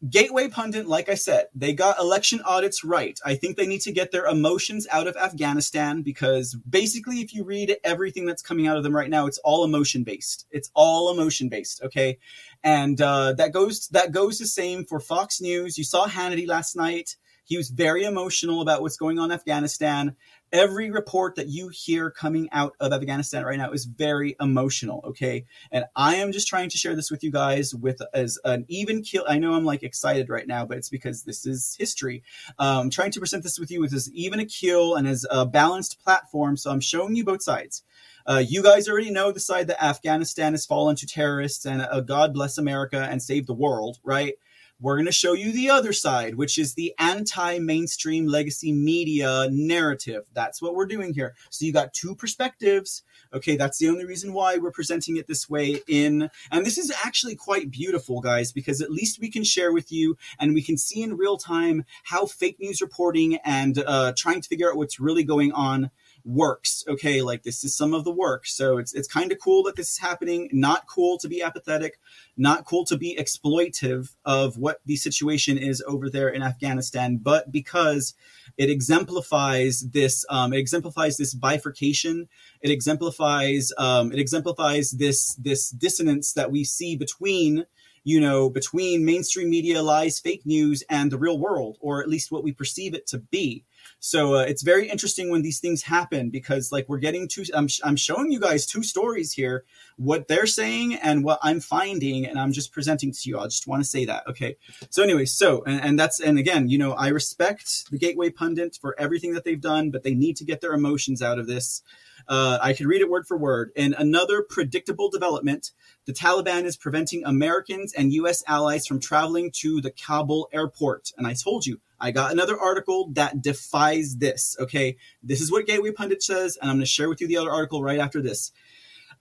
Gateway Pundit, like I said, they got election audits right. I think they need to get their emotions out of Afghanistan, because basically if you read everything that's coming out of them right now, it's all emotion based. It's all emotion based. Okay. And uh, that goes that goes the same for Fox News. You saw Hannity last night. He was very emotional about what's going on in Afghanistan. Every report that you hear coming out of Afghanistan right now is very emotional, okay? And I am just trying to share this with you guys with as an even keel. I know I'm like excited right now, but it's because this is history. Um, trying to present this with you with as even a keel and as a balanced platform. So I'm showing you both sides. Uh, you guys already know the side that Afghanistan has fallen to terrorists and uh, God bless America and save the world, right? We're going to show you the other side, which is the anti-mainstream legacy media narrative. That's what we're doing here. So you got two perspectives. Okay, that's the only reason why we're presenting it this way. In and this is actually quite beautiful, guys, because at least we can share with you and we can see in real time how fake news reporting and uh, trying to figure out what's really going on works. Okay, like this is some of the work. So it's it's kind of cool that this is happening. Not cool to be apathetic, not cool to be exploitive of what the situation is over there in Afghanistan, but because it exemplifies this, um, it exemplifies this bifurcation. It exemplifies um, it exemplifies this this dissonance that we see between, you know, between mainstream media, lies, fake news, and the real world, or at least what we perceive it to be. So uh, it's very interesting when these things happen, because like we're getting two, I'm, I'm showing you guys two stories here, what they're saying and what I'm finding, and I'm just presenting to you. I just want to say that. Okay. So anyway, so, and, and that's, and again, you know, I respect the Gateway Pundit for everything that they've done, but they need to get their emotions out of this. Uh, I could read it word for word. In another predictable development, the Taliban is preventing Americans and U S allies from traveling to the Kabul airport. And I told you, I got another article that defies this. Okay, this is what Gateway Pundit says, and I'm going to share with you the other article right after this.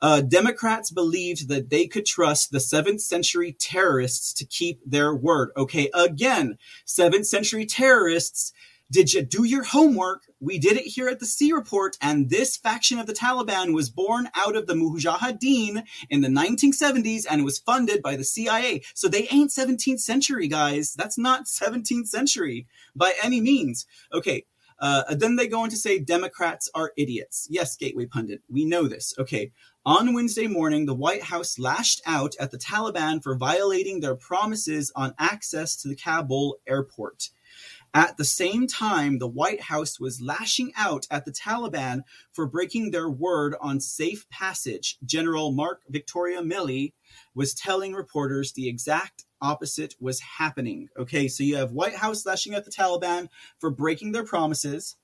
Uh, Democrats believed that they could trust the seventh century terrorists to keep their word. Okay, again, seventh century terrorists. Did you do your homework? We did it here at the C Report, and this faction of the Taliban was born out of the Mujahideen in the nineteen seventies and was funded by the C I A. So they ain't seventeenth century, guys. That's not seventeenth century by any means. Okay, uh, then they go on to say Democrats are idiots. Yes, Gateway Pundit, we know this. Okay. On Wednesday morning, the White House lashed out at the Taliban for violating their promises on access to the Kabul airport. At the same time, the White House was lashing out at the Taliban for breaking their word on safe passage. General Mark Victoria Milley was telling reporters the exact opposite was happening. Okay, so you have White House lashing at the Taliban for breaking their promises,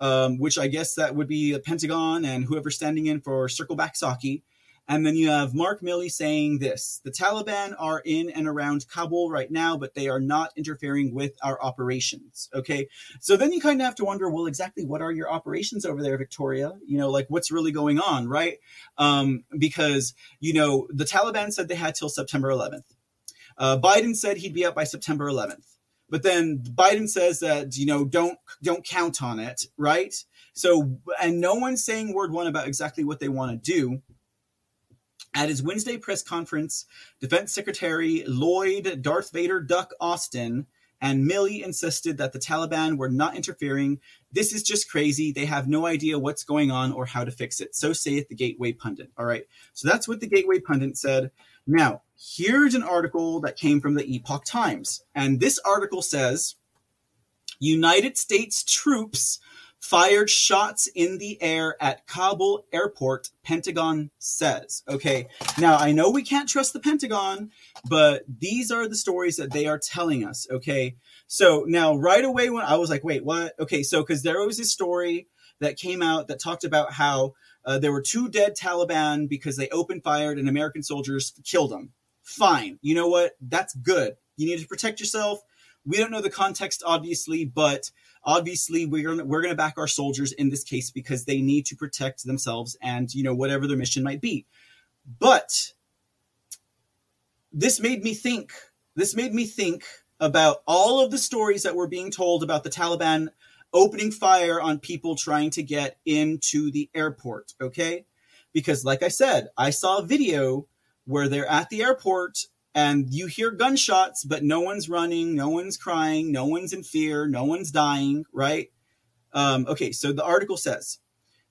um, which I guess that would be the Pentagon and whoever's standing in for Circle Back Saki. And then you have Mark Milley saying this: the Taliban are in and around Kabul right now, but they are not interfering with our operations. Okay. So then you kind of have to wonder, well, exactly what are your operations over there, Victoria? You know, like what's really going on, right? Um, because, you know, the Taliban said they had till September eleventh. Uh, Biden said he'd be out by September eleventh. But then Biden says that, you know, don't don't count on it, right? So, and no one's saying word one about exactly what they want to do. At his Wednesday press conference, Defense Secretary Lloyd Darth Vader Duck Austin and Milley insisted that the Taliban were not interfering. This is just crazy. They have no idea what's going on or how to fix it. So saith the Gateway Pundit. All right. So that's what the Gateway Pundit said. Now, here's an article that came from the Epoch Times. And this article says, United States troops fired shots in the air at Kabul airport, Pentagon says. Okay, now I know we can't trust the Pentagon, but these are the stories that they are telling us. Okay, so now right away when I was like, wait, what? Okay, so because there was this story that came out that talked about how uh, there were two dead Taliban because they opened fire and American soldiers killed them. Fine, you know what? That's good. You need to protect yourself. We don't know the context, obviously, but obviously we're gonna, we're going to back our soldiers in this case because they need to protect themselves and, you know, whatever their mission might be. But this made me think, this made me think about all of the stories that were being told about the Taliban opening fire on people trying to get into the airport, okay? Because like I said, I saw a video where they're at the airport and you hear gunshots, but no one's running, no one's crying, no one's in fear, no one's dying, right? Um, okay, so the article says,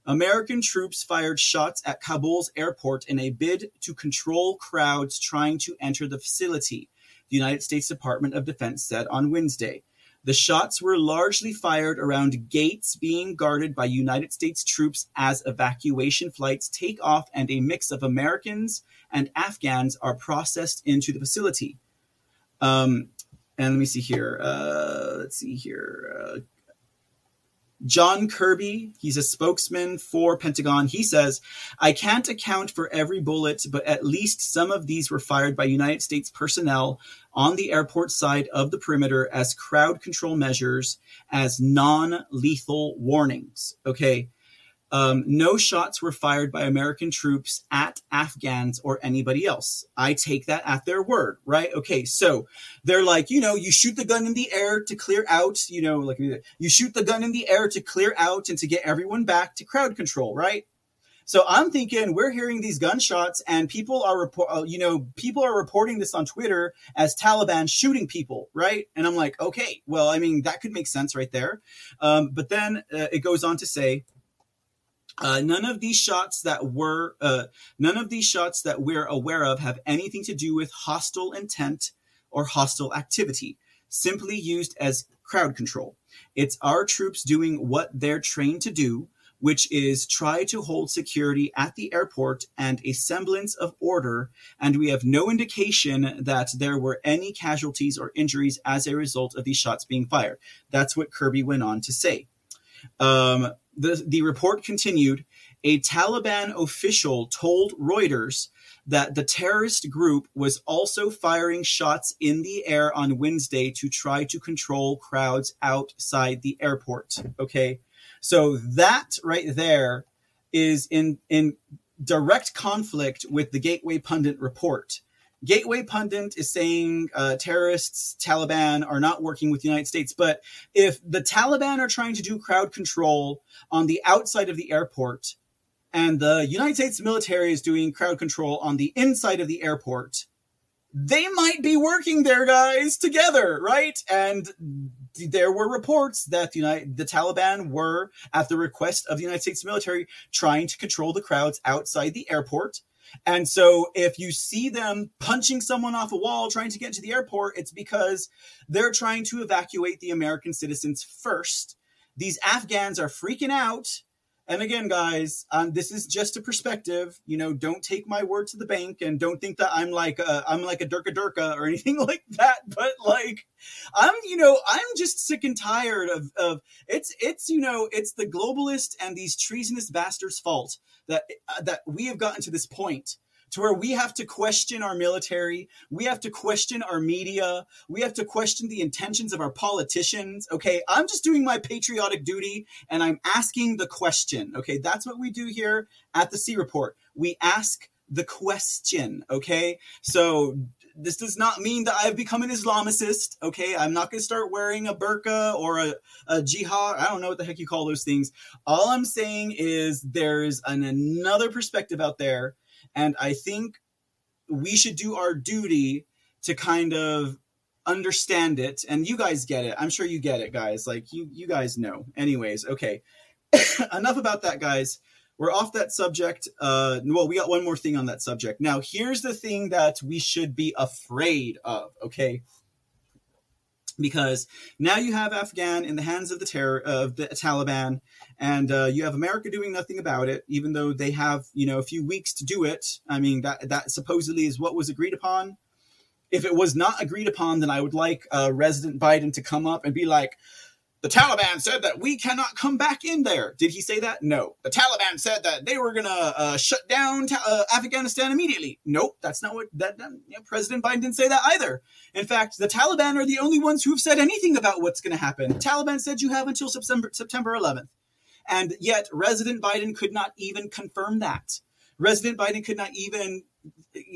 American troops fired shots at Kabul's airport in a bid to control crowds trying to enter the facility, the United States Department of Defense said on Wednesday. The shots were largely fired around gates being guarded by United States troops as evacuation flights take off and a mix of Americans and Afghans are processed into the facility. Um, and let me see here. Uh, let's see here. Uh, John Kirby, he's a spokesman for Pentagon. He says, I can't account for every bullet, but at least some of these were fired by United States personnel on the airport side of the perimeter as crowd control measures, as non-lethal warnings. Okay. Um, no shots were fired by American troops at Afghans or anybody else. I take that at their word, right? Okay, so they're like, you know, you shoot the gun in the air to clear out, you know, like you shoot the gun in the air to clear out and to get everyone back to crowd control, right? So I'm thinking we're hearing these gunshots and people are, report, you know, people are reporting this on Twitter as Taliban shooting people, right? And I'm like, okay, well, I mean, that could make sense right there. Um, but then uh, it goes on to say, Uh, none of these shots that were uh, none of these shots that we're aware of have anything to do with hostile intent or hostile activity, simply used as crowd control. It's our troops doing what they're trained to do, which is try to hold security at the airport and a semblance of order. And we have no indication that there were any casualties or injuries as a result of these shots being fired. That's what Kirby went on to say. Um, the, the report continued, a Taliban official told Reuters that the terrorist group was also firing shots in the air on Wednesday to try to control crowds outside the airport. Okay. So that right there is in, in direct conflict with the Gateway Pundit report. Gateway Pundit is saying uh, terrorists, Taliban are not working with the United States. But if the Taliban are trying to do crowd control on the outside of the airport and the United States military is doing crowd control on the inside of the airport, they might be working there, guys, together, right? And there were reports that the, United, the Taliban were, at the request of the United States military, trying to control the crowds outside the airport. And so if you see them punching someone off a wall trying to get to the airport, it's because they're trying to evacuate the American citizens first. These Afghans are freaking out. And again, guys, um, this is just a perspective. You know, don't take my word to the bank and don't think that I'm like a, I'm like a Durka Durka or anything like that. But like, I'm, you know, I'm just sick and tired of, of it's, it's, you know, it's the globalists and these treasonous bastards' fault that, uh, that we have gotten to this point to where we have to question our military. We have to question our media. We have to question the intentions of our politicians. Okay, I'm just doing my patriotic duty and I'm asking the question. Okay, that's what we do here at the C Report. We ask the question. Okay, so this does not mean that I've become an Islamicist. Okay, I'm not going to start wearing a burqa or a, a jihad. I don't know what the heck you call those things. All I'm saying is there's an, another perspective out there. And I think we should do our duty to kind of understand it. And you guys get it. I'm sure you get it, guys. Like, you you guys know. Anyways, okay. Enough about that, guys. We're off that subject. Uh, well, we got one more thing on that subject. Now, here's the thing that we should be afraid of, okay? Because now you have Afghan in the hands of the terror of the Taliban, and uh, you have America doing nothing about it, even though they have, you know, a few weeks to do it. I mean, that that supposedly is what was agreed upon. If it was not agreed upon, then I would like uh, President Biden to come up and be like, the Taliban said that we cannot come back in there. Did he say that? No. The Taliban said that they were going to uh, shut down ta- uh, Afghanistan immediately. Nope, that's not what that, that you know, President Biden didn't say that either. In fact, the Taliban are the only ones who have said anything about what's going to happen. The Taliban said you have until September eleventh. And yet, President Biden could not even confirm that. President Biden could not even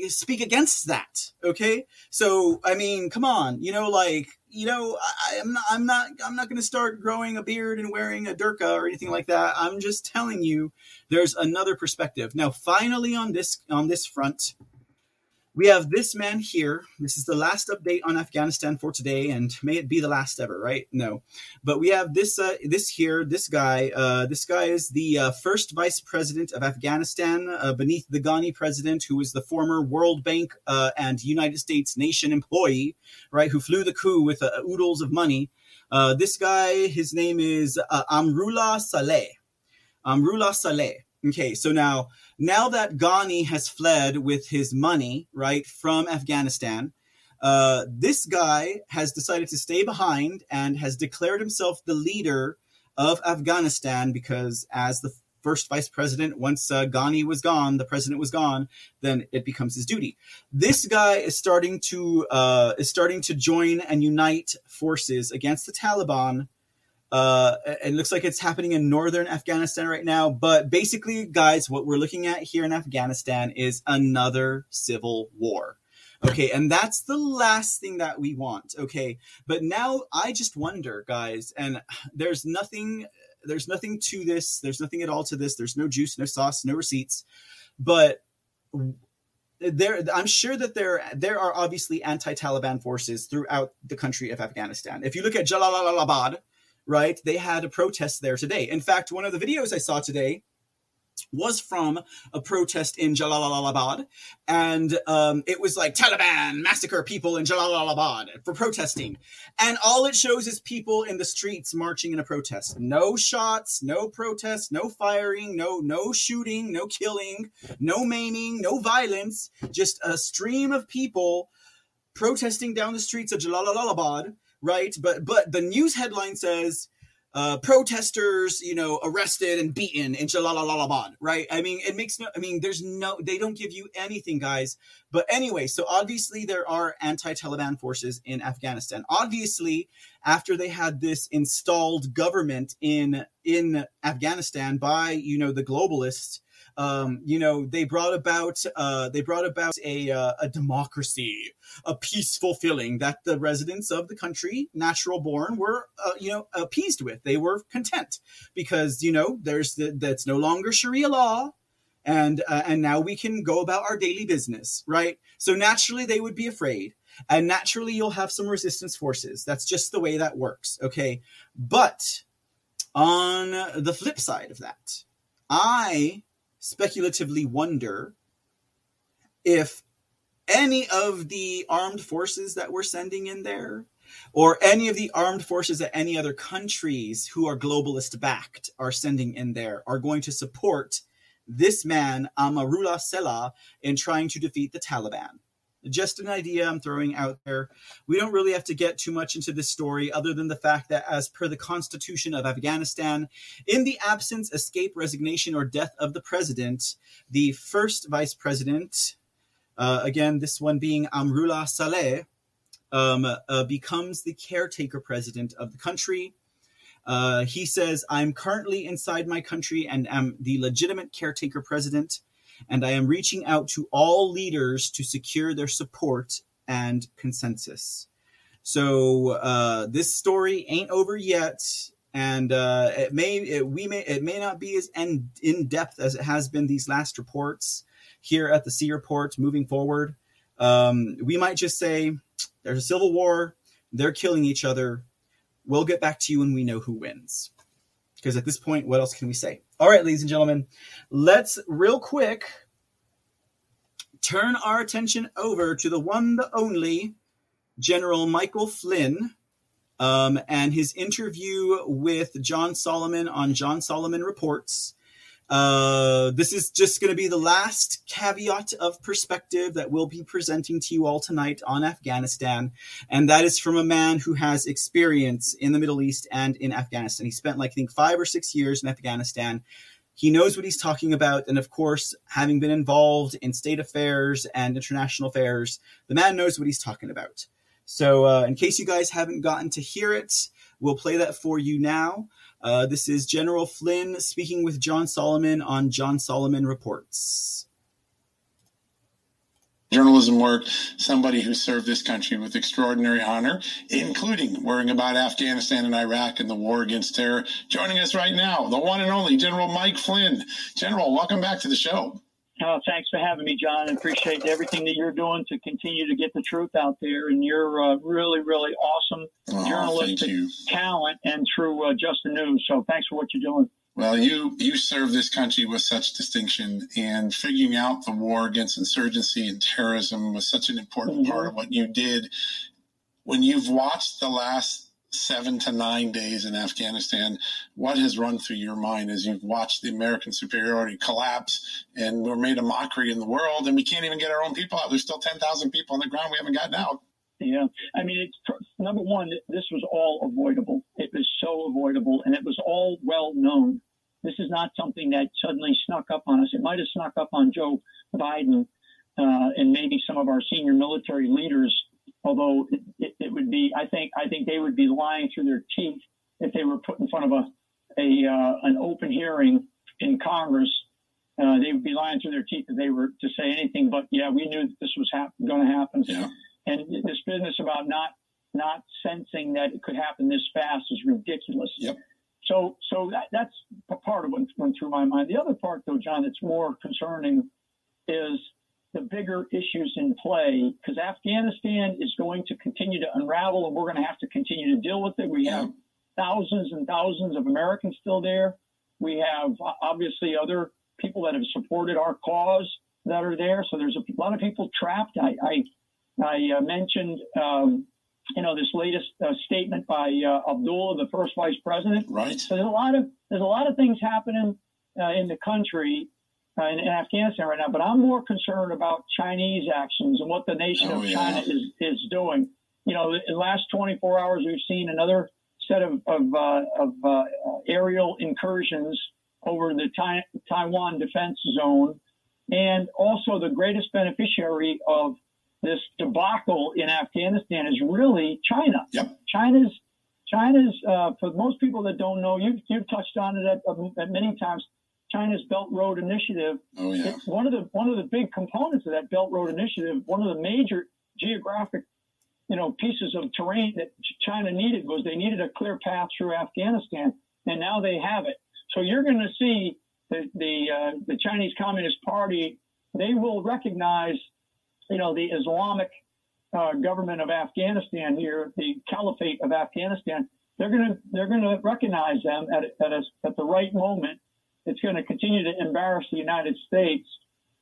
speak against that. Okay, so I mean, come on, you know, like, you know, I, I'm not, I'm not, I'm not going to start growing a beard and wearing a burqa or anything like that. I'm just telling you, there's another perspective. Now, finally, on this on this front, we have this man here. This is the last update on Afghanistan for today, and may it be the last ever, right? No, but we have this uh, this here, this guy. Uh, this guy is the uh, first vice president of Afghanistan, uh, beneath the Ghani president, who was the former World Bank uh, and United States Nation employee, right? Who flew the coup with uh, oodles of money. Uh, this guy, his name is uh, Amrullah Saleh. Amrullah Saleh. Okay, so now, now that Ghani has fled with his money, right, from Afghanistan, uh, this guy has decided to stay behind and has declared himself the leader of Afghanistan because as the first vice president, once uh, Ghani was gone, the president was gone, then it becomes his duty. This guy is starting to uh, is starting to join and unite forces against the Taliban Uh, it looks like it's happening in northern Afghanistan right now. But basically, guys, what we're looking at here in Afghanistan is another civil war. Okay, and that's the last thing that we want. Okay, but now I just wonder, guys, and there's nothing, there's nothing to this. There's nothing at all to this. There's no juice, no sauce, no receipts. But there, I'm sure that there there are obviously anti-Taliban forces throughout the country of Afghanistan. If you look at Jalalabad, right, they had a protest there today. In fact, one of the videos I saw today was from a protest in Jalalabad, and um, it was like Taliban massacre people in Jalalabad for protesting. And all it shows is people in the streets marching in a protest. No shots, no protests, no firing, no no shooting, no killing, no maiming, no violence. Just a stream of people protesting down the streets of Jalalabad, right? But but the news headline says, Uh, protesters, you know, arrested and beaten in Jalalabad, right? I mean, it makes no, I mean, there's no, they don't give you anything, guys. But anyway, so obviously there are anti-Taliban forces in Afghanistan. Obviously, after they had this installed government in, in Afghanistan by, you know, the globalists, Um, you know, they brought about uh, they brought about a uh, a democracy, a peaceful feeling that the residents of the country, natural born, were uh, you know appeased with. They were content because you know there's the, that's no longer Sharia law, and uh, and now we can go about our daily business, right? So naturally they would be afraid, and naturally you'll have some resistance forces. That's just the way that works, okay? But on the flip side of that, I speculatively wonder if any of the armed forces that we're sending in there, or any of the armed forces that any other countries who are globalist backed are sending in there, are going to support this man, Amrullah Saleh, in trying to defeat the Taliban. Just an idea I'm throwing out there. We don't really have to get too much into this story other than the fact that as per the Constitution of Afghanistan, in the absence, escape, resignation, or death of the president, the first vice president, uh, again, this one being Amrullah Saleh, um, uh, becomes the caretaker president of the country. Uh, he says, I'm currently inside my country and am the legitimate caretaker president, and I am reaching out to all leaders to secure their support and consensus. So uh, this story ain't over yet, and uh, it may it, we may it may not be as in, in depth as it has been these last reports here at the C Report. Moving forward, um, we might just say there's a civil war. They're killing each other. We'll get back to you when we know who wins. Because at this point, what else can we say? All right, ladies and gentlemen, let's real quick turn our attention over to the one, the only General Michael Flynn um, and his interview with John Solomon on John Solomon Reports. Uh, this is just going to be the last caveat of perspective that we'll be presenting to you all tonight on Afghanistan. And that is from a man who has experience in the Middle East and in Afghanistan. He spent, like, I think five or six years in Afghanistan. He knows what he's talking about. And of course, having been involved in state affairs and international affairs, the man knows what he's talking about. So uh, in case you guys haven't gotten to hear it, we'll play that for you now. Uh, this is General Flynn speaking with John Solomon on John Solomon Reports. Journalism work, somebody who served this country with extraordinary honor, including worrying about Afghanistan and Iraq and the war against terror. Joining us right now, the one and only General Mike Flynn. General, welcome back to the show. Oh, thanks for having me, John. I appreciate everything that you're doing to continue to get the truth out there. And you're uh, really, really awesome oh, journalistic talent, and through uh, Just the News. So thanks for what you're doing. Well, you, you serve this country with such distinction, and figuring out the war against insurgency and terrorism was such an important mm-hmm. part of what you did. When you've watched the last seven to nine days in Afghanistan, what has run through your mind as you've watched the American superiority collapse, and we're made a mockery in the world, and we can't even get our own people out? There's still ten thousand people on the ground we haven't gotten out. Yeah. I mean, it's, number one, this was all avoidable. It was so avoidable, and it was all well known. This is not something that suddenly snuck up on us. It might have snuck up on Joe Biden uh, and maybe some of our senior military leaders. Although it, it would be, I think, I think they would be lying through their teeth if they were put in front of a, a uh, an open hearing in Congress, uh, they would be lying through their teeth if they were to say anything but, yeah, we knew that this was hap- going to happen. Yeah. And this business about not not sensing that it could happen this fast is ridiculous. Yep. So so that, that's part of what went through my mind. The other part, though, John, that's more concerning is the bigger issues in play, because Afghanistan is going to continue to unravel, and we're going to have to continue to deal with it. We have thousands and thousands of Americans still there. We have, obviously, other people that have supported our cause that are there. So there's a lot of people trapped. I I, I mentioned, um, you know, this latest uh, statement by uh, Abdullah, the first vice president. Right. So there's a lot of there's a lot of things happening uh, in the country. Uh, in, in Afghanistan right now, but I'm more concerned about Chinese actions and what the nation oh, of China yeah. is, is doing. You know, in the last twenty-four hours, we've seen another set of of, uh, of uh, aerial incursions over the Tai- Taiwan defense zone, and also the greatest beneficiary of this debacle in Afghanistan is really China. Yep. China's China's uh, for most people that don't know, you've you've touched on it at, at many times. China's Belt Road Initiative. Oh, yeah. It's one of the one of the big components of that Belt Road Initiative, one of the major geographic, you know, pieces of terrain that China needed was they needed a clear path through Afghanistan, and now they have it. So you're going to see the the, uh, the Chinese Communist Party. They will recognize, you know, the Islamic uh, government of Afghanistan here, the Caliphate of Afghanistan. They're going to they're going to recognize them at at, a, at the right moment. It's going to continue to embarrass the United States.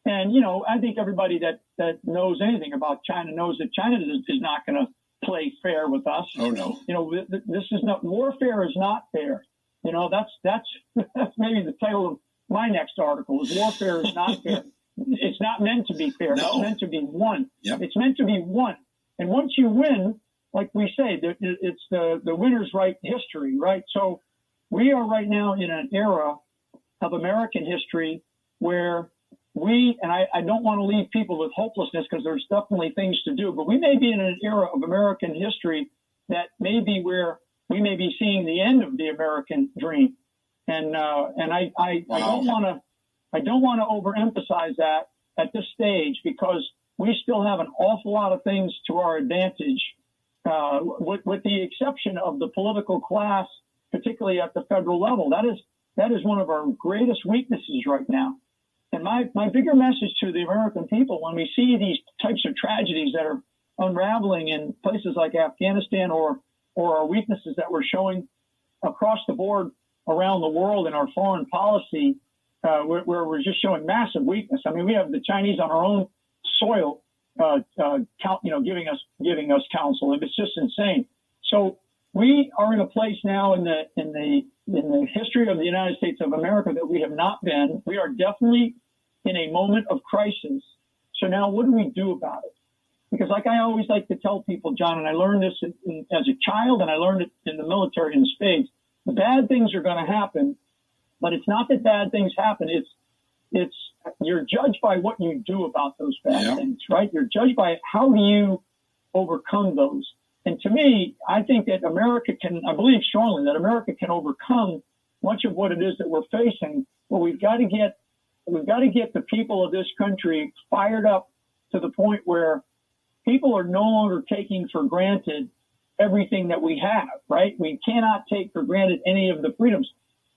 And, you know, I think everybody that, that knows anything about China knows that China is, is not going to play fair with us. Oh, no. You know, th- this is not, warfare is not fair. You know, that's, that's, that's maybe the title of my next article is warfare is not fair. It's not meant to be fair. No. It's meant to be won. Yep. It's meant to be won. And once you win, like we say, it's the, the winner's right history, right? So we are right now in an era of American history where we, and I, I don't want to leave people with hopelessness because there's definitely things to do, but we may be in an era of American history that may be where we may be seeing the end of the American dream. And, uh, and I, I, wow. I don't want to, I don't want to overemphasize that at this stage because we still have an awful lot of things to our advantage, uh, with, with the exception of the political class, particularly at the federal level. That is, That is one of our greatest weaknesses right now. And my, my bigger message to the American people, when we see these types of tragedies that are unraveling in places like Afghanistan or, or our weaknesses that we're showing across the board around the world in our foreign policy, uh, where, where we're just showing massive weakness. I mean, we have the Chinese on our own soil, uh, uh, count, you know, giving us, giving us counsel. And it's just insane. So we are in a place now in the, in the, in the history of the United States of America that we have not been. We are definitely in a moment of crisis. So now what do we do about it? Because like I always like to tell people, John, and I learned this in, in, as a child, and I learned it in the military in spades, the bad things are going to happen, but it's not that bad things happen. It's, it's, you're judged by what you do about those bad yeah. things, right? You're judged by how do you overcome those? And to me, I think that America can, I believe strongly that America can overcome much of what it is that we're facing, but we've got to get, we've got to get the people of this country fired up to the point where people are no longer taking for granted everything that we have, right? We cannot take for granted any of the freedoms.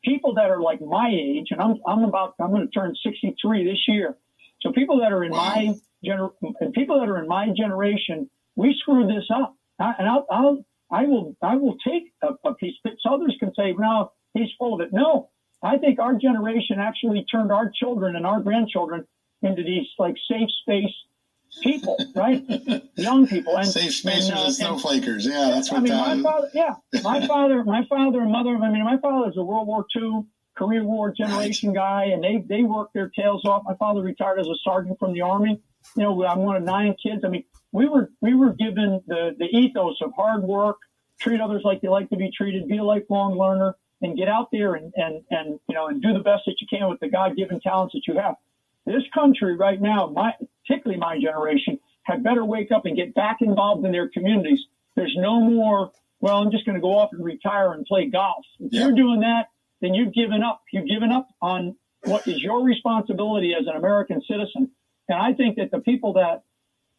People that are like my age, and I'm, I'm about, I'm going to turn sixty-three this year. So people that are in my gener, and people that are in my generation, we screwed this up. I, and I'll, I'll, I will, I will take a, a piece. So others can say, no, he's full of it. No, I think our generation actually turned our children and our grandchildren into these like safe space people, right? Young people. And, safe spacers and, uh, and snowflakers. Yeah, that's what I mean. That my father, yeah, my father, my father and mother. I mean, my father is a World War Two, Korea War generation guy, and they they worked their tails off. My father retired as a sergeant from the Army. You know, I'm one of nine kids. I mean. We were we were given the, the ethos of hard work, treat others like they like to be treated, be a lifelong learner, and get out there and, and, and you know and do the best that you can with the God-given talents that you have. This country right now, my particularly my generation, had better wake up and get back involved in their communities. There's no more well, I'm just going to go off and retire and play golf. If yeah. you're doing that, then you've given up. You've given up on what is your responsibility as an American citizen. And I think that the people that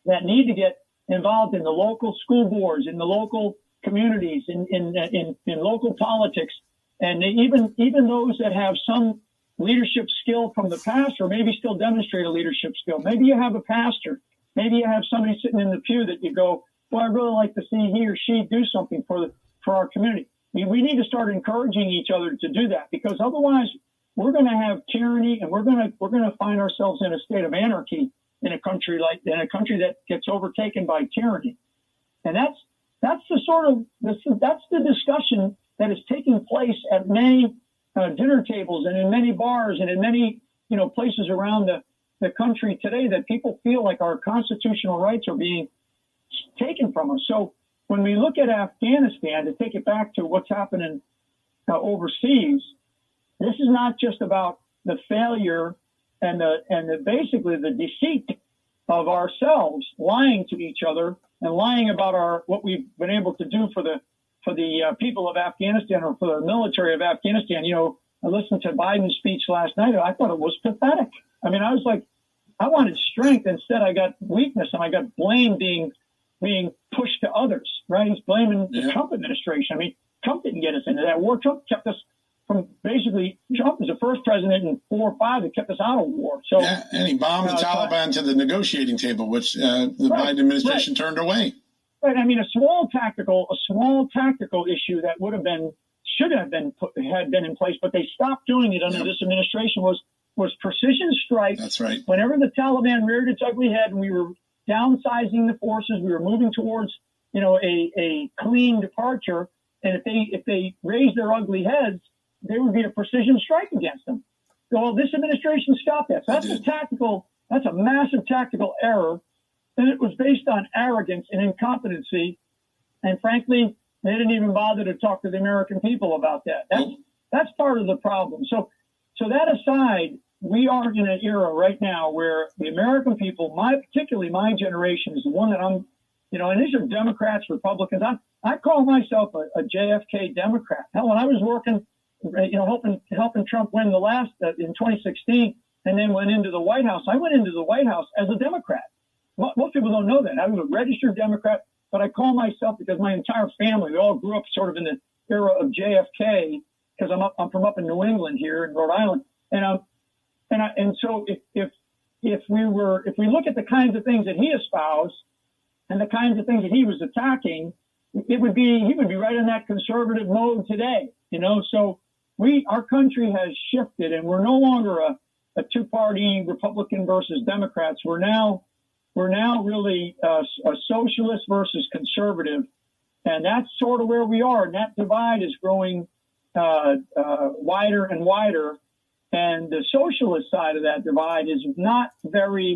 that need to get involved in the local school boards, in the local communities, in in in, in local politics, and even even those that have some leadership skill from the past, or maybe still demonstrate a leadership skill. Maybe you have a pastor. Maybe you have somebody sitting in the pew that you go, well, I'd really like to see he or she do something for the, for our community. I mean, we need to start encouraging each other to do that, because otherwise we're going to have tyranny, and we're going to we're going to find ourselves in a state of anarchy in a country like in a country that gets overtaken by tyranny. And that's that's the sort of this, that's the discussion that is taking place at many Uh, dinner tables and in many bars and in many, you know, places around the, the country today, that people feel like our constitutional rights are being taken from us. So when we look at Afghanistan, to take it back to what's happening uh, overseas, this is not just about the failure and the, and the, basically the deceit of ourselves lying to each other and lying about our, what we've been able to do for the for the uh, people of Afghanistan, or for the military of Afghanistan. You know, I listened to Biden's speech last night. I thought it was pathetic. I mean, I was like, I wanted strength. Instead, I got weakness, and I got blame being being pushed to others, right? He's blaming yeah. the Trump administration. I mean, Trump didn't get us into that war. Trump kept us from basically, Trump was the first president in four or five that kept us out of war. So, yeah, and he bombed uh, the Taliban to the negotiating table, which uh, the right, Biden administration right. turned away. But I mean, a small tactical, a small tactical issue that would have been, should have been, put, had been in place, but they stopped doing it under yep. this administration. Was was precision strike. That's right. Whenever the Taliban reared its ugly head, and we were downsizing the forces, we were moving towards, you know, a a clean departure. And if they if they raised their ugly heads, there would be a precision strike against them. So, well, this administration stopped that. So that's a tactical. That's a massive tactical error. And it was based on arrogance and incompetency. And frankly, they didn't even bother to talk to the American people about that. That's, that's part of the problem. So, so that aside, we are in an era right now where the American people, my, particularly my generation, is the one that I'm, you know, and these are Democrats, Republicans. I, I call myself a, a J F K Democrat. Hell, when I was working, you know, helping, helping Trump win the last, uh, in twenty sixteen, and then went into the White House, I went into the White House as a Democrat. Most people don't know that. I was a registered Democrat, but I call myself, because my entire family, we all grew up sort of in the era of J F K, because I'm up, I'm from up in New England here in Rhode Island. And um, and I, and so if, if, if we were, if we look at the kinds of things that he espoused and the kinds of things that he was attacking, it would be, he would be right in that conservative mode today, you know? So we, our country has shifted, and we're no longer a, a two party Republican versus Democrats. We're now, We're now really uh, a socialist versus conservative, and that's sort of where we are. And that divide is growing uh, uh, wider and wider. And the socialist side of that divide is not very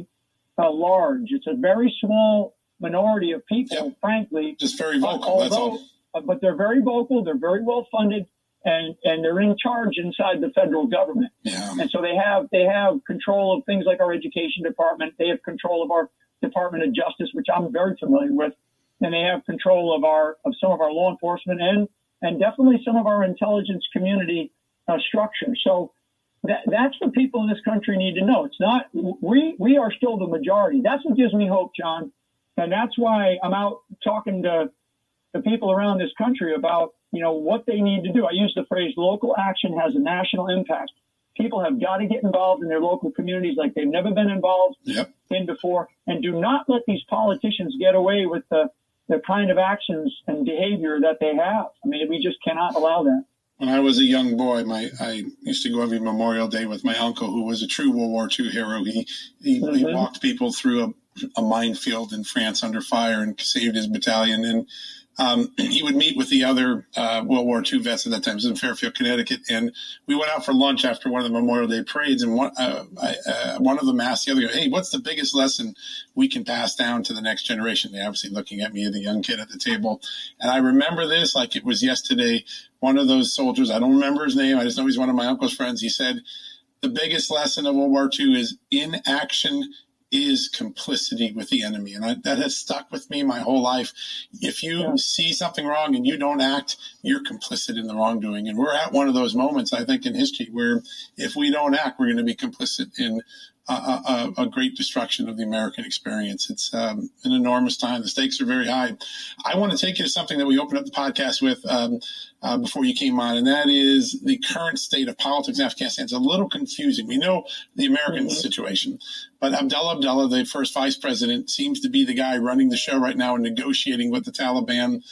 uh, large. It's a very small minority of people, yep. frankly. Just very vocal, although, that's all. Uh, but they're very vocal. They're very well funded, and and they're in charge inside the federal government. Yeah. And so they have they have control of things like our education department. They have control of our Department of Justice, which I'm very familiar with, and they have control of our of some of our law enforcement and and definitely some of our intelligence community uh, structure. So that, that's what people in this country need to know. It's not we we are still the majority. That's what gives me hope, John, and that's why I'm out talking to the people around this country about, you know, what they need to do. I use the phrase local action has a national impact. People have got to get involved in their local communities like they've never been involved yep. in before. And do not let these politicians get away with the, the kind of actions and behavior that they have. I mean, we just cannot allow that. When I was a young boy, my I used to go every Memorial Day with my uncle, who was a true World War Two hero. He, he, mm-hmm. he walked people through a, a minefield in France under fire and saved his battalion. And Um, he would meet with the other uh, World War Two vets at that time. It was in Fairfield, Connecticut. And we went out for lunch after one of the Memorial Day parades. And one, uh, I, uh, one of them asked the other, hey, what's the biggest lesson we can pass down to the next generation? They're obviously looking at me, the young kid at the table. And I remember this like it was yesterday. One of those soldiers, I don't remember his name. I just know he's one of my uncle's friends. He said, the biggest lesson of World War Two is inaction is complicity with the enemy. And I, that has stuck with me my whole life. If you yeah. see something wrong and you don't act, you're complicit in the wrongdoing. And we're at one of those moments, I think, in history where if we don't act, we're going to be complicit in a, a, a great destruction of the American experience. It's um, an enormous time. The stakes are very high. I want to take you to something that we opened up the podcast with um, uh, before you came on, and that is the current state of politics in Afghanistan. It's a little confusing. We know the American mm-hmm. situation, but Abdullah Abdullah, the first vice president, seems to be the guy running the show right now and negotiating with the Taliban.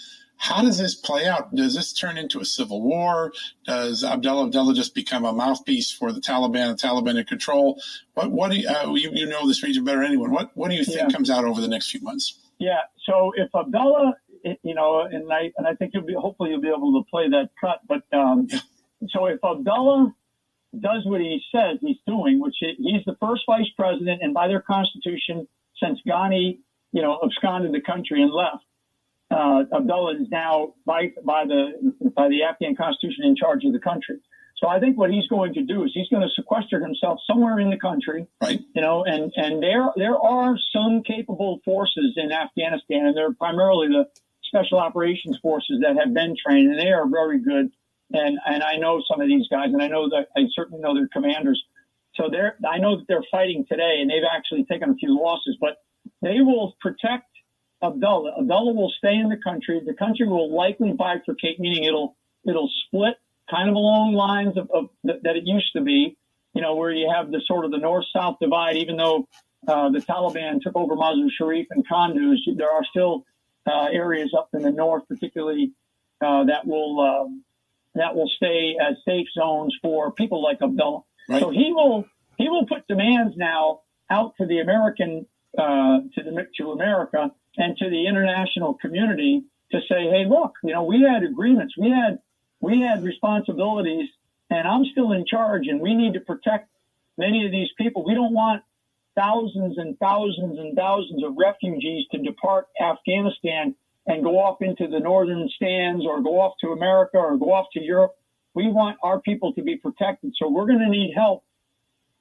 How does this play out? Does this turn into a civil war? Does Abdullah Abdullah just become a mouthpiece for the Taliban, the Taliban in control? What, what do you, uh, you, you know this region better than anyone. What, what do you think yeah. comes out over the next few months? Yeah. So if Abdullah, you know, and I, and I think you'll be, hopefully you'll be able to play that cut, but um, yeah. so if Abdullah does what he says he's doing, which he, he's the first vice president, and by their constitution, since Ghani, you know, absconded the country and left, Uh, Abdullah is now by, by the, by the Afghan constitution in charge of the country. So I think what he's going to do is he's going to sequester himself somewhere in the country, right. you know, and, and there, there are some capable forces in Afghanistan, and they're primarily the special operations forces that have been trained, and they are very good. And, and I know some of these guys, and I know that I certainly know their commanders. So they're, I know that they're fighting today, and they've actually taken a few losses, but they will protect Abdullah. Abdullah will stay in the country. The country will likely bifurcate, meaning it'll it'll split kind of along lines of, of th- that it used to be, you know, where you have the sort of the north-south divide. Even though uh, the Taliban took over Mazar Sharif and Kunduz, there are still uh, areas up in the north, particularly uh, that will um, that will stay as safe zones for people like Abdullah. Right. So he will he will put demands now out to the American uh, to the to America. And to the international community to say, hey, look, you know, we had agreements, we had, we had responsibilities, and I'm still in charge, and we need to protect many of these people. We don't want thousands and thousands and thousands of refugees to depart Afghanistan and go off into the northern stands or go off to America or go off to Europe. We want our people to be protected. So we're going to need help,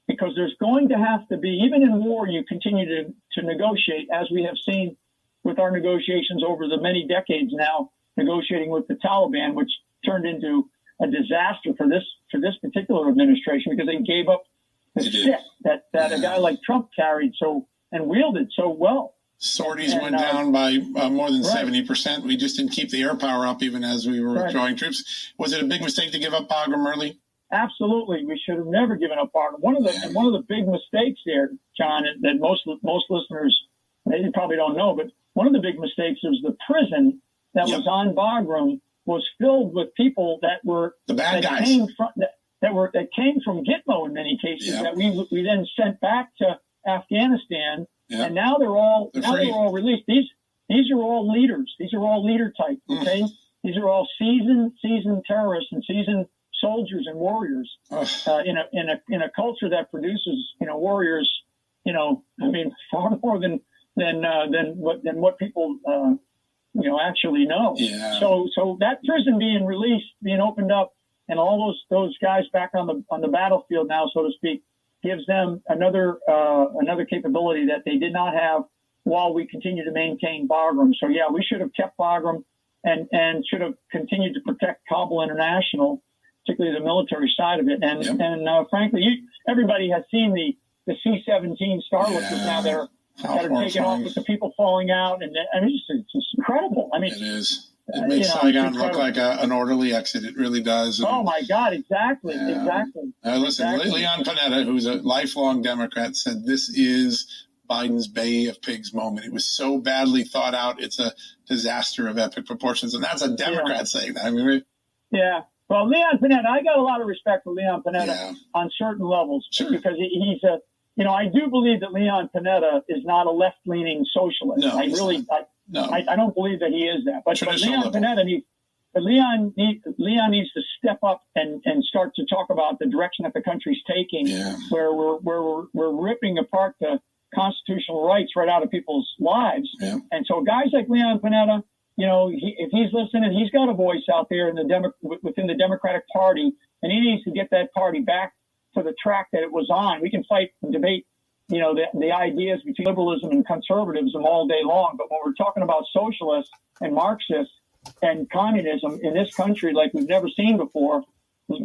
because there's going to have to be, even in war, you continue to, to negotiate, as we have seen with our negotiations over the many decades now, negotiating with the Taliban, which turned into a disaster for this, for this particular administration, because they gave up the stick that, that yeah. a guy like Trump carried so and wielded so well. Sorties and, went uh, down by uh, more than right. seventy percent. We just didn't keep the air power up even as we were right. withdrawing troops. Was it a big mistake to give up Bagram early? Absolutely. We should have never given up Bagram. One of the, yeah. one of the big mistakes there, John, that most, most listeners, they probably don't know, but one of the big mistakes was the prison that yep. was on Bagram was filled with people that were the bad that guys came from, that, that were that came from Gitmo in many cases yep. that we we then sent back to Afghanistan, yep. and now they're all they're now free. They're all released. These these are all leaders. These are all leader types. Okay, mm. these are all seasoned seasoned terrorists and seasoned soldiers and warriors uh, in a in a in a culture that produces you know warriors. You know, I mean, far more than. Than, uh, than what than what people uh, you know actually know. Yeah. So so that prison being released, being opened up, and all those those guys back on the on the battlefield now, so to speak, gives them another uh, another capability that they did not have while we continue to maintain Bagram. So yeah, we should have kept Bagram, and and should have continued to protect Kabul International, particularly the military side of it. And yep. and uh, frankly, you, everybody has seen the the C seventeen Starlets yeah. now there. That are taken off with the people falling out, and I mean, it's, it's incredible. I mean, it is. It makes uh, you know, Saigon look like a, an orderly exit. It really does. And, oh my God! Exactly, yeah. exactly. Uh, listen, exactly. Leon Panetta, who's a lifelong Democrat, said this is Biden's Bay of Pigs moment. It was so badly thought out; it's a disaster of epic proportions, and that's a Democrat yeah. saying that. I mean, we, yeah. Well, Leon Panetta, I got a lot of respect for Leon Panetta yeah. on certain levels sure. because he, he's a. You know, I do believe that Leon Panetta is not a left-leaning socialist. No, I really, I, no. I, I don't believe that he is that. But, but Leon level. Panetta needs, but Leon need, Leon needs to step up and, and start to talk about the direction that the country's taking, yeah. where we're where we're we're ripping apart the constitutional rights right out of people's lives. Yeah. And so, guys like Leon Panetta, you know, he, if he's listening, he's got a voice out there in the Demo- within the Democratic Party, and he needs to get that party back to the track that it was on. We can fight and debate you know, the, the ideas between liberalism and conservatism all day long. But when we're talking about socialists and Marxists and communism in this country, like we've never seen before,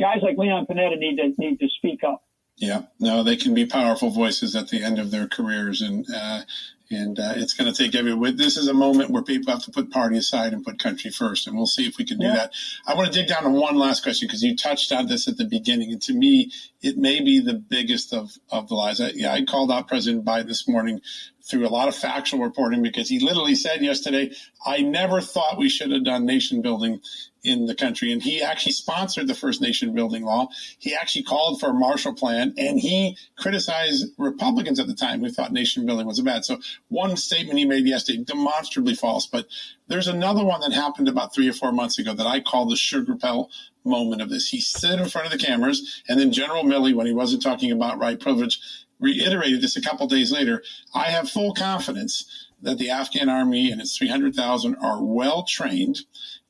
guys like Leon Panetta need to need to speak up. Yeah, no, they can be powerful voices at the end of their careers, and uh, and uh, it's going to take every. This is a moment where people have to put party aside and put country first, and we'll see if we can do yeah. that. I want to dig down to one last question because you touched on this at the beginning, and to me, it may be the biggest of of the lies. I, yeah, I called out President Biden this morning through a lot of factual reporting because he literally said yesterday, "I never thought we should have done nation building in the country." And he actually sponsored the first nation building law. He actually called for a Marshall Plan, and he criticized Republicans at the time who thought nation building was bad. So one statement he made yesterday, demonstrably false. But there's another one that happened about three or four months ago that I call the sugar pill moment of this. He stood in front of the cameras, and then General Milley, when he wasn't talking about white privilege, reiterated this a couple days later. I have full confidence that the Afghan army and its three hundred thousand are well trained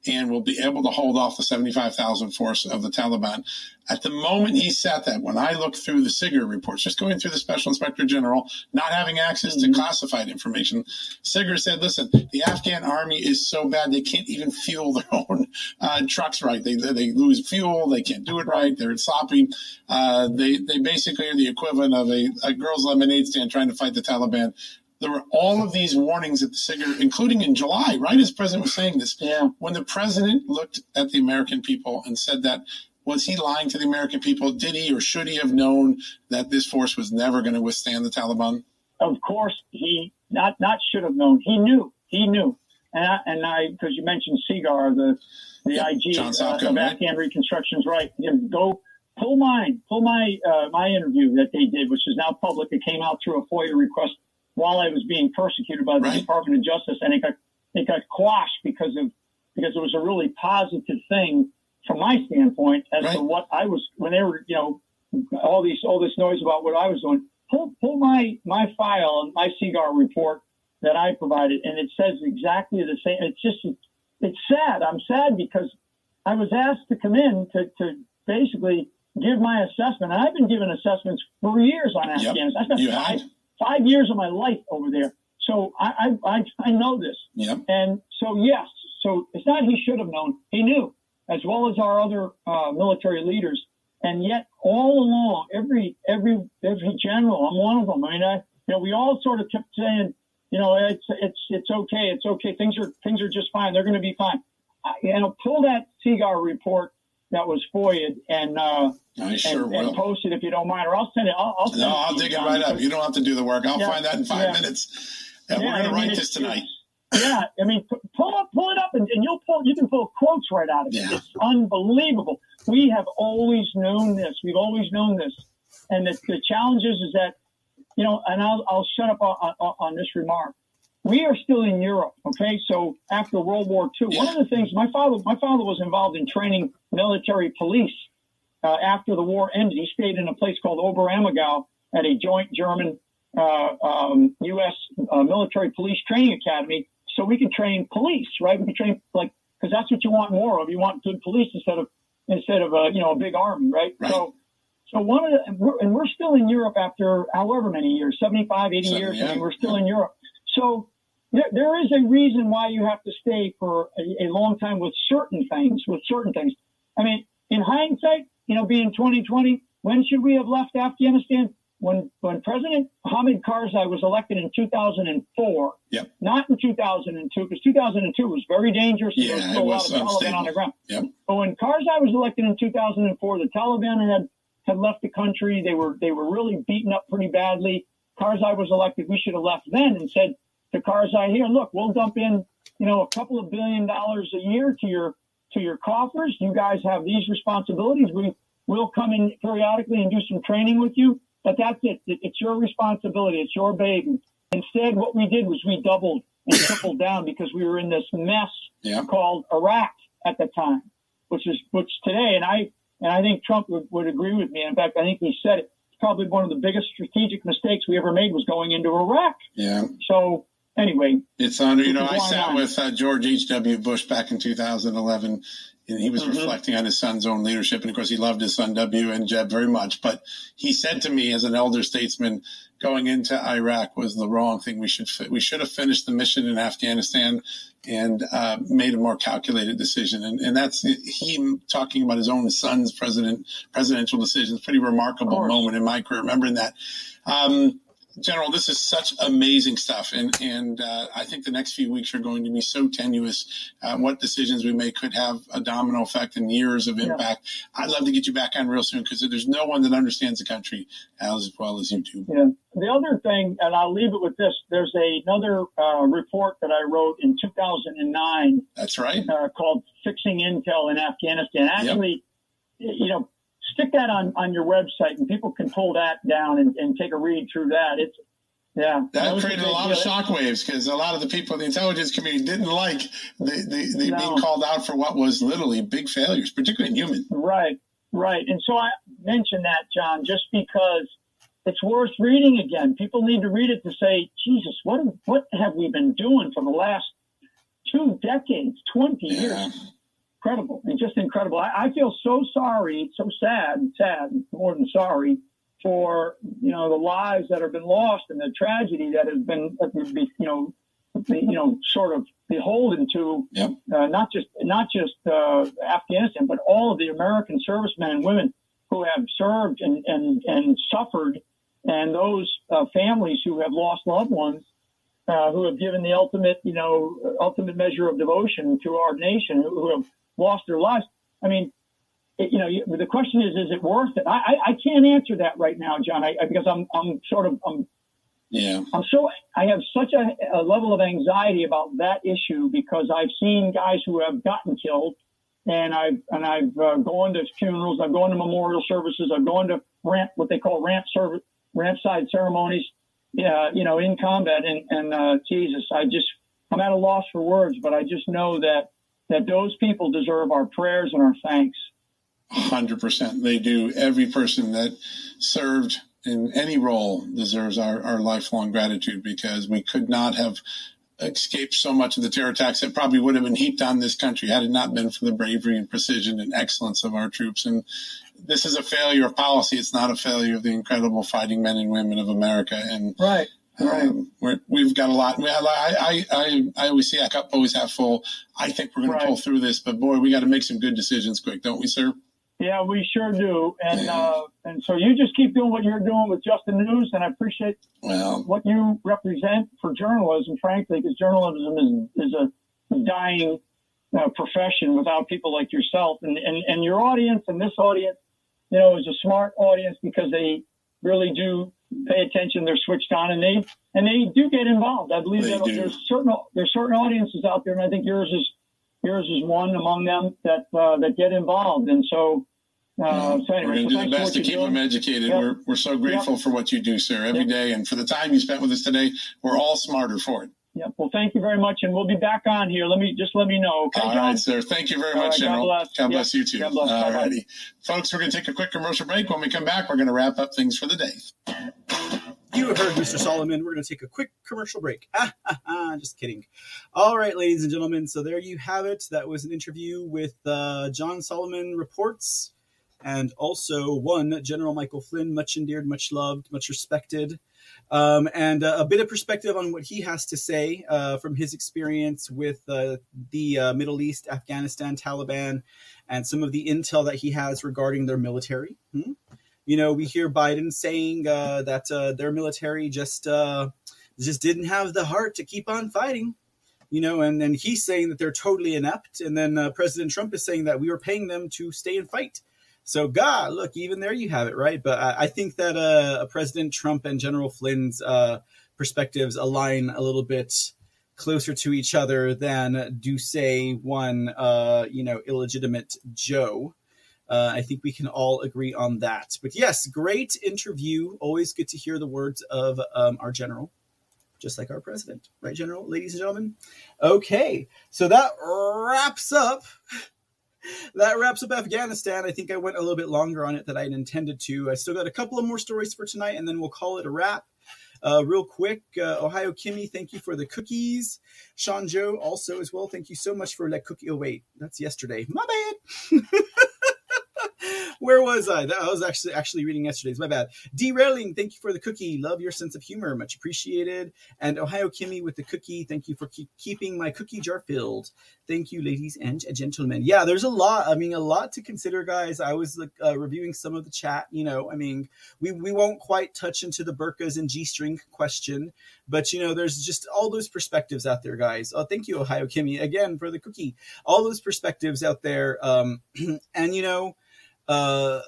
and will be able to hold off the seventy-five thousand force of the Taliban. At the moment he said that, when I look through the SIGAR reports, just going through the Special Inspector General, not having access to classified information, SIGAR said, listen, the Afghan army is so bad they can't even fuel their own uh, trucks right. They they lose fuel. They can't do it right. They're sloppy. Uh, they, they basically are the equivalent of a, a girl's lemonade stand trying to fight the Taliban. There were all of these warnings at the SIGAR, including in July, right as President was saying this. Yeah. When the President looked at the American people and said that, was he lying to the American people? Did he or should he have known that this force was never going to withstand the Taliban? Of course, he not not should have known. He knew. He knew. And I, and I, because you mentioned SIGAR, the the yeah, I G uh, Salco, of right? Afghan Reconstruction's right. You know, go pull mine, pull my uh, my interview that they did, which is now public. It came out through a FOIA request while I was being persecuted by the right. Department of Justice, and it got it got quashed because of because it was a really positive thing from my standpoint as right. to what I was when they were, you know, all these all this noise about what I was doing. Pull pull my my file and my SIGAR report that I provided, and it says exactly the same. It's just it's sad. I'm sad because I was asked to come in to to basically give my assessment, and I've been giving assessments for years on Afghanistan. Yep. I spent you five. Had. Five years of my life over there. So I I, I, I know this. Yeah. And so, yes, so it's not he should have known. He knew, as well as our other uh, military leaders. And yet all along, every every every general, I'm one of them. I mean, I, you know, we all sort of kept saying, you know, it's it's it's okay. It's okay. Things are things are just fine. They're going to be fine. And I'll pull that SIGAR report that was FOIA'd and uh, I sure and, will. And post it if you don't mind, or I'll send it. I'll, I'll send no, it I'll dig it right up. You don't have to do the work. I'll yeah, find that in five yeah. minutes, and yeah, we're going to write mean, this tonight. Yeah, I mean, pull up, pull it up, and, and you'll pull. You can pull quotes right out of it. Yeah. It's unbelievable. We have always known this. We've always known this, and the, the challenge is, is that you know. And I'll I'll shut up on, on, on this remark. We are still in Europe, okay? So after World War Two, yeah. one of the things my father my father was involved in training military police uh, after the war ended. He stayed in a place called Oberammergau at a joint German uh, um, U S uh, military police training academy, so we can train police, right? We can train like because that's what you want more of. You want good police instead of instead of a you know a big army, right? right. So so one of the we're, and we're still in Europe after however many years, seventy-five, eighty so, years, yeah. I mean, we're still yeah. in Europe. So there is a reason why you have to stay for a, a long time with certain things, with certain things. I mean, in hindsight, you know, being twenty twenty, when should we have left Afghanistan? When when President Hamid Karzai was elected in two thousand four, yep. not in two thousand two, because two thousand two was very dangerous. Yeah, there was still a lot of Taliban on the ground. Yep. But when Karzai was elected in two thousand four, the Taliban had, had left the country. They were, they were really beaten up pretty badly. Karzai was elected. We should have left then and said, the Karzai, here, look, we'll dump in, you know, a couple of billion dollars a year to your to your coffers. You guys have these responsibilities. We will come in periodically and do some training with you, but that's it. It's your responsibility. It's your baby. Instead, what we did was we doubled and tripled down because we were in this mess yeah. called Iraq at the time, which is which today. And I and I think Trump would, would agree with me. In fact, I think he said it. Probably one of the biggest strategic mistakes we ever made was going into Iraq. Yeah. So. Anyway, it's on. You know, I sat on. with uh, George H W Bush back in two thousand eleven, and he was mm-hmm. reflecting on his son's own leadership. And of course, he loved his son W and Jeb very much. But he said to me, as an elder statesman, going into Iraq was the wrong thing. We should we should have finished the mission in Afghanistan and uh, made a more calculated decision. And, and that's him talking about his own son's president presidential decisions. Pretty remarkable oh. moment in my career, remembering that. Um, General, this is such amazing stuff, and and uh, I think the next few weeks are going to be so tenuous. Uh, what decisions we make could have a domino effect and years of impact. Yeah. I'd love to get you back on real soon because there's no one that understands the country as well as you do. Yeah. The other thing, and I'll leave it with this, there's a, another uh, report that I wrote in two thousand nine. That's right. Uh, called Fixing Intel in Afghanistan. Actually, yep. you know, stick that on, on your website, and people can pull that down and, and take a read through that. It's yeah, that created a lot of shockwaves because a lot of the people in the intelligence community didn't like the, the, the no. being called out for what was literally big failures, particularly in humans. Right, right. And so I mentioned that, John, just because it's worth reading again. People need to read it to say, Jesus, what what have we been doing for the last two decades, twenty yeah. years? Incredible, and just incredible. I, I feel so sorry, so sad, and sad, more than sorry, for you know the lives that have been lost and the tragedy that has been, you know, you know, sort of beholden to yep. uh, not just not just uh, Afghanistan, but all of the American servicemen and women who have served and and and suffered, and those uh, families who have lost loved ones, uh, who have given the ultimate, you know, ultimate measure of devotion to our nation, who, who have lost their lives. I mean, it, you know, you, the question is, is it worth it? I, I, I can't answer that right now, John, I, I, because I'm, I'm sort of, I'm, yeah, I'm so, I have such a, a level of anxiety about that issue because I've seen guys who have gotten killed, and I've, and I've uh, gone to funerals, I've gone to memorial services, I've gone to ramp, what they call ramp service, ramp side ceremonies, uh, you know, in combat, and, and uh, Jesus, I just, I'm at a loss for words, but I just know that that those people deserve our prayers and our thanks. one hundred percent. They do. Every person that served in any role deserves our, our lifelong gratitude because we could not have escaped so much of the terror attacks that probably would have been heaped on this country had it not been for the bravery and precision and excellence of our troops. And this is a failure of policy. It's not a failure of the incredible fighting men and women of America. And right. Right. Um, we're, we've got a lot. We, I, I, I always see our cup always half full. I think we're going right. to pull through this, but boy, we got to make some good decisions quick, don't we, sir? Yeah, we sure do. And yeah. uh, and so you just keep doing what you're doing with Just the News, and I appreciate well, what you represent for journalism, frankly, because journalism is, is a dying uh, profession without people like yourself. And, and, and your audience and this audience, you know, is a smart audience because they really do pay attention. They're switched on, and they and they do get involved. I believe that there's certain there's certain audiences out there, and I think yours is yours is one among them that uh, that get involved. And so, uh, so anyway, we're going to so do the best to keep doing. them educated. Yep. We're we're so grateful yep. for what you do, sir, every yep. day, and for the time you spent with us today. We're all smarter for it. Yeah. Well, thank you very much, and we'll be back on here. Let me just let me know. Okay, all John? right, sir. Thank you very all much, right, General. God bless, God bless yep. you too. All righty, folks. We're going to take a quick commercial break. When we come back, we're going to wrap up things for the day. You have heard Mister Solomon. We're going to take a quick commercial break. Just kidding. All right, ladies and gentlemen. So there you have it. That was an interview with uh, John Solomon Reports, and also one General Michael Flynn, much endeared, much loved, much respected. Um, and uh, a bit of perspective on what he has to say uh, from his experience with uh, the uh, Middle East, Afghanistan, Taliban, and some of the intel that he has regarding their military. Hmm? You know, we hear Biden saying uh, that uh, their military just uh, just didn't have the heart to keep on fighting. You know, and then he's saying that they're totally inept. And then uh, President Trump is saying that we were paying them to stay and fight. So, God, look, even there you have it, right? But I, I think that uh, President Trump and General Flynn's uh, perspectives align a little bit closer to each other than do, say, one, uh, you know, illegitimate Joe. Uh, I think we can all agree on that. But, yes, great interview. Always good to hear the words of um, our general, just like our president. Right, General, ladies and gentlemen? Okay, so that wraps up... That wraps up Afghanistan. I think I went a little bit longer on it than I had intended to. I still got a couple of more stories for tonight, and then we'll call it a wrap. Uh, real quick, uh, Ohio Kimmy, thank you for the cookies. Sean Joe also as well. Thank you so much for that cookie. Oh, wait, that's yesterday. My bad. Where was I? That I was actually actually reading yesterday's. My bad. Derailing, thank you for the cookie. Love your sense of humor. Much appreciated. And Ohio Kimmy with the cookie. Thank you for keep, keeping my cookie jar filled. Thank you, ladies and gentlemen. Yeah, there's a lot. I mean, a lot to consider, guys. I was like, uh, reviewing some of the chat. You know, I mean, we, we won't quite touch into the burkas and G-string question. But, you know, there's just all those perspectives out there, guys. Oh, thank you, Ohio Kimmy, again, for the cookie. All those perspectives out there. Um, and, you know, uh,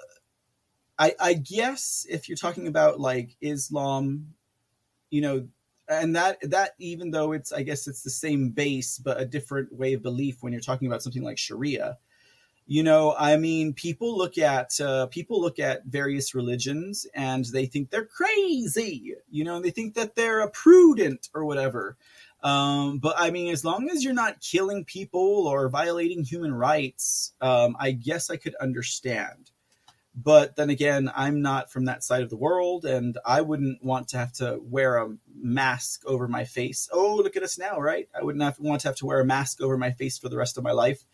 I, I guess if you're talking about, like, Islam, you know, and that that even though it's, I guess it's the same base, but a different way of belief when you're talking about something like Sharia. You know, I mean, people look at uh, people look at various religions and they think they're crazy, you know, and they think that they're a prudent or whatever. Um, but I mean, as long as you're not killing people or violating human rights, um, I guess I could understand. But then again, I'm not from that side of the world, and I wouldn't want to have to wear a mask over my face. Oh, look at us now, right? I would not want to have to wear a mask over my face for the rest of my life,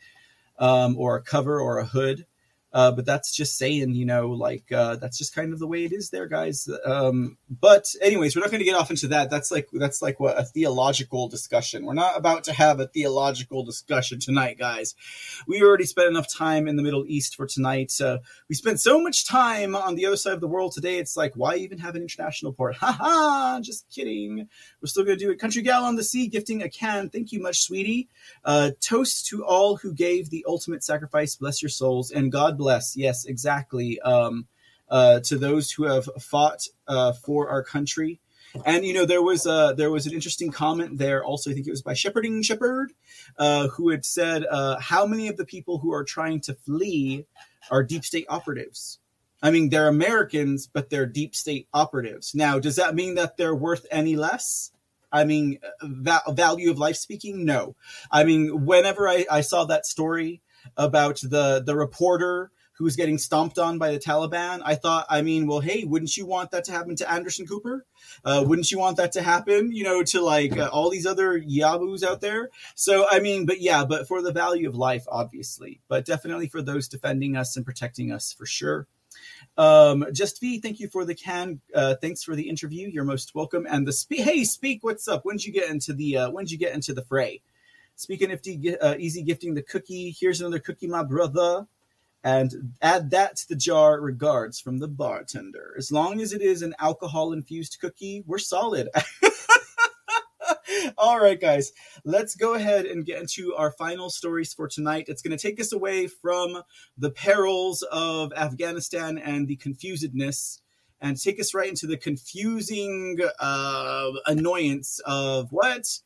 um, or a cover or a hood. Uh, but that's just saying, you know, like, uh, that's just kind of the way it is there, guys. Um, but anyways, we're not going to get off into that. That's like, that's like what a theological discussion. We're not about to have a theological discussion tonight, guys. We already spent enough time in the Middle East for tonight. Uh, we spent so much time on the other side of the world today. It's like, why even have an international port? Ha ha, just kidding. We're still going to do it. Country Gal on the Sea gifting a can. Thank you much, sweetie. Uh, toast to all who gave the ultimate sacrifice. Bless your souls and God bless. Bless. Yes, exactly. Um, uh, to those who have fought uh, for our country. And, you know, there was uh, there was an interesting comment there. Also, I think it was by Shepherding Shepherd, uh, who had said, uh, how many of the people who are trying to flee are deep state operatives? I mean, they're Americans, but they're deep state operatives. Now, does that mean that they're worth any less? I mean, va- value of life speaking? No. I mean, whenever I, I saw that story about the, the reporter who was getting stomped on by the Taliban, I thought, I mean, well, hey, wouldn't you want that to happen to Anderson Cooper? Uh, wouldn't you want that to happen, you know, to like uh, all these other yaboos out there? So, I mean, but yeah, but for the value of life, obviously, but definitely for those defending us and protecting us for sure. Um, Just V, thank you for the can. Uh, thanks for the interview. You're most welcome. And the spe- hey, speak, what's up? When'd you get into the, uh, when'd you get into the fray? Speaking of uh, easy gifting the cookie, here's another cookie, my brother. And add that to the jar. Regards from the bartender. As long as it is an alcohol-infused cookie, we're solid. All right, guys, let's go ahead and get into our final stories for tonight. It's going to take us away from the perils of Afghanistan and the confusedness, and take us right into the confusing uh, annoyance of what?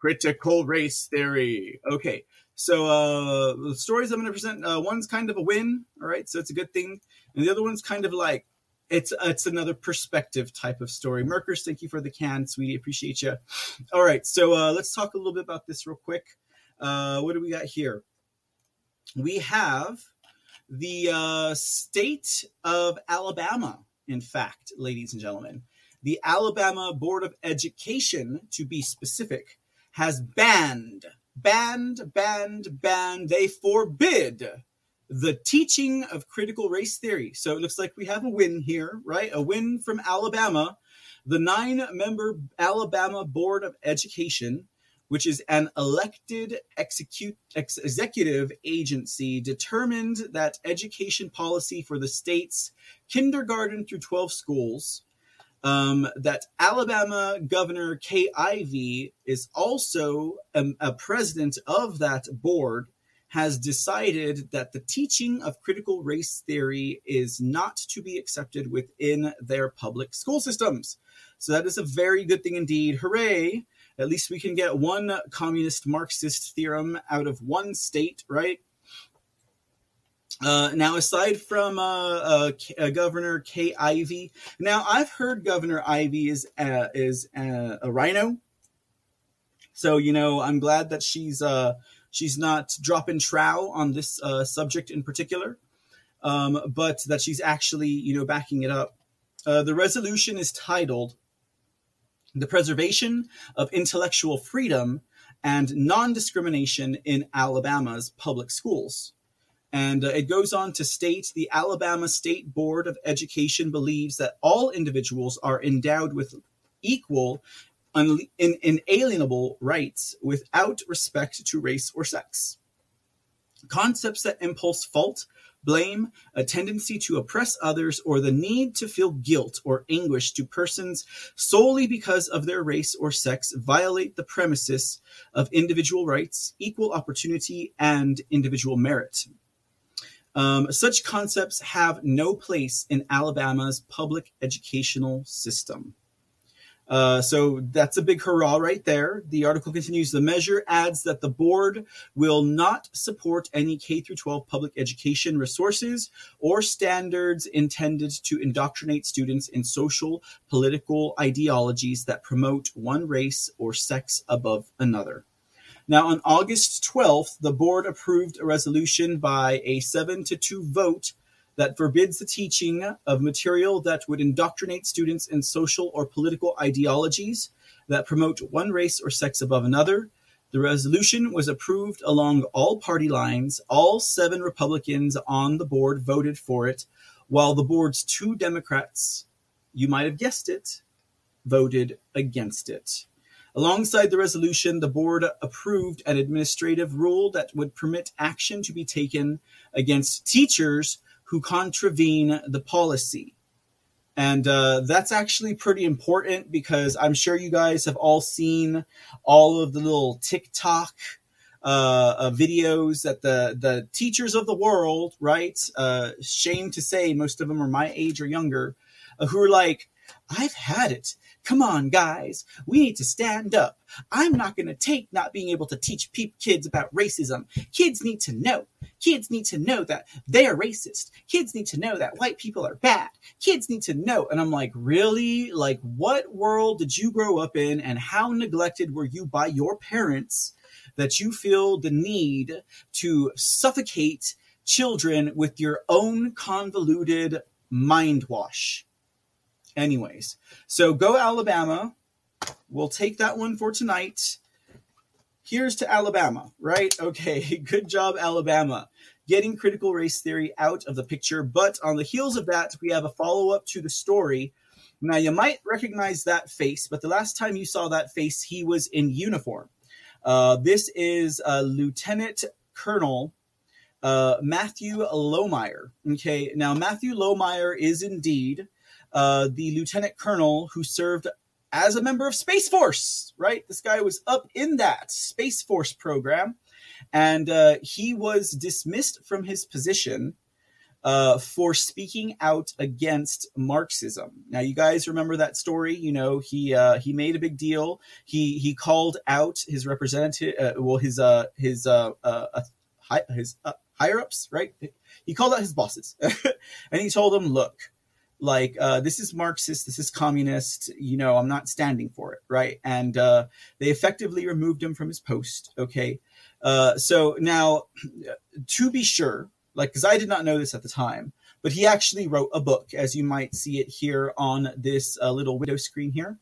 Critical race theory. Okay, so uh, the stories I'm going to present, uh, one's kind of a win, all right? So it's a good thing. And the other one's kind of like, it's it's another perspective type of story. Merkers, thank you for the can, sweetie. Appreciate you. All right, so uh, let's talk a little bit about this real quick. Uh, what do we got here? We have the uh, state of Alabama, in fact, ladies and gentlemen. The Alabama Board of Education, to be specific, has banned, banned, banned, banned. They forbid the teaching of critical race theory. So it looks like we have a win here, right? A win from Alabama. The nine-member Alabama Board of Education, which is an elected execute, ex- executive agency, determined that education policy for the state's kindergarten through twelve schools, Um, that Alabama Governor Kay Ivey is also a, a president of that board, has decided that the teaching of critical race theory is not to be accepted within their public school systems. So that is a very good thing indeed. Hooray! At least we can get one communist Marxist theorem out of one state, right? Uh, now, aside from uh, uh, K- uh, Governor Kay Ivey, now I've heard Governor Ivey is uh, is uh, a rhino, so you know I'm glad that she's uh, she's not dropping trowel on this uh, subject in particular, um, but that she's actually you know backing it up. Uh, the resolution is titled "The Preservation of Intellectual Freedom and Non-Discrimination in Alabama's Public Schools." And uh, it goes on to state, the Alabama State Board of Education believes that all individuals are endowed with equal, un- in- inalienable rights without respect to race or sex. Concepts that impulse fault, blame, a tendency to oppress others, or the need to feel guilt or anguish to persons solely because of their race or sex violate the premises of individual rights, equal opportunity, and individual merit. Um, such concepts have no place in Alabama's public educational system. Uh, so that's a big hurrah right there. The article continues. The measure adds that the board will not support any K through twelve public education resources or standards intended to indoctrinate students in social, political ideologies that promote one race or sex above another. Now, on August twelfth, the board approved a resolution by a seven to two vote that forbids the teaching of material that would indoctrinate students in social or political ideologies that promote one race or sex above another. The resolution was approved along all party lines. All seven Republicans on the board voted for it, while the board's two Democrats, you might have guessed it, voted against it. Alongside the resolution, the board approved an administrative rule that would permit action to be taken against teachers who contravene the policy. And uh, that's actually pretty important, because I'm sure you guys have all seen all of the little TikTok uh, uh, videos that the, the teachers of the world, right? Uh, shame to say, most of them are my age or younger, uh, who are like, I've had it. Come on, guys. We need to stand up. I'm not going to take not being able to teach pe- kids about racism. Kids need to know. Kids need to know that they are racist. Kids need to know that white people are bad. Kids need to know. And I'm like, really? Like, what world did you grow up in? And how neglected were you by your parents that you feel the need to suffocate children with your own convoluted mind wash? Anyways, so go Alabama. We'll take that one for tonight. Here's to Alabama, right? Okay, good job, Alabama. Getting critical race theory out of the picture. But on the heels of that, we have a follow-up to the story. Now, you might recognize that face, but the last time you saw that face, he was in uniform. Uh, this is uh, Lieutenant Colonel uh, Matthew Lohmeyer. Okay, now Matthew Lohmeyer is indeed... Uh, the lieutenant colonel who served as a member of Space Force, right? This guy was up in that Space Force program, and uh, he was dismissed from his position uh, for speaking out against Marxism. Now, you guys remember that story? You know, he uh, he made a big deal. He he called out his representative, uh, well, his uh, his uh, uh, hi- his uh, higher ups, right? He called out his bosses, and he told them, "Look." Like, uh, this is Marxist, this is communist, you know, I'm not standing for it, right? And uh, they effectively removed him from his post, okay? Uh, so now, to be sure, like, because I did not know this at the time, but he actually wrote a book, as you might see it here on this uh, little window screen here.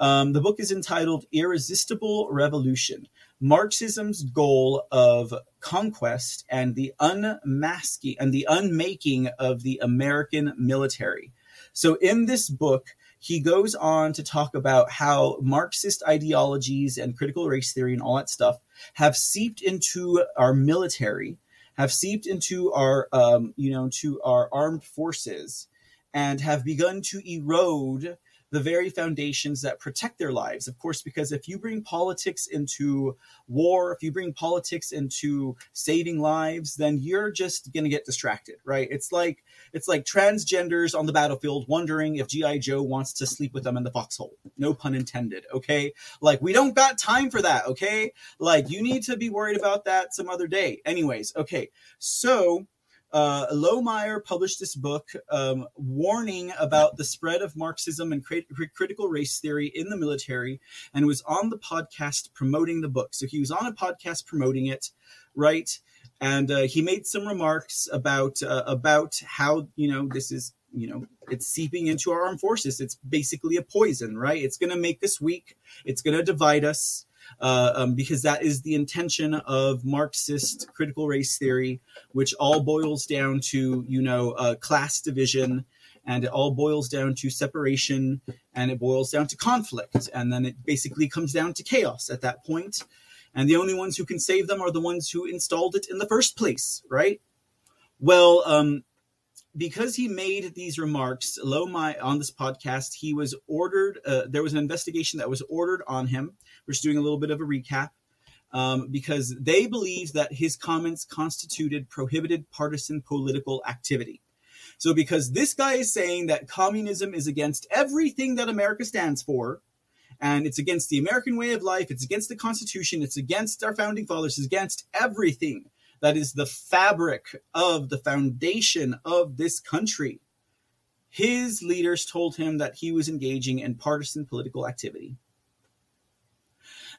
Um, the book is entitled Irresistible Revolution, Marxism's Goal of Conquest and the Unmasking and the Unmaking of the American Military. So in this book, he goes on to talk about how Marxist ideologies and critical race theory and all that stuff have seeped into our military, have seeped into our, um, you know, to our armed forces, and have begun to erode the very foundations that protect their lives. Of course, because if you bring politics into war, if you bring politics into saving lives, then you're just going to get distracted, right? It's like it's like transgenders on the battlefield wondering if G I Joe wants to sleep with them in the foxhole. No pun intended, okay? Like, we don't got time for that, okay? Like, you need to be worried about that some other day. Anyways, okay, so... Uh, Lohmeyer published this book um, warning about the spread of Marxism and crit- critical race theory in the military, and was on the podcast promoting the book. So he was on a podcast promoting it, right? And uh, he made some remarks about uh, about how, you know, this is, you know, it's seeping into our armed forces. It's basically a poison, right? It's going to make us weak. It's going to divide us. uh, um, because that is the intention of Marxist critical race theory, which all boils down to, you know, uh, class division, and it all boils down to separation, and it boils down to conflict. And then it basically comes down to chaos at that point. And the only ones who can save them are the ones who installed it in the first place, right? Well, um, because he made these remarks Lomai on this podcast, he was ordered, uh, there was an investigation that was ordered on him. We're just doing a little bit of a recap, um, because they believed that his comments constituted prohibited partisan political activity. So because this guy is saying that communism is against everything that America stands for, and it's against the American way of life, it's against the Constitution, it's against our founding fathers, it's against everything that is the fabric of the foundation of this country, his leaders told him that he was engaging in partisan political activity.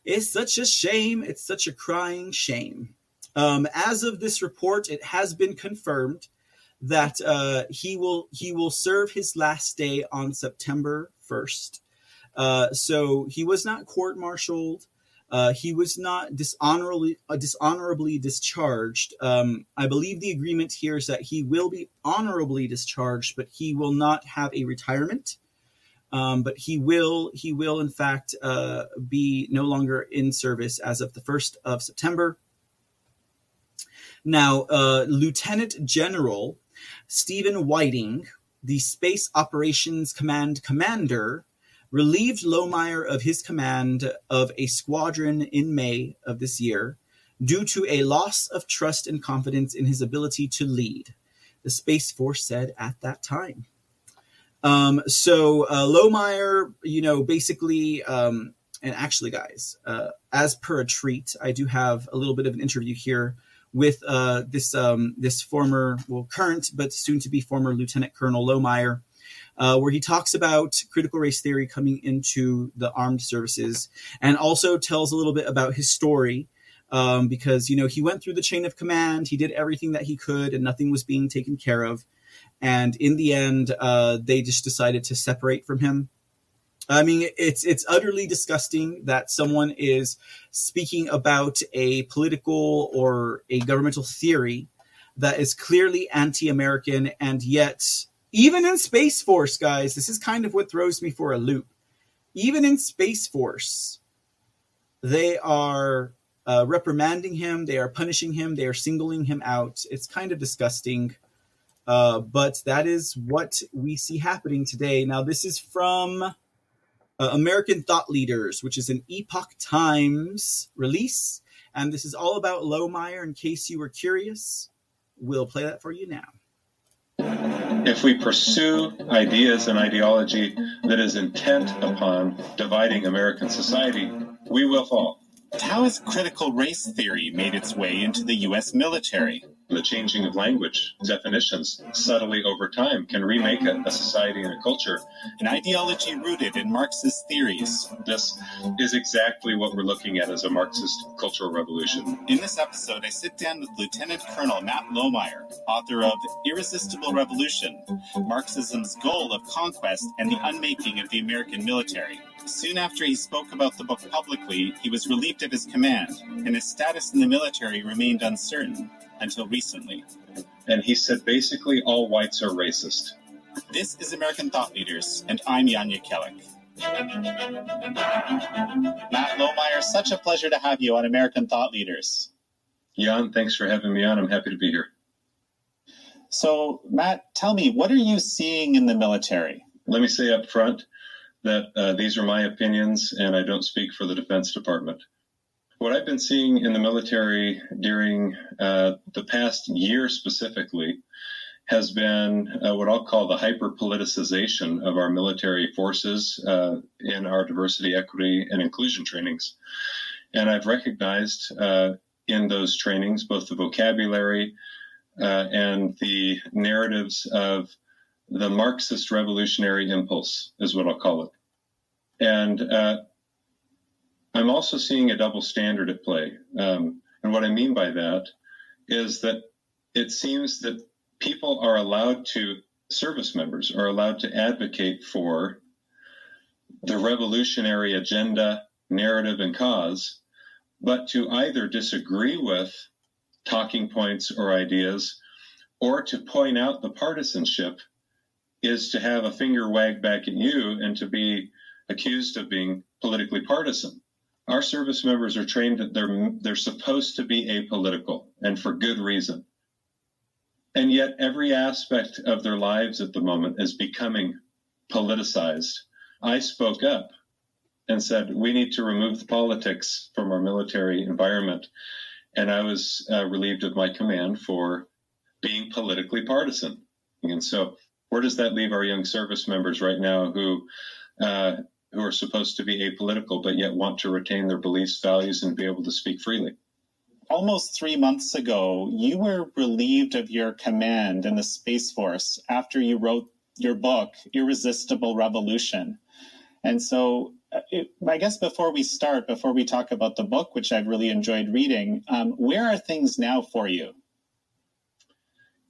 It's such a shame. It's such a crying shame. Um, as of this report, it has been confirmed that uh, he will he will serve his last day on September first. Uh, so he was not court-martialed. Uh, he was not dishonorably, uh, dishonorably discharged. Um, I believe the agreement here is that he will be honorably discharged, but he will not have a retirement. Um, but he will, he will in fact, uh, be no longer in service as of the first of September. Now, uh, Lieutenant General Stephen Whiting, the Space Operations Command commander, relieved Lohmeyer of his command of a squadron in May of this year due to a loss of trust and confidence in his ability to lead, the Space Force said at that time. Um, so uh, Lohmeyer, you know, basically, um, and actually, guys, uh, as per a treat, I do have a little bit of an interview here with uh, this um, this former, well, current, but soon-to-be former Lieutenant Colonel Lohmeyer, uh, where he talks about critical race theory coming into the armed services and also tells a little bit about his story um, because, you know, he went through the chain of command. He did everything that he could and nothing was being taken care of. And in the end, uh, they just decided to separate from him. I mean, it's it's utterly disgusting that someone is speaking about a political or a governmental theory that is clearly anti-American. And yet, even in Space Force, guys, this is kind of what throws me for a loop. Even in Space Force, they are uh, reprimanding him. They are punishing him. They are singling him out. It's kind of disgusting. Uh, but that is what we see happening today. Now, this is from... Uh, American Thought Leaders, which is an Epoch Times release. And this is all about Lohmeyer, in case you were curious. We'll play that for you now. If we pursue ideas and ideology that is intent upon dividing American society, we will fall. How has critical race theory made its way into the U S military? The changing of language, definitions, subtly over time can remake a, a society and a culture. An ideology rooted in Marxist theories. This is exactly what we're looking at as a Marxist cultural revolution. In this episode, I sit down with Lieutenant Colonel Matt Lohmeyer, author of Irresistible Revolution, Marxism's Goal of Conquest and the Unmaking of the American Military. Soon after he spoke about the book publicly, he was relieved of his command, and his status in the military remained uncertain until recently. And he said, basically, all whites are racist. This is American Thought Leaders, and I'm Yanya Kellick. Matt Lohmeyer, such a pleasure to have you on American Thought Leaders. Jan, thanks for having me on. I'm happy to be here. So, Matt, tell me, what are you seeing in the military? Let me say up front that uh, these are my opinions, and I don't speak for the Defense Department. What I've been seeing in the military during uh, the past year specifically has been uh, what I'll call the hyper-politicization of our military forces uh, in our diversity, equity, and inclusion trainings. And I've recognized uh, in those trainings both the vocabulary uh, and the narratives of the Marxist revolutionary impulse is what I'll call it. And uh, I'm also seeing a double standard at play. Um, and what I mean by that is that it seems that people are allowed to, service members are allowed to advocate for the revolutionary agenda, narrative, and cause but to either disagree with talking points or ideas or to point out the partisanship is to have a finger wagged back at you and to be accused of being politically partisan. Our service members are trained that they're they're supposed to be apolitical, and for good reason. And yet every aspect of their lives at the moment is becoming politicized. I spoke up and said, we need to remove the politics from our military environment. And I was uh, relieved of my command for being politically partisan. And so where does that leave our young service members right now who uh, who are supposed to be apolitical, but yet want to retain their beliefs, values, and be able to speak freely? Almost three months ago, you were relieved of your command in the Space Force after you wrote your book, Irresistible Revolution. And so it, I guess before we start, before we talk about the book, which I've really enjoyed reading, um, where are things now for you?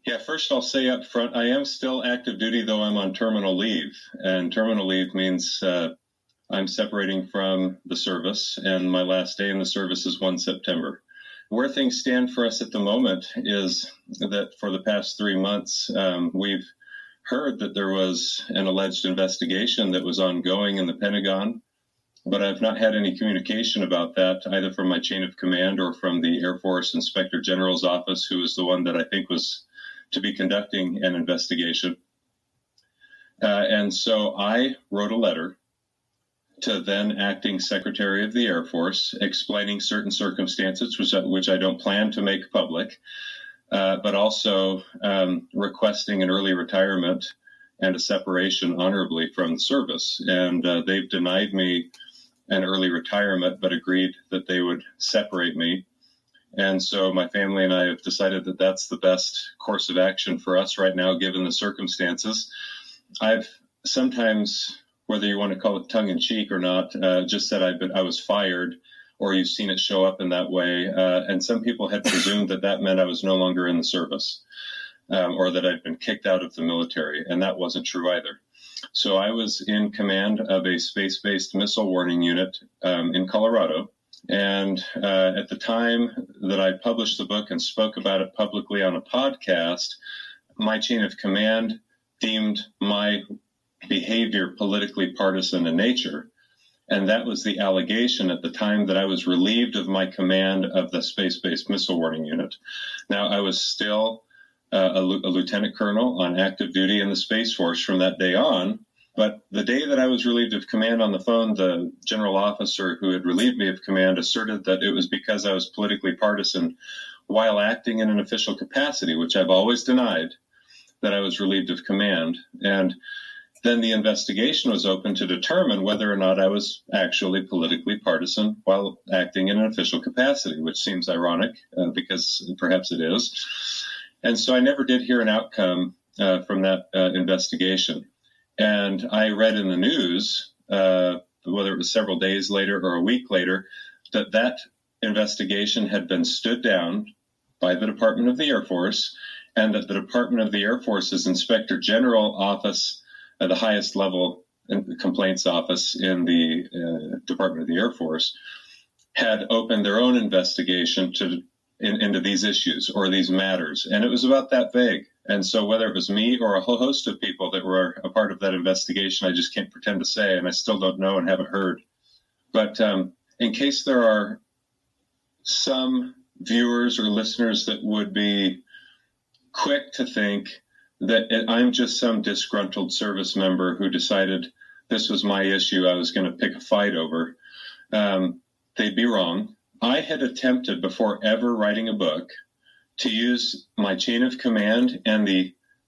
Yeah, first I'll say up front, I am still active duty, though I'm on terminal leave. And terminal leave means uh, I'm separating from the service, and my last day in the service is the first of September. Where things stand for us at the moment is that for the past three months, um, we've heard that there was an alleged investigation that was ongoing in the Pentagon, but I've not had any communication about that, either from my chain of command or from the Air Force Inspector General's office, who is the one that I think was to be conducting an investigation. Uh, and so I wrote a letter to then acting Secretary of the Air Force, explaining certain circumstances, which I, which I don't plan to make public, uh, but also um, requesting an early retirement and a separation honorably from the service. And uh, they've denied me an early retirement, but agreed that they would separate me. And so my family and I have decided that that's the best course of action for us right now, given the circumstances. I've sometimes, whether you want to call it tongue-in-cheek or not, uh, just said I, but I was fired, or you've seen it show up in that way. Uh, and some people had presumed that that meant I was no longer in the service, um, or that I'd been kicked out of the military, and that wasn't true either. So I was in command of a space-based missile warning unit um, in Colorado, and uh, at the time that I published the book and spoke about it publicly on a podcast, my chain of command deemed my behavior politically partisan in nature. And that was the allegation at the time that I was relieved of my command of the space-based missile warning unit. Now, I was still uh, a, a lieutenant colonel on active duty in the Space Force from that day on. But the day that I was relieved of command on the phone, the general officer who had relieved me of command asserted that it was because I was politically partisan while acting in an official capacity, which I've always denied, that I was relieved of command. And then the investigation was open to determine whether or not I was actually politically partisan while acting in an official capacity, which seems ironic uh, because perhaps it is. And so I never did hear an outcome uh, from that uh, investigation. And I read in the news, uh, whether it was several days later or a week later, that that investigation had been stood down by the Department of the Air Force, and that the Department of the Air Force's Inspector General office, Uh, the highest level in complaints office in the uh, Department of the Air Force, had opened their own investigation to in, into these issues or these matters. And it was about that vague. And so whether it was me or a whole host of people that were a part of that investigation, I just can't pretend to say, and I still don't know and haven't heard. But um, in case there are some viewers or listeners that would be quick to think that I'm just some disgruntled service member who decided this was my issue I was going to pick a fight over, um, they'd be wrong. I had attempted before ever writing a book to use my chain of command and the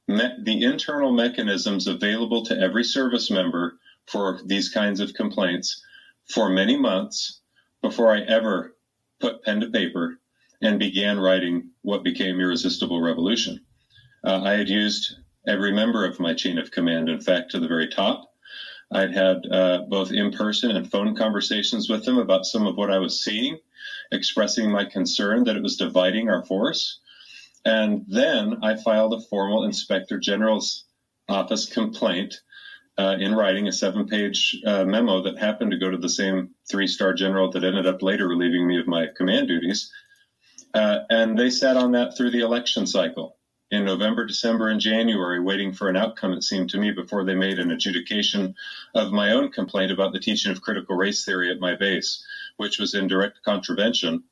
me- the internal mechanisms available to every service member for these kinds of complaints for many months before I ever put pen to paper and began writing what became Irresistible Revolution. Uh, I had used every member of my chain of command, in fact, to the very top. I'd had uh, both in-person and phone conversations with them about some of what I was seeing, expressing my concern that it was dividing our force. And then I filed a formal Inspector General's office complaint uh, in writing, a seven-page uh, memo that happened to go to the same three-star general that ended up later relieving me of my command duties. Uh, and they sat on that through the election cycle in November, December, and January, waiting for an outcome, it seemed to me, before they made an adjudication of my own complaint about the teaching of critical race theory at my base, which was in direct contravention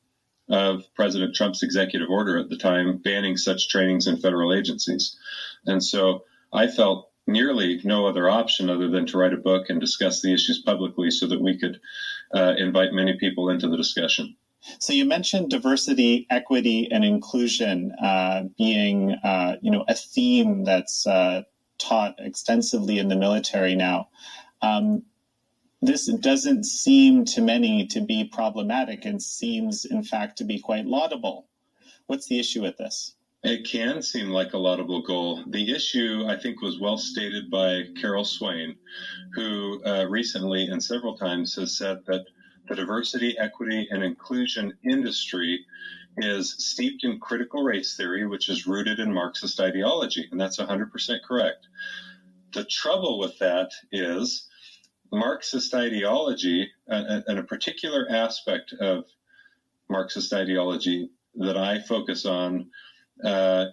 of President Trump's executive order at the time banning such trainings in federal agencies. And so I felt nearly no other option other than to write a book and discuss the issues publicly so that we could uh, invite many people into the discussion. So you mentioned diversity, equity, and inclusion uh, being, uh, you know, a theme that's uh, taught extensively in the military now. Um, This doesn't seem to many to be problematic and seems, in fact, to be quite laudable. What's the issue with this? It can seem like a laudable goal. The issue, I think, was well stated by Carol Swain, who uh, recently and several times has said that the diversity, equity, and inclusion industry is steeped in critical race theory, which is rooted in Marxist ideology, and that's one hundred percent correct. The trouble with that is Marxist ideology, and a particular aspect of Marxist ideology that I focus on uh,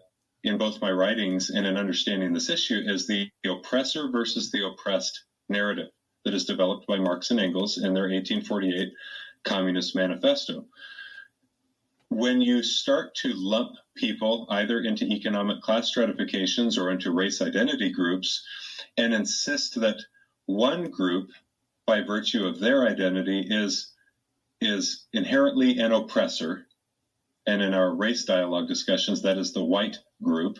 in both my writings and in understanding this issue, is the oppressor versus the oppressed narrative that is developed by Marx and Engels in their eighteen forty-eight Communist Manifesto. When you start to lump people either into economic class stratifications or into race identity groups and insist that one group, by virtue of their identity, is is inherently an oppressor, and in our race dialogue discussions, that is the white group,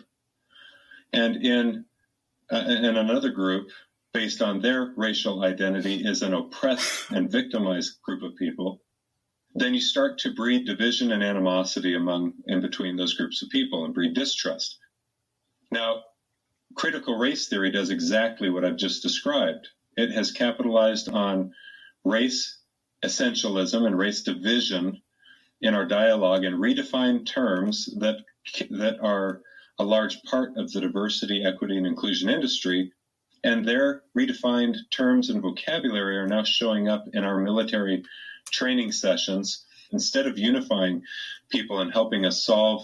and in uh, and another group, based on their racial identity, is an oppressed and victimized group of people, then you start to breed division and animosity among and between those groups of people and breed distrust. Now, critical race theory does exactly what I've just described. It has capitalized on race essentialism and race division in our dialogue and redefined terms that that are a large part of the diversity, equity, and inclusion industry, and their redefined terms and vocabulary are now showing up in our military training sessions instead of unifying people and helping us solve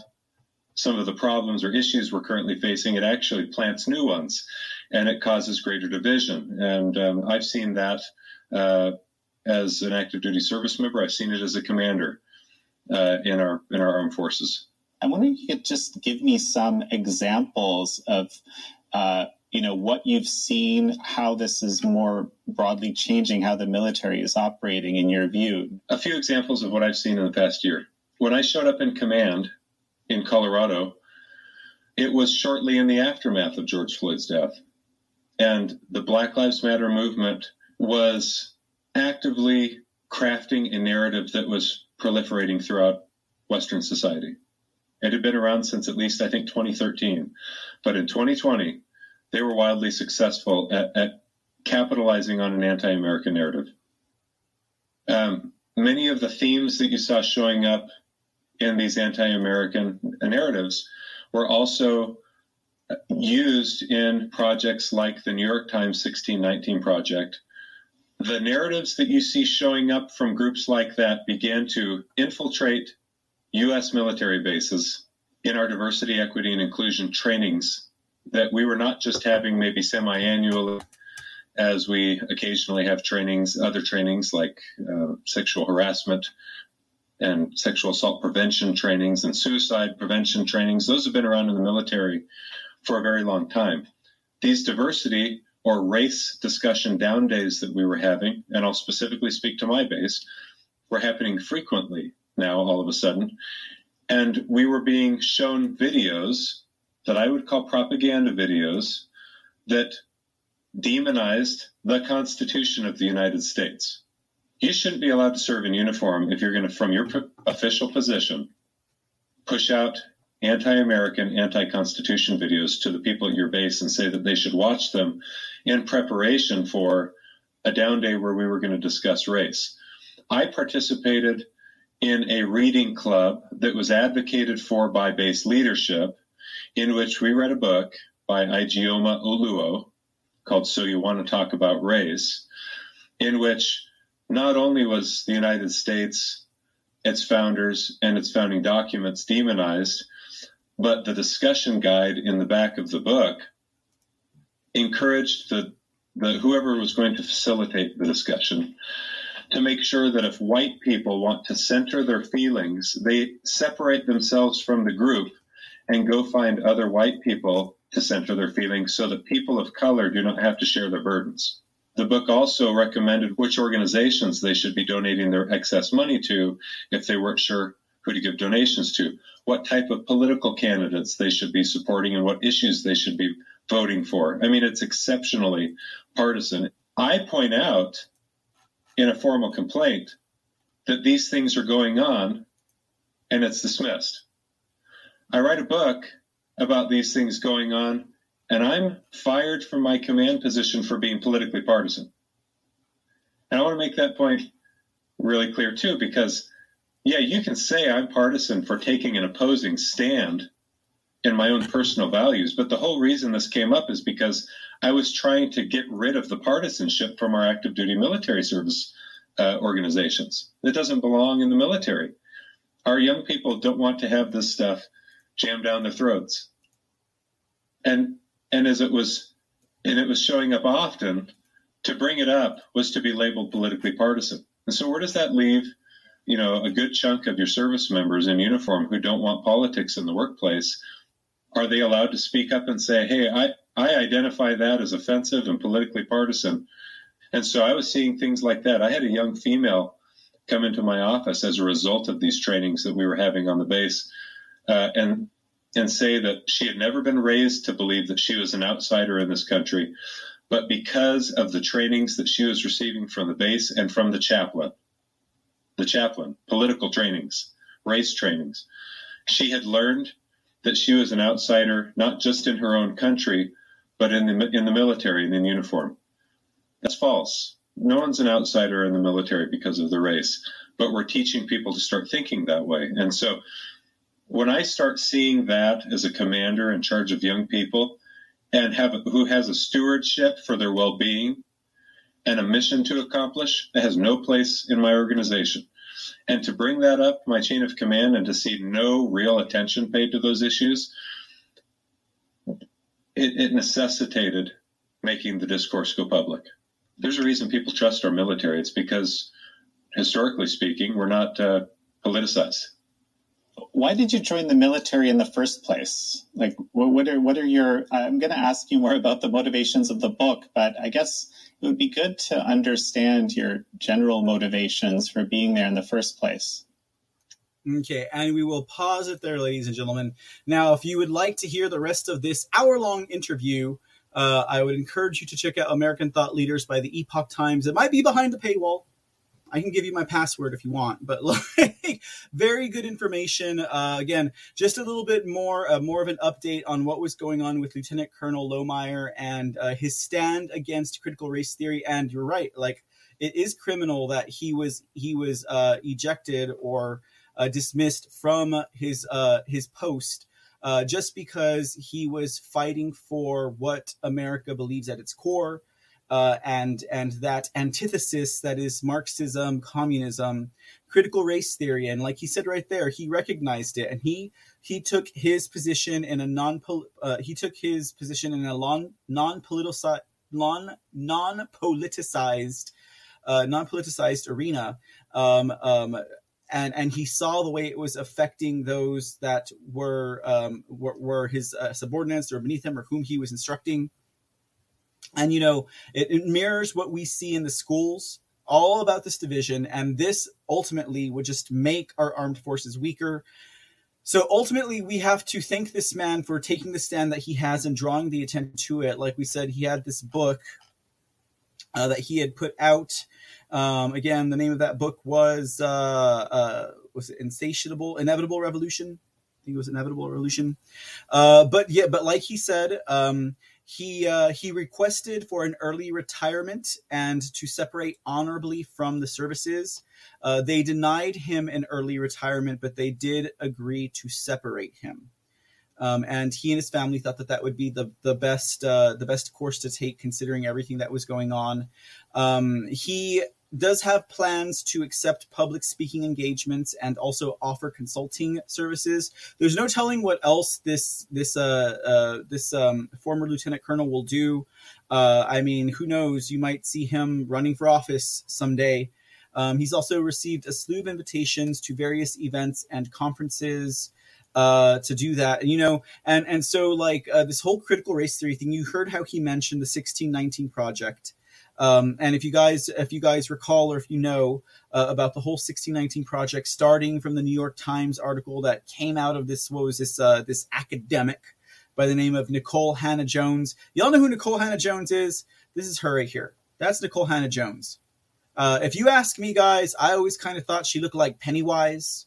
some of the problems or issues we're currently facing. It actually plants new ones, and it causes greater division. And um, I've seen that uh, as an active duty service member. I've seen it as a commander uh, in our in our armed forces. I'm wondering if you could just give me some examples of, uh, you know, what you've seen, how this is more broadly changing how the military is operating in your view. A few examples of what I've seen in the past year. When I showed up in command in Colorado, it was shortly in the aftermath of George Floyd's death. And the Black Lives Matter movement was actively crafting a narrative that was proliferating throughout Western society. It had been around since at least, I think, twenty thirteen. But in twenty twenty, they were wildly successful at, at capitalizing on an anti-American narrative. Um, many of the themes that you saw showing up in these anti-American narratives were also used in projects like the New York Times sixteen nineteen Project. The narratives that you see showing up from groups like that began to infiltrate U S military bases in our diversity, equity, and inclusion trainings that we were not just having maybe semi-annually, as we occasionally have trainings, other trainings like uh, sexual harassment and sexual assault prevention trainings and suicide prevention trainings. Those have been around in the military for a very long time. These diversity or race discussion down days that we were having, and I'll specifically speak to my base, were happening frequently now all of a sudden. And we were being shown videos that I would call propaganda videos that demonized the Constitution of the United States. You shouldn't be allowed to serve in uniform if you're going to, from your p- official position, push out anti-American, anti-Constitution videos to the people at your base and say that they should watch them in preparation for a down day where we were going to discuss race. I participated in a reading club that was advocated for by base leadership, in which we read a book by Ijeoma Oluo called So You Want to Talk About Race, in which not only was the United States, its founders, and its founding documents demonized, but the discussion guide in the back of the book encouraged the, the whoever was going to facilitate the discussion to make sure that if white people want to center their feelings, they separate themselves from the group and go find other white people to center their feelings so that people of color do not have to share their burdens. The book also recommended which organizations they should be donating their excess money to if they weren't sure who to give donations to, what type of political candidates they should be supporting, and what issues they should be voting for. I mean, it's exceptionally partisan. I point out in a formal complaint that these things are going on, and it's dismissed. I write a book about these things going on, and I'm fired from my command position for being politically partisan. And I want to make that point really clear, too, because, yeah, you can say I'm partisan for taking an opposing stand in my own personal values, but the whole reason this came up is because I was trying to get rid of the partisanship from our active duty military service uh, organizations. It doesn't belong in the military. Our young people don't want to have this stuff jammed down their throats. And and as it was and it was showing up often, to bring it up was to be labeled politically partisan. And so where does that leave, you know, a good chunk of your service members in uniform who don't want politics in the workplace? Are they allowed to speak up and say, hey, I, I identify that as offensive and politically partisan? And so I was seeing things like that. I had a young female come into my office as a result of these trainings that we were having on the base. Uh, and and say that she had never been raised to believe that she was an outsider in this country, but because of the trainings that she was receiving from the base and from the chaplain, the chaplain, political trainings, race trainings, she had learned that she was an outsider, not just in her own country, but in the in the military and in uniform. That's false. No one's an outsider in the military because of the race, but we're teaching people to start thinking that way. And so when I start seeing that as a commander in charge of young people and have a, who has a stewardship for their well-being and a mission to accomplish, that has no place in my organization. And to bring that up, my chain of command, and to see no real attention paid to those issues, it, it necessitated making the discourse go public. There's a reason people trust our military. It's because, historically speaking, we're not uh, politicized. Why did you join the military in the first place? Like, what are what are your, I'm going to ask you more about the motivations of the book, but I guess it would be good to understand your general motivations for being there in the first place. Okay, and we will pause it there, ladies and gentlemen. Now, if you would like to hear the rest of this hour-long interview, uh, I would encourage you to check out American Thought Leaders by the Epoch Times. It might be behind the paywall. I can give you my password if you want, but like, very good information. Uh, again, just a little bit more, uh, more of an update on what was going on with Lieutenant Colonel Lohmeyer and uh, his stand against critical race theory. And you're right, like it is criminal that he was he was uh, ejected or uh, dismissed from his uh, his post uh, just because he was fighting for what America believes at its core. Uh, and and that antithesis that is Marxism, communism, critical race theory. And like he said right there, he recognized it, and he he took his position in a non uh, he took his position in a non non politicized non non politicized uh, non politicized arena, um, um, and and he saw the way it was affecting those that were um, were, were his uh, subordinates or beneath him or whom he was instructing. And, you know, it, it mirrors what we see in the schools, all about this division. And this ultimately would just make our armed forces weaker. So ultimately, we have to thank this man for taking the stand that he has and drawing the attention to it. Like we said, he had this book uh, that he had put out. Um, again, the name of that book was, uh, uh, was it Insatiable, Inevitable Revolution? I think it was Inevitable Revolution. Uh, but yeah, but like he said, um, He uh, he requested for an early retirement and to separate honorably from the services. Uh, they denied him an early retirement, but they did agree to separate him. Um, and he and his family thought that that would be the the best uh, the best course to take, considering everything that was going on. Um, he does have plans to accept public speaking engagements and also offer consulting services. There's no telling what else this this uh, uh, this um, former lieutenant colonel will do. Uh, I mean, who knows? You might see him running for office someday. Um, he's also received a slew of invitations to various events and conferences uh, to do that. And, you know, and, and so like uh, this whole critical race theory thing, you heard how he mentioned the sixteen nineteen Project. Um, and if you guys, if you guys recall, or if you know uh, about the whole sixteen nineteen Project, starting from the New York Times article that came out of this, what was this, uh, this academic by the name of Nicole Hannah-Jones. Y'all know who Nicole Hannah-Jones is? This is her right here. That's Nicole Hannah-Jones. Uh, if you ask me, guys, I always kind of thought she looked like Pennywise.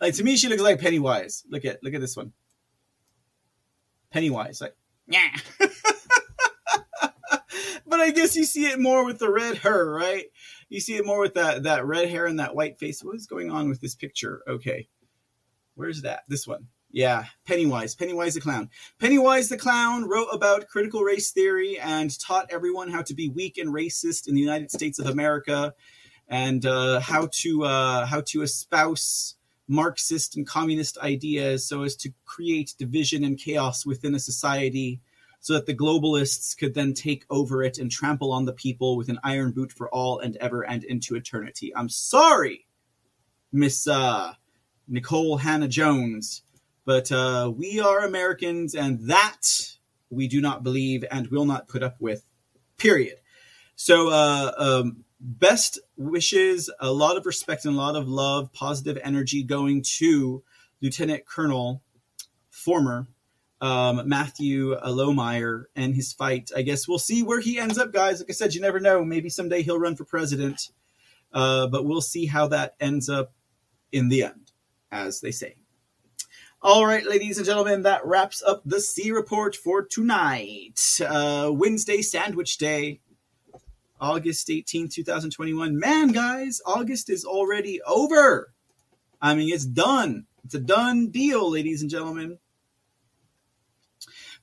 Like, to me, she looks like Pennywise. Look at, look at this one. Pennywise, like, yeah. But I guess you see it more with the red hair, right? You see it more with that, that red hair and that white face. What is going on with this picture? Okay. Where's that? This one. Yeah, Pennywise. Pennywise the Clown. Pennywise the Clown wrote about critical race theory and taught everyone how to be weak and racist in the United States of America, and uh, how to uh, how to espouse Marxist and communist ideas so as to create division and chaos within a society, so that the globalists could then take over it and trample on the people with an iron boot for all and ever and into eternity. I'm sorry, Miss uh, Nicole Hannah-Jones. But uh, we are Americans, and that we do not believe and will not put up with, period. So uh, um, best wishes, a lot of respect and a lot of love, positive energy going to Lieutenant Colonel, former um, Matthew Lohmeyer and his fight. I guess we'll see where he ends up, guys. Like I said, you never know. Maybe someday he'll run for president. Uh, but we'll see how that ends up in the end, as they say. All right, ladies and gentlemen, that wraps up the C Report for tonight. Uh, Wednesday, Sandwich Day, August eighteenth, twenty twenty-one. Man, guys, August is already over. I mean, it's done. It's a done deal, ladies and gentlemen.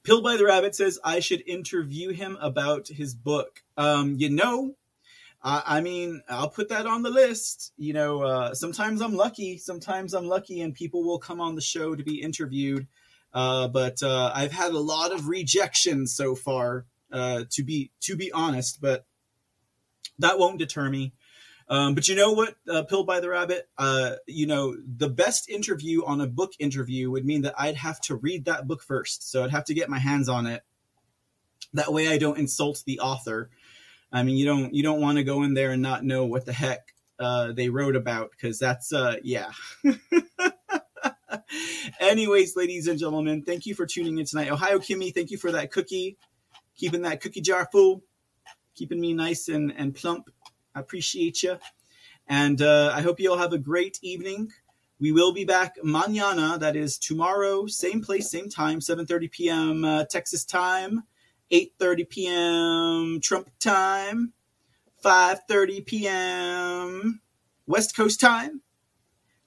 Pill by the Rabbit says I should interview him about his book. Um, you know, I mean, I'll put that on the list. You know, uh, sometimes I'm lucky. Sometimes I'm lucky and people will come on the show to be interviewed. Uh, but uh, I've had a lot of rejection so far, uh, to be to be honest. But that won't deter me. Um, but you know what, uh, Pilled by the Rabbit? Uh, you know, the best interview on a book interview would mean that I'd have to read that book first. So I'd have to get my hands on it. That way I don't insult the author. I mean, you don't you don't want to go in there and not know what the heck uh, they wrote about, because that's, uh, yeah. Anyways, ladies and gentlemen, thank you for tuning in tonight. Ohio Kimmy, thank you for that cookie, keeping that cookie jar full, keeping me nice and, and plump. I appreciate you. And uh, I hope you all have a great evening. We will be back mañana, that is tomorrow, same place, same time, seven thirty p.m. Uh, Texas time. eight thirty p.m. Trump time, five thirty p.m. West Coast time.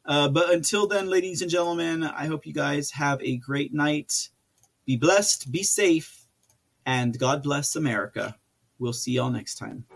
Uh, but until then, ladies and gentlemen, I hope you guys have a great night. Be blessed, be safe, and God bless America. We'll see y'all next time.